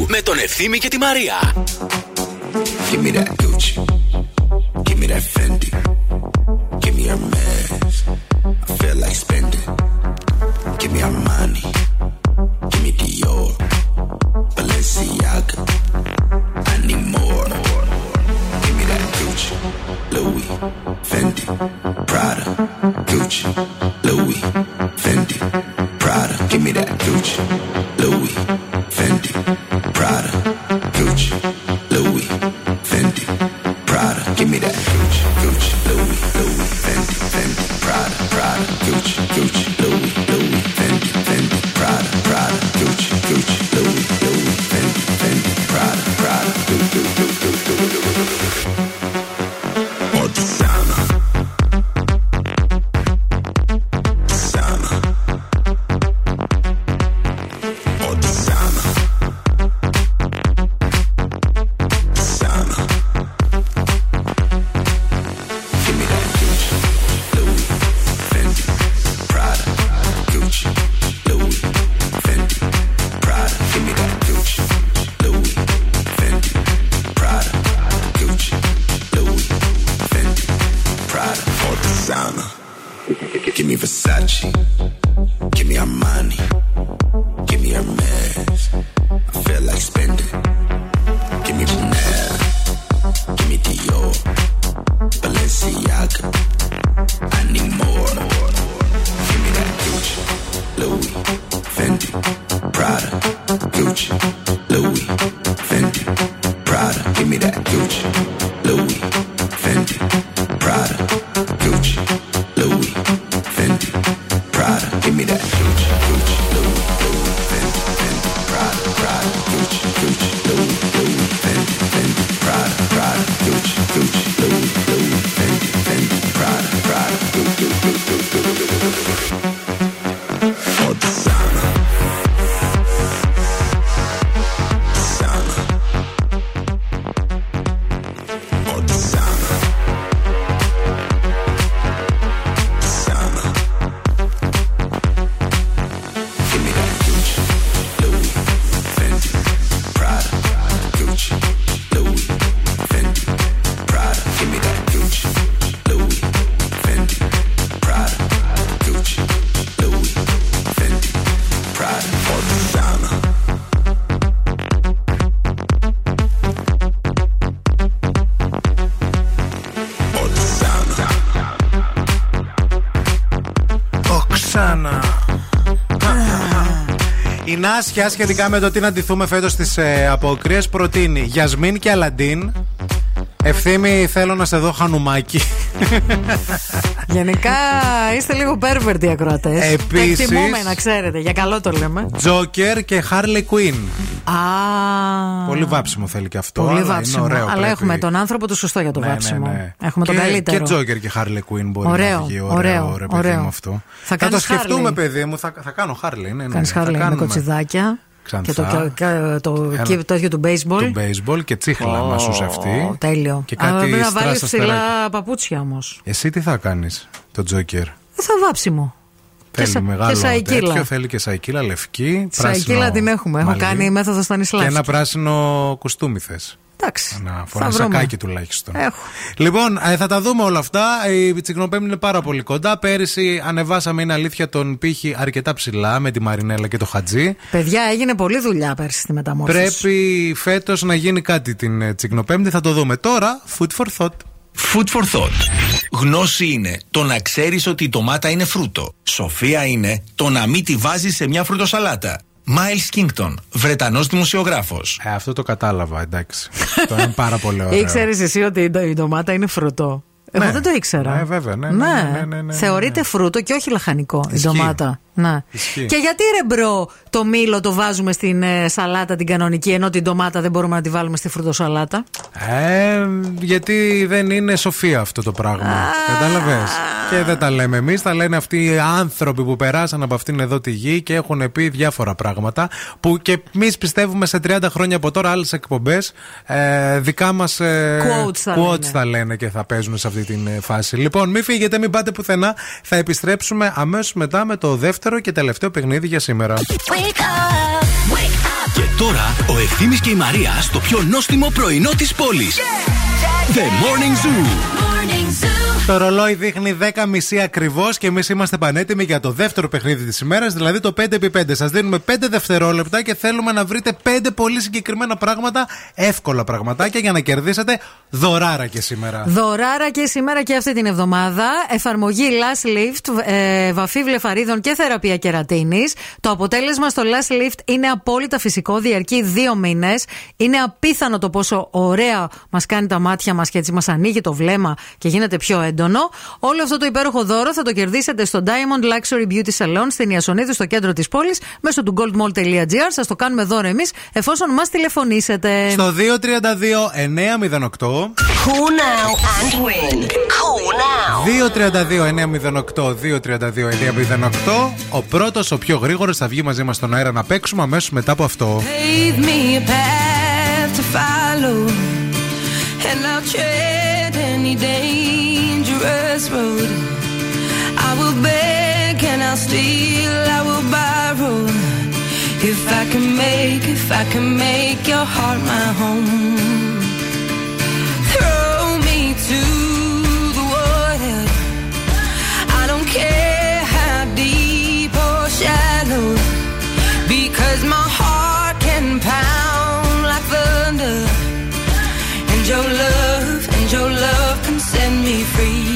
Με τον Ευθύμη και τη Μαρία. Give me that Gucci, give me that Fendi, give me a mess, I feel like spending. Give me our money, give me Dior, Balenciaga, I need more. Give me that Gucci, Louis, Fendi, Prada, Gucci, Louis, Fendi, Prada. Give me that Gucci, Louis, Fendi. Νάσια σχετικά με το τι να ντυθούμε φέτος στις ε, αποκρίες προτείνει Γιασμίν και Αλαντίν. Ευθύμη, θέλω να σε δω χανουμάκι. Γενικά είστε λίγο pervert οι ακροατές. Επίσης, εκτιμούμε να ξέρετε, για καλό το λέμε. Joker και Harley Quinn. Α, πολύ βάψιμο θέλει και αυτό. Πολύ αλλά βάψιμο, ωραίο, αλλά πρέπει... έχουμε τον άνθρωπο του σωστό για το ναι, βάψιμο. Ναι, ναι. Έχουμε και, τον καλύτερο. Και Joker και Harley Quinn μπορεί ωραίο, να βγει. Ωραίο, ωραίο, ρε, ωραίο. Παιδί μου, αυτό. Θα, θα το σκεφτούμε, Harley. παιδί μου. Θα, θα κάνω Harley. Ναι, ναι, κάνεις Harley με κοτσιδάκια. Ξανθά. Και το ίδιο του baseball. Του baseball και τσίχλα oh, μασούσε αυτή. Τέλειο. Και κάτι στράσα. Θα βάλει ψηλά παπούτσια όμως. Εσύ τι θα κάνεις, το Τζόκερ? Θα βάψιμο. Θέλει και μεγάλο και τέτοιο. Θέλει και σαϊκίλα λευκή. Σαϊκίλα την έχουμε. Έχω κάνει μέθοδο στα νησλάφη. Και ένα πράσινο κουστούμι θες. Να φοράει σακάκι τουλάχιστον. Έχω. Λοιπόν, θα τα δούμε όλα αυτά. Η Τσικνοπέμπτη είναι πάρα πολύ κοντά. Πέρυσι ανεβάσαμε, είναι αλήθεια, τον πύχη αρκετά ψηλά με τη Μαρινέλα και το Χατζή. Παιδιά, έγινε πολλή δουλειά πέρυσι στη μεταμόρφωση. Πρέπει φέτος να γίνει κάτι την Τσικνοπέμπτη. Θα το δούμε τώρα. Food for thought. Food for thought. Γνώση είναι το να ξέρεις ότι η ντομάτα είναι φρούτο. Σοφία είναι το να μην τη βάζεις σε μια φρουτοσαλάτα. Μάιλς Κίνγκτον, Βρετανός δημοσιογράφος. Ε, αυτό το κατάλαβα, εντάξει. Το είναι πάρα πολύ ωραίο. Ήξερες εσύ ότι η ντομάτα είναι φρουτό? Εγώ ναι, δεν το ήξερα. Ναι, βέβαια, ναι. ναι, ναι, ναι, ναι, ναι. Θεωρείται φρούτο και όχι λαχανικό. Ισχύει. Η ντομάτα. Να. Και γιατί ρε μπρο το μήλο το βάζουμε στην ε, σαλάτα την κανονική, ενώ την ντομάτα δεν μπορούμε να τη βάλουμε στη φρουτοσαλάτα? Ε, γιατί δεν είναι σοφία αυτό το πράγμα. Κατάλαβες? Και δεν τα λέμε εμείς, τα λένε αυτοί οι άνθρωποι που περάσαν από αυτήν εδώ τη γη και έχουν πει διάφορα πράγματα που και εμείς πιστεύουμε σε τριάντα χρόνια από τώρα. Άλλες εκπομπές ε, δικά μας ε, quotes, θα, quotes λένε. θα λένε και θα παίζουν σε αυτή την φάση. Λοιπόν, μην φύγετε, μην πάτε πουθενά. Θα επιστρέψουμε αμέσως μετά με το δεύτερο και τελευταίο παιχνίδι για σήμερα. Wake up, wake up. Και τώρα ο Ευθύμης και η Μαρία στο πιο νόστιμο πρωινό της πόλης. Yeah, yeah, yeah. The Morning Zoo. Morning Zoo. Το ρολόι δείχνει δέκα και τριάντα ακριβώς και εμείς είμαστε πανέτοιμοι για το δεύτερο παιχνίδι της ημέρας, δηλαδή το πέντε επί πέντε. Σας δίνουμε πέντε δευτερόλεπτα και θέλουμε να βρείτε πέντε πολύ συγκεκριμένα πράγματα, εύκολα πραγματάκια, για να κερδίσετε δωράρα και σήμερα. Δωράρα και σήμερα και αυτή την εβδομάδα. Εφαρμογή Last Lift, ε, βαφή βλεφαρίδων και θεραπεία κερατίνης. Το αποτέλεσμα στο Last Lift είναι απόλυτα φυσικό, διαρκεί δύο μήνες. Είναι απίθανο το πόσο ωραία μας κάνει τα μάτια μας και έτσι μας ανοίγει το βλέμμα και γίνεται πιο έντονο. Όλο αυτό το υπέροχο δώρο θα το κερδίσετε στο Diamond Luxury Beauty Salon στην Ιασονίδου, στο κέντρο της πόλης, μέσω του goldmall τελεία gr. Σας το κάνουμε δώρο εμείς, εφόσον μας τηλεφωνήσετε. Στο δύο τρία δύο εννιά μηδέν οκτώ. Call now and win. Call now. δύο τρία δύο εννιά μηδέν οκτώ δύο τρία δύο εννιά μηδέν οκτώ. Ο πρώτος, ο πιο γρήγορος, θα βγει μαζί μας στον αέρα να παίξουμε αμέσως μετά από αυτό. If I can make, if I can make your heart my home. Throw me to the water, I don't care how deep or shallow, because my heart can pound like thunder, and your love, and your love can set me free.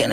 Can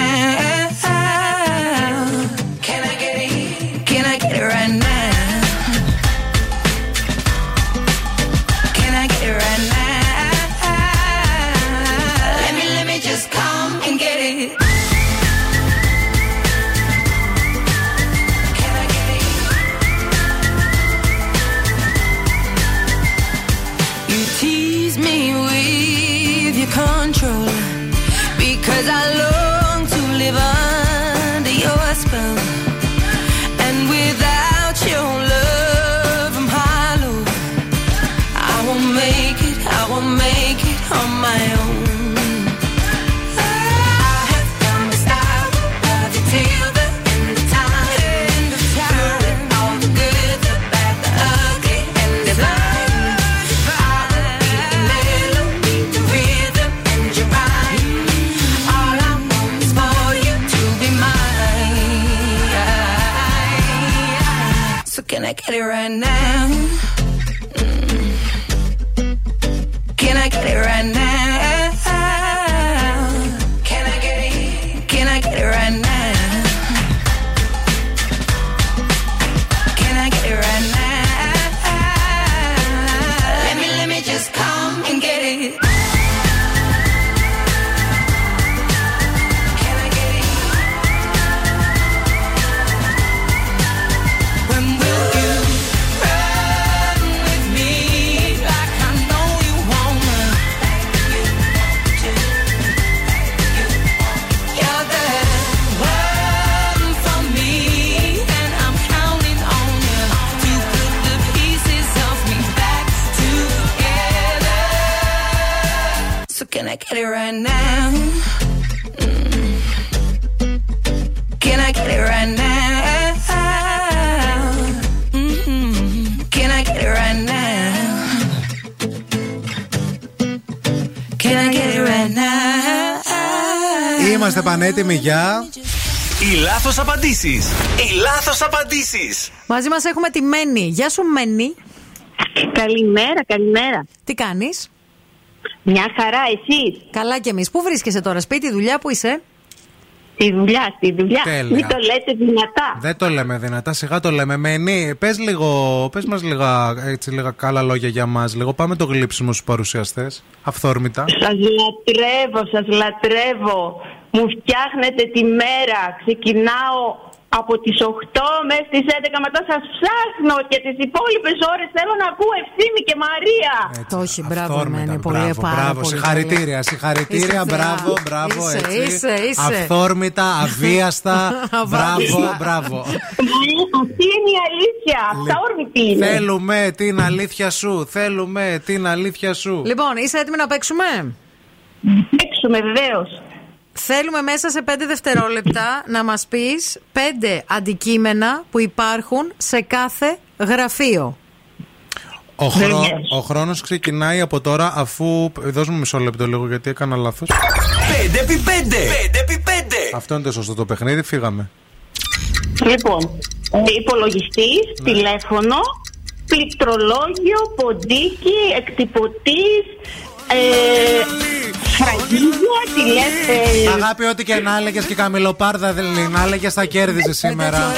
now? Can I get it? Can I get it right now? Can I get it right now? Let me, let me just come and get it. Control, because I long to live under your spell, and without your love I'm hollow. I won't make it, I won't make it on my own. I have come to stop, I have to tell the end of time, all the good, the bad, the ugly, and the blind. get it right now? Mm. Can I get it right now? Can I get it? Can I get it right now? Can I get it right now? Let me, let me just come and get it. Can I get it right now? Mm. Can I get it right now? Mm-hmm. Can I get it right now? Can I get it right now? Είμαστε πανέτοιμοι για... Οι λάθος απαντήσεις. Οι λάθος απαντήσεις. Μαζί μας έχουμε τη Μένη. Γεια σου Μένη. Καλημέρα, καλημέρα. Τι κάνεις? Μια χαρά, εσύ. Καλά κι εμείς. Πού βρίσκεσαι τώρα, σπίτι, δουλειά, πού είσαι? Στη δουλειά, στη δουλειά. Τέλεια. Μην το λέτε δυνατά. Δεν το λέμε δυνατά, σιγά το λέμε. Μένει, πες λίγο, πες μας λίγα, έτσι, λίγα καλά λόγια για μας. Λίγο πάμε το γλύψιμο στους παρουσιαστές. Αυθόρμητα. Σας λατρεύω, σας λατρεύω. Μου φτιάχνετε τη μέρα. Ξεκινάω από τις οκτώ μέχρι τις έντεκα, μετά σας ψάχνω και τις υπόλοιπες ώρες θέλω να ακούω Ευθύμη και Μαρία. Έτσι, όχι, μπράβο, Μένη, πολύ επάνω. Συγχαρητήρια, συγχαρητήρια, μπράβο, μπράβο, έτσι. Είσαι, είσαι. Αυθόρμητα, αβίαστα, μπράβο, μπράβο. Αυτή είναι η αλήθεια, αυθόρμητη είναι. Θέλουμε την αλήθεια σου, θέλουμε την αλήθεια σου. Λοιπόν, είσαι έτοιμη να παίξουμε? Παίξουμε, βεβαίως. Θέλουμε μέσα σε πέντε δευτερόλεπτα να μας πεις πέντε αντικείμενα που υπάρχουν σε κάθε γραφείο. Ο, χρό... Ο χρόνος ξεκινάει από τώρα, αφού... Δώσ' μου μισό λεπτό λίγο γιατί έκανα λάθος. πέντε επί πέντε Αυτό είναι το σωστό το παιχνίδι, φύγαμε. Λοιπόν, υπολογιστής, ναι. Τηλέφωνο, πληκτρολόγιο, ποντίκι, εκτυπωτής... Ε, φραγίδια, τηλέφωνο. Αγάπη, ό,τι και να έλεγες και καμιλοπάρδα να έλεγες θα κέρδιζες σήμερα.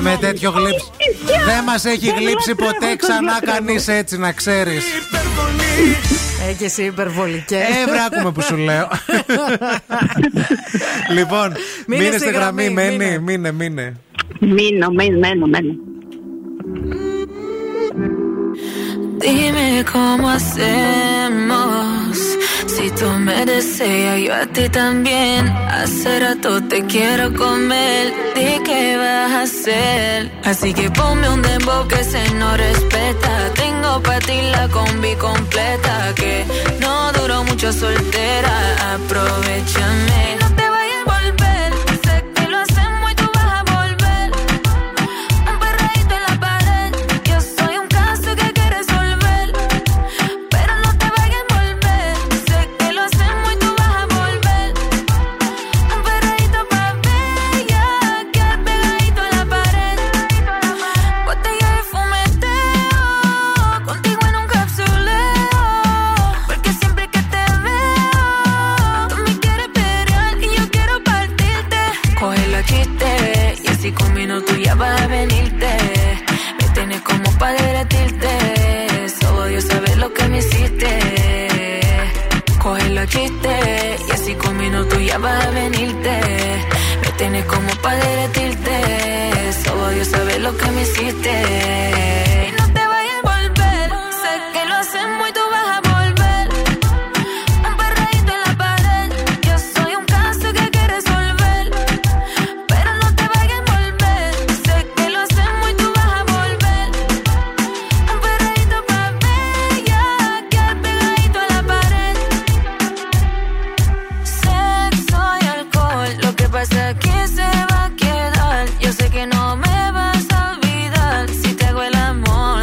Με τέτοιο γλύψη. Δεν μας έχει γλύψει ποτέ ξανά κανείς έτσι, να ξέρεις. Ε, και εσύ υπερβολικές. Ε, βράκουμε που σου λέω. Λοιπόν, μείνε στη γραμμή, μένει, μείνε, μείνε. Μείνω, μένω, μένω. Dime cómo hacemos. Si tú me deseas, yo a ti también. Hace rato te quiero comer. ¿De qué vas a hacer? Así que ponme un dembow que se no respeta. Tengo pa' ti la combi completa. Que no duró mucho soltera. Aprovechame. No te vayas a volver. Sé que lo hacemos y tú vas a volver. Un perreíto en la pared. Yo soy un caso que quieres. Vas a venirte, me tienes como para derretirte. Solo Dios sabe lo que me hiciste. Coge la chiste y así con minutos ya vas a venirte. Me tienes como para derretirte. Solo Dios sabe lo que me hiciste. Y no te vayas a volver, sé que lo hacemos y tú vas a volver. Un perreíto en la pared, yo soy un caso que quiere resolver. ¿Quién se va a quedar? Yo sé que no me vas a olvidar si te hago el amor.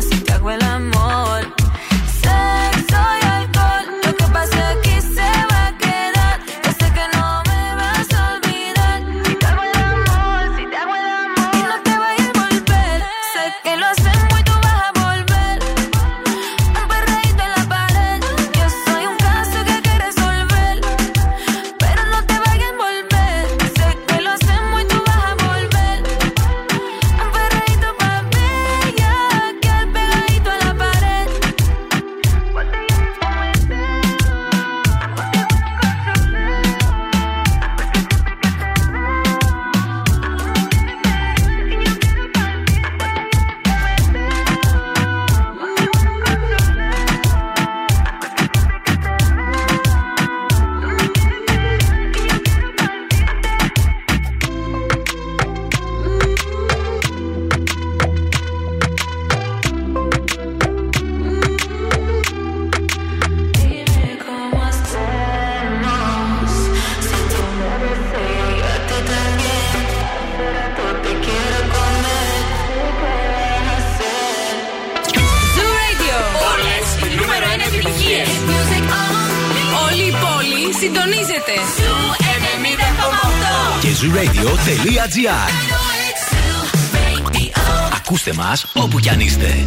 Συντονίζετε Zoo ενενήντα κόμμα οκτώ και ζου ρέιντιο τελεία τζι άρ. Ακούστε μας όπου κι αν είστε.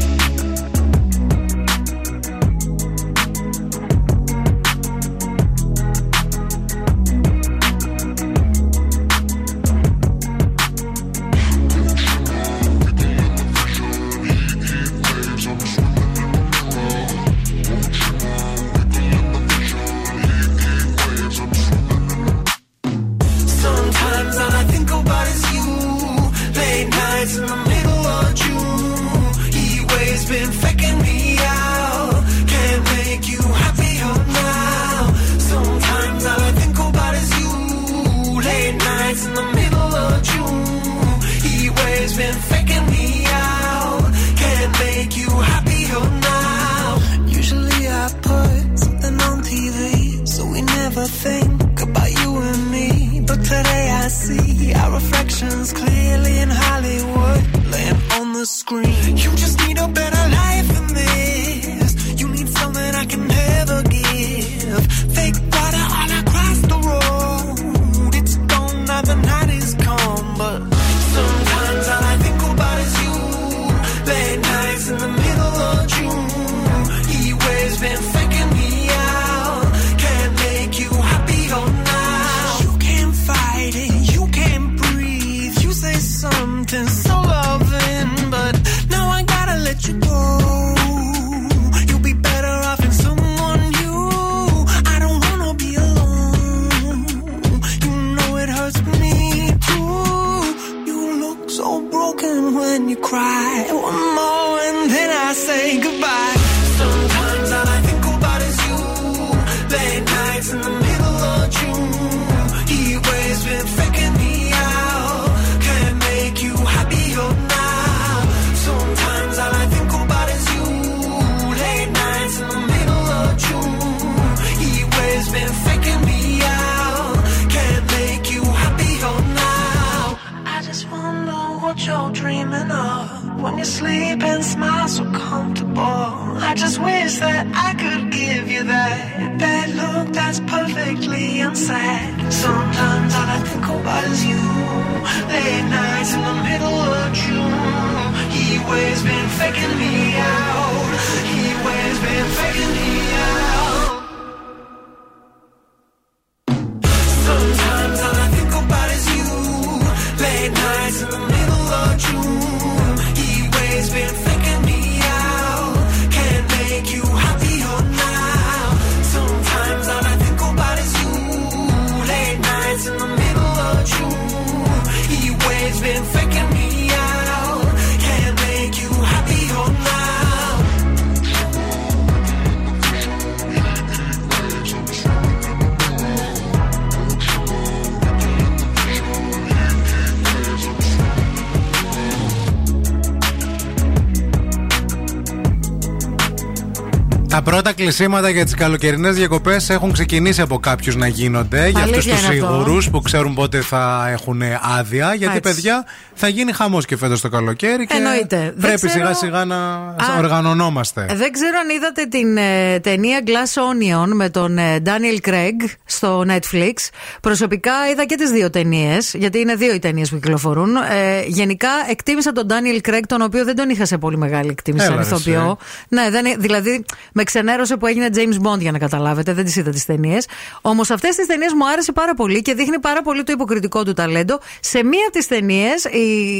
Πρώτα κλεισίματα για τις καλοκαιρινές διακοπές έχουν ξεκινήσει από κάποιους να γίνονται. Αλήθεια, για αυτούς τους σίγουρους που ξέρουν πότε θα έχουν άδεια. Γιατί, έτσι, παιδιά, θα γίνει χαμός και φέτος το καλοκαίρι. Και εννοείται. Πρέπει ξέρω... σιγά σιγά να Α, οργανωνόμαστε. Δεν ξέρω αν είδατε την ε, ταινία Glass Onion με τον ε, Daniel Craig στο Netflix. Προσωπικά είδα και τις δύο ταινίες, γιατί είναι δύο οι ταινίες που κυκλοφορούν. Ε, γενικά εκτίμησα τον Daniel Craig, τον οποίο δεν τον είχα σε πολύ μεγάλη εκτίμηση σαν ηθοποιό. Ναι, δεν, δηλαδή με ξενέρωσε που έγινε James Bond, για να καταλάβετε. Δεν τις είδα τις ταινίες. Όμως αυτές τις ταινίες μου άρεσε πάρα πολύ και δείχνει πάρα πολύ το υποκριτικό του ταλέντο. Σε μία από τις ταινίες,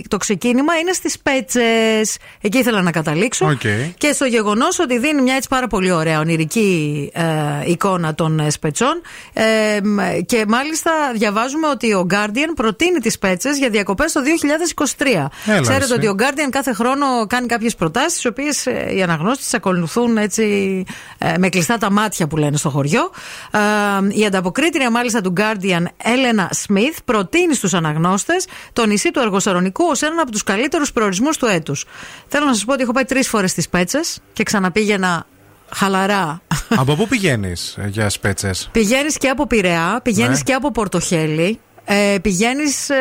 το ξεκίνημα είναι στις Σπέτσες. Εκεί ήθελα να καταλήξω. Okay. Και στο γεγονός ότι δίνει μια έτσι πάρα πολύ ωραία ονειρική ε, εικόνα των Σπετσών. Ε, και μάλιστα διαβάζουμε ότι ο Guardian προτείνει τις Σπέτσες για διακοπές το δύο χιλιάδες είκοσι τρία. Έλα, Ξέρετε εσύ. ότι ο Guardian κάθε χρόνο κάνει κάποιες προτάσεις, τις οποίες οι αναγνώστες τις ακολουθούν έτσι. Με κλειστά τα μάτια που λένε στο χωριό. Η ανταποκρίτρια μάλιστα του Guardian, Έλενα Σμιθ, προτείνει στους αναγνώστες το νησί του Αργοσαρονικού ως έναν από τους καλύτερους προορισμούς του έτους. Θέλω να σας πω ότι έχω πάει τρεις φορές στις Σπέτσες και ξαναπήγαινα χαλαρά. Από πού πηγαίνεις για Σπέτσες? Πηγαίνεις και από Πειραιά, πηγαίνεις ναι. και από Πορτοχέλη. Ε, πηγαίνεις ε,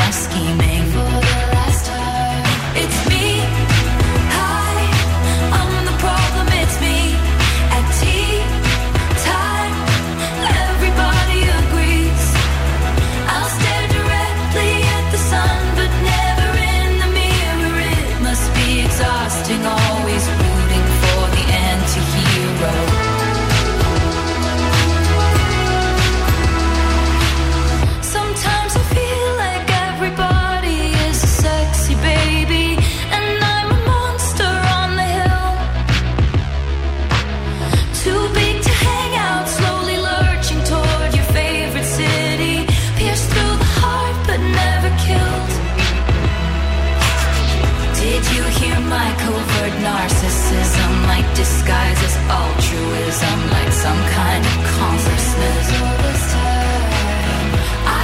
my scheming. For the last time, it's me. Hi, I'm the problem, it's me. At tea time, everybody agrees I'll stay at the sun, but never in the mirror. It must be exhausting, always rooting for the anti-hero. Sometimes I feel like everybody is a sexy baby, and I'm a monster on the hill. Too big to hang out, slowly lurching toward your favorite city, pierced through the heart but never killed. Did you hear my covert narcissism? Like disguise as altruism, like some kind of consciousness. All this time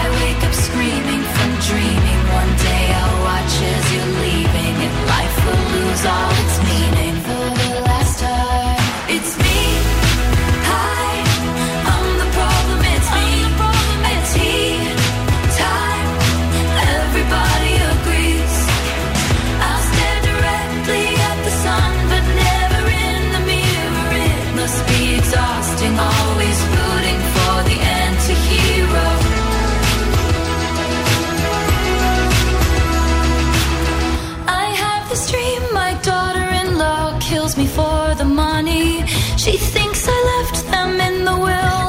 I wake up screaming from dreaming. One day I'll watch as you're leaving, and life will lose all its meaning. For the last time, it's me. Hi, I'm the problem, it's me. At tea time, everybody agrees I'll stare directly at the sun, but never in the mirror. It must be exhausting, always rooting for the anti-hero. I have this dream, my daughter-in-law kills me for the money. She thinks I left them in the will.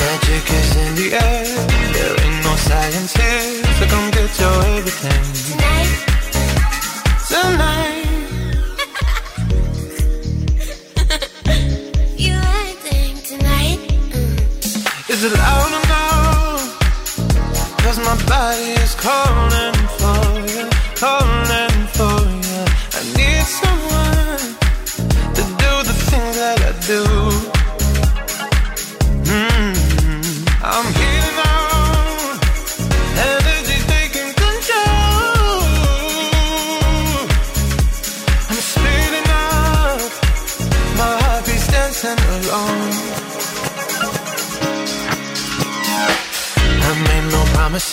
Magic is in the air, there ain't no science here, so come get your everything. the time. Tonight. Tonight. You are thing tonight. Mm. Is it loud or no? Cause my body is calling for you. Calling for you. I need someone to do the things that I do. Mm-hmm. I'm here.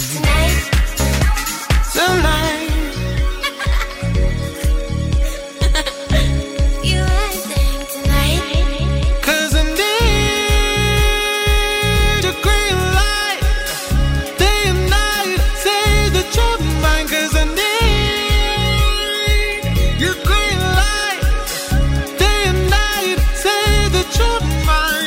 Tonight. Tonight. You are saying tonight. Cause I need a green light. Day and night. Say that you're mine. Cause I need your green light. Day and night. Say that you're mine.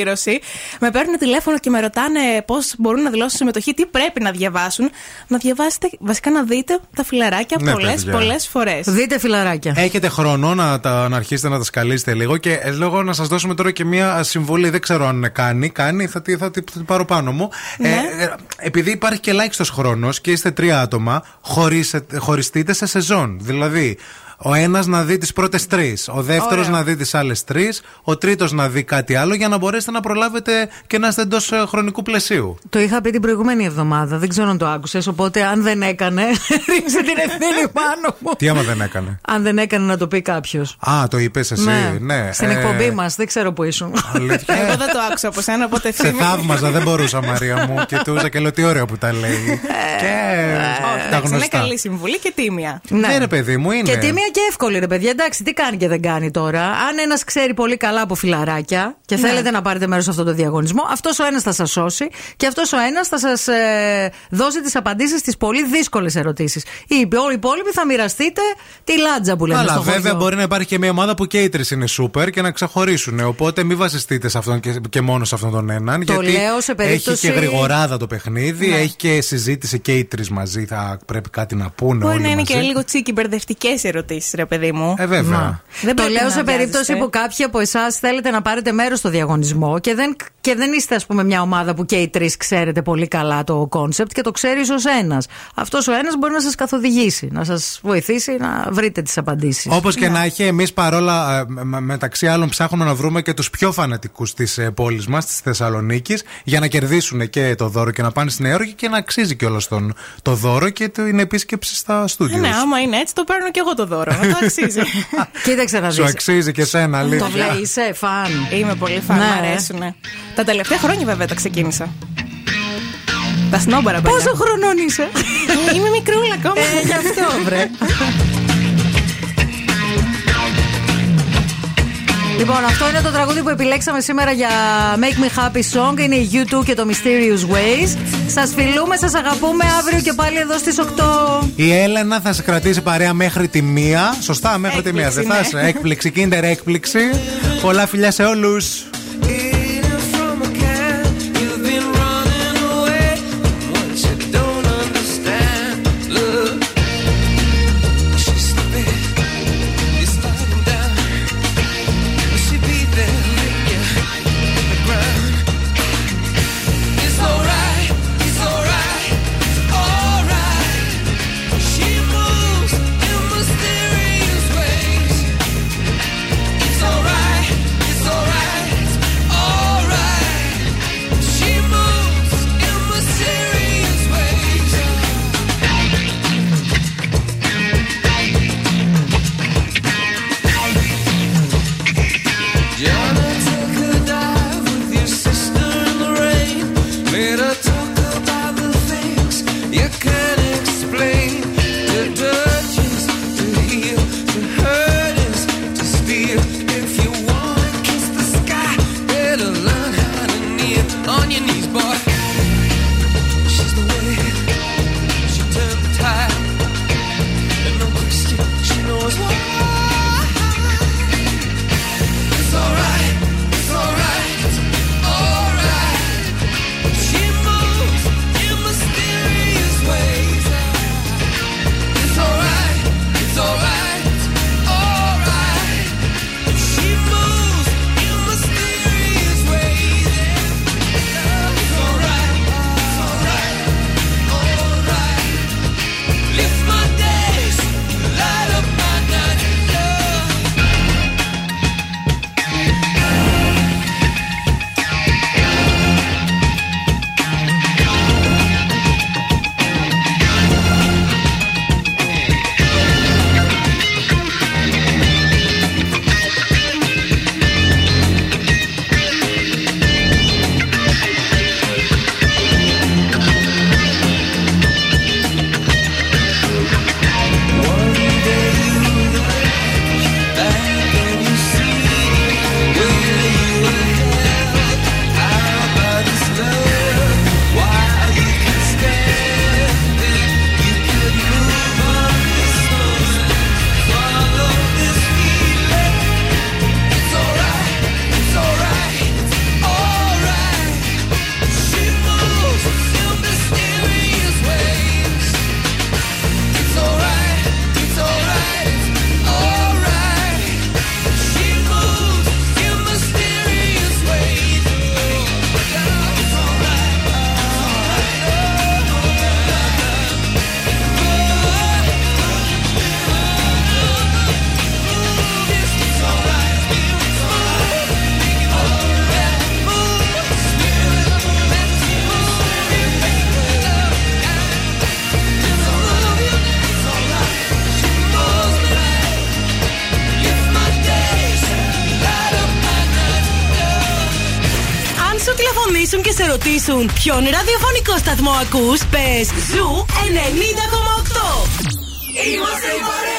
Με παίρνουν τηλέφωνο και με ρωτάνε πώς μπορούν να δηλώσουν συμμετοχή, τι πρέπει να διαβάσουν. Να διαβάσετε, βασικά να δείτε τα φιλαράκια, ναι, πολλές, πολλές φορές. Δείτε φιλαράκια. Έχετε χρόνο να, τα, να αρχίσετε να τα σκαλίσετε λίγο και λόγω να σας δώσουμε τώρα και μία συμβουλή. Δεν ξέρω αν κάνει. Κάνει, θα την θα, θα, θα, πάρω πάνω μου. Ναι. Ε, επειδή υπάρχει και ελάχιστος χρόνος και είστε τρία άτομα, χωριστείτε σε σεζόν. Δηλαδή, ο ένας να δει τις πρώτες τρεις, ο δεύτερος Ωραία. να δει τις άλλες τρεις, ο τρίτος να δει κάτι άλλο για να μπορέσετε να προλάβετε και να είστε εντός χρονικού πλαισίου. Το είχα πει την προηγούμενη εβδομάδα, δεν ξέρω αν το άκουσες, οπότε αν δεν έκανε, ρίξε την ευθύνη πάνω μου. Τι άμα δεν έκανε? Αν δεν έκανε να το πει κάποιος. Α, το είπες εσύ, ναι. ναι. Στην ε... εκπομπή μας, δεν ξέρω που ήσουν. Αλήθεια. Εγώ δεν το άκουσα από σένα, οπότε θύμη. Σε θαύμαζα, δεν μπορούσα, Μαρία μου, κοιτούσα και λέω τι ωραίο που τα λέει. Και τα γνωστά. Είναι καλή συμβουλή και τίμια. Ναι, ρε παιδί μου, είναι. Και εύκολη, ρε παιδιά, εντάξει, τι κάνει και δεν κάνει τώρα. Αν ένας ξέρει πολύ καλά από φιλαράκια και ναι. θέλετε να πάρετε μέρος σε αυτόν τον διαγωνισμό, αυτός ο ένας θα σας σώσει και αυτός ο ένας θα σας ε, δώσει τις απαντήσεις στις πολύ δύσκολες ερωτήσεις. Οι υπόλοιποι θα μοιραστείτε τη λάτζα που λέμε. Αλλά βέβαια χωριό. Μπορεί να υπάρχει και μια ομάδα που και οι τρεις είναι σούπερ και να ξεχωρίσουν. Οπότε μην βασιστείτε σε αυτόν και, και μόνο σε αυτόν τον έναν. Το γιατί λέω σε περίπτωση... έχει και γρηγοράδα το παιχνίδι, ναι. έχει και συζήτηση και οι τρεις μαζί. Θα πρέπει κάτι να πούνε. Μπορεί να είναι μαζί. Και λίγο τσίκι μπερδευτικές ερωτήσεις. Ρε παιδί μου. Ε, βέβαια. Δεν το λέω σε περίπτωση που κάποιοι από εσάς θέλετε να πάρετε μέρος στο διαγωνισμό και δεν, και δεν είστε, ας πούμε, μια ομάδα που και οι τρεις ξέρετε πολύ καλά το κόνσεπτ και το ξέρει ίσως ένας. Αυτός ο ένας μπορεί να σας καθοδηγήσει, να σας βοηθήσει να βρείτε τις απαντήσεις. Όπως και yeah. να έχει, εμείς παρόλα μεταξύ άλλων ψάχνουμε να βρούμε και τους πιο φανατικούς της πόλης μας, της Θεσσαλονίκης, για να κερδίσουν και το δώρο και να πάνε στην Νέα Υόρκη και να αξίζει κιόλας τον, το δώρο και την επίσκεψη στα στούντιο. Ναι, άμα είναι έτσι, το παίρνω κι εγώ το δώρο. Το αξίζει. Κοίταξε να δεις. Σου αξίζει και σένα, αλήθεια. Το βλέπει, είσαι φαν. Είμαι πολύ φαν. Ναι. Μ' αρέσουνε. Τα τελευταία χρόνια βέβαια τα ξεκίνησα. Τα σνόμπαρα παιδιά. Πόσο χρονών είσαι? Είμαι μικρούλα ακόμα. Ε, γι' αυτό βρε. Λοιπόν, αυτό είναι το τραγούδι που επιλέξαμε σήμερα για Make me happy song. Είναι η γιου τού και το Mysterious Ways. Σας φιλούμε, σας αγαπούμε. Αύριο και πάλι εδώ στις οκτώ. Η Έλενα θα σε κρατήσει παρέα μέχρι τη μία. Σωστά, μέχρι έκπληξη, τη μία. Δεν θα είσαι έκπληξη, kinder έκπληξη. Πολλά φιλιά σε όλους. Ποιον ραδιοφωνικό σταθμό ακούς, πες Zoo ενενήντα κόμμα οκτώ. Είμαστε οι παρέα.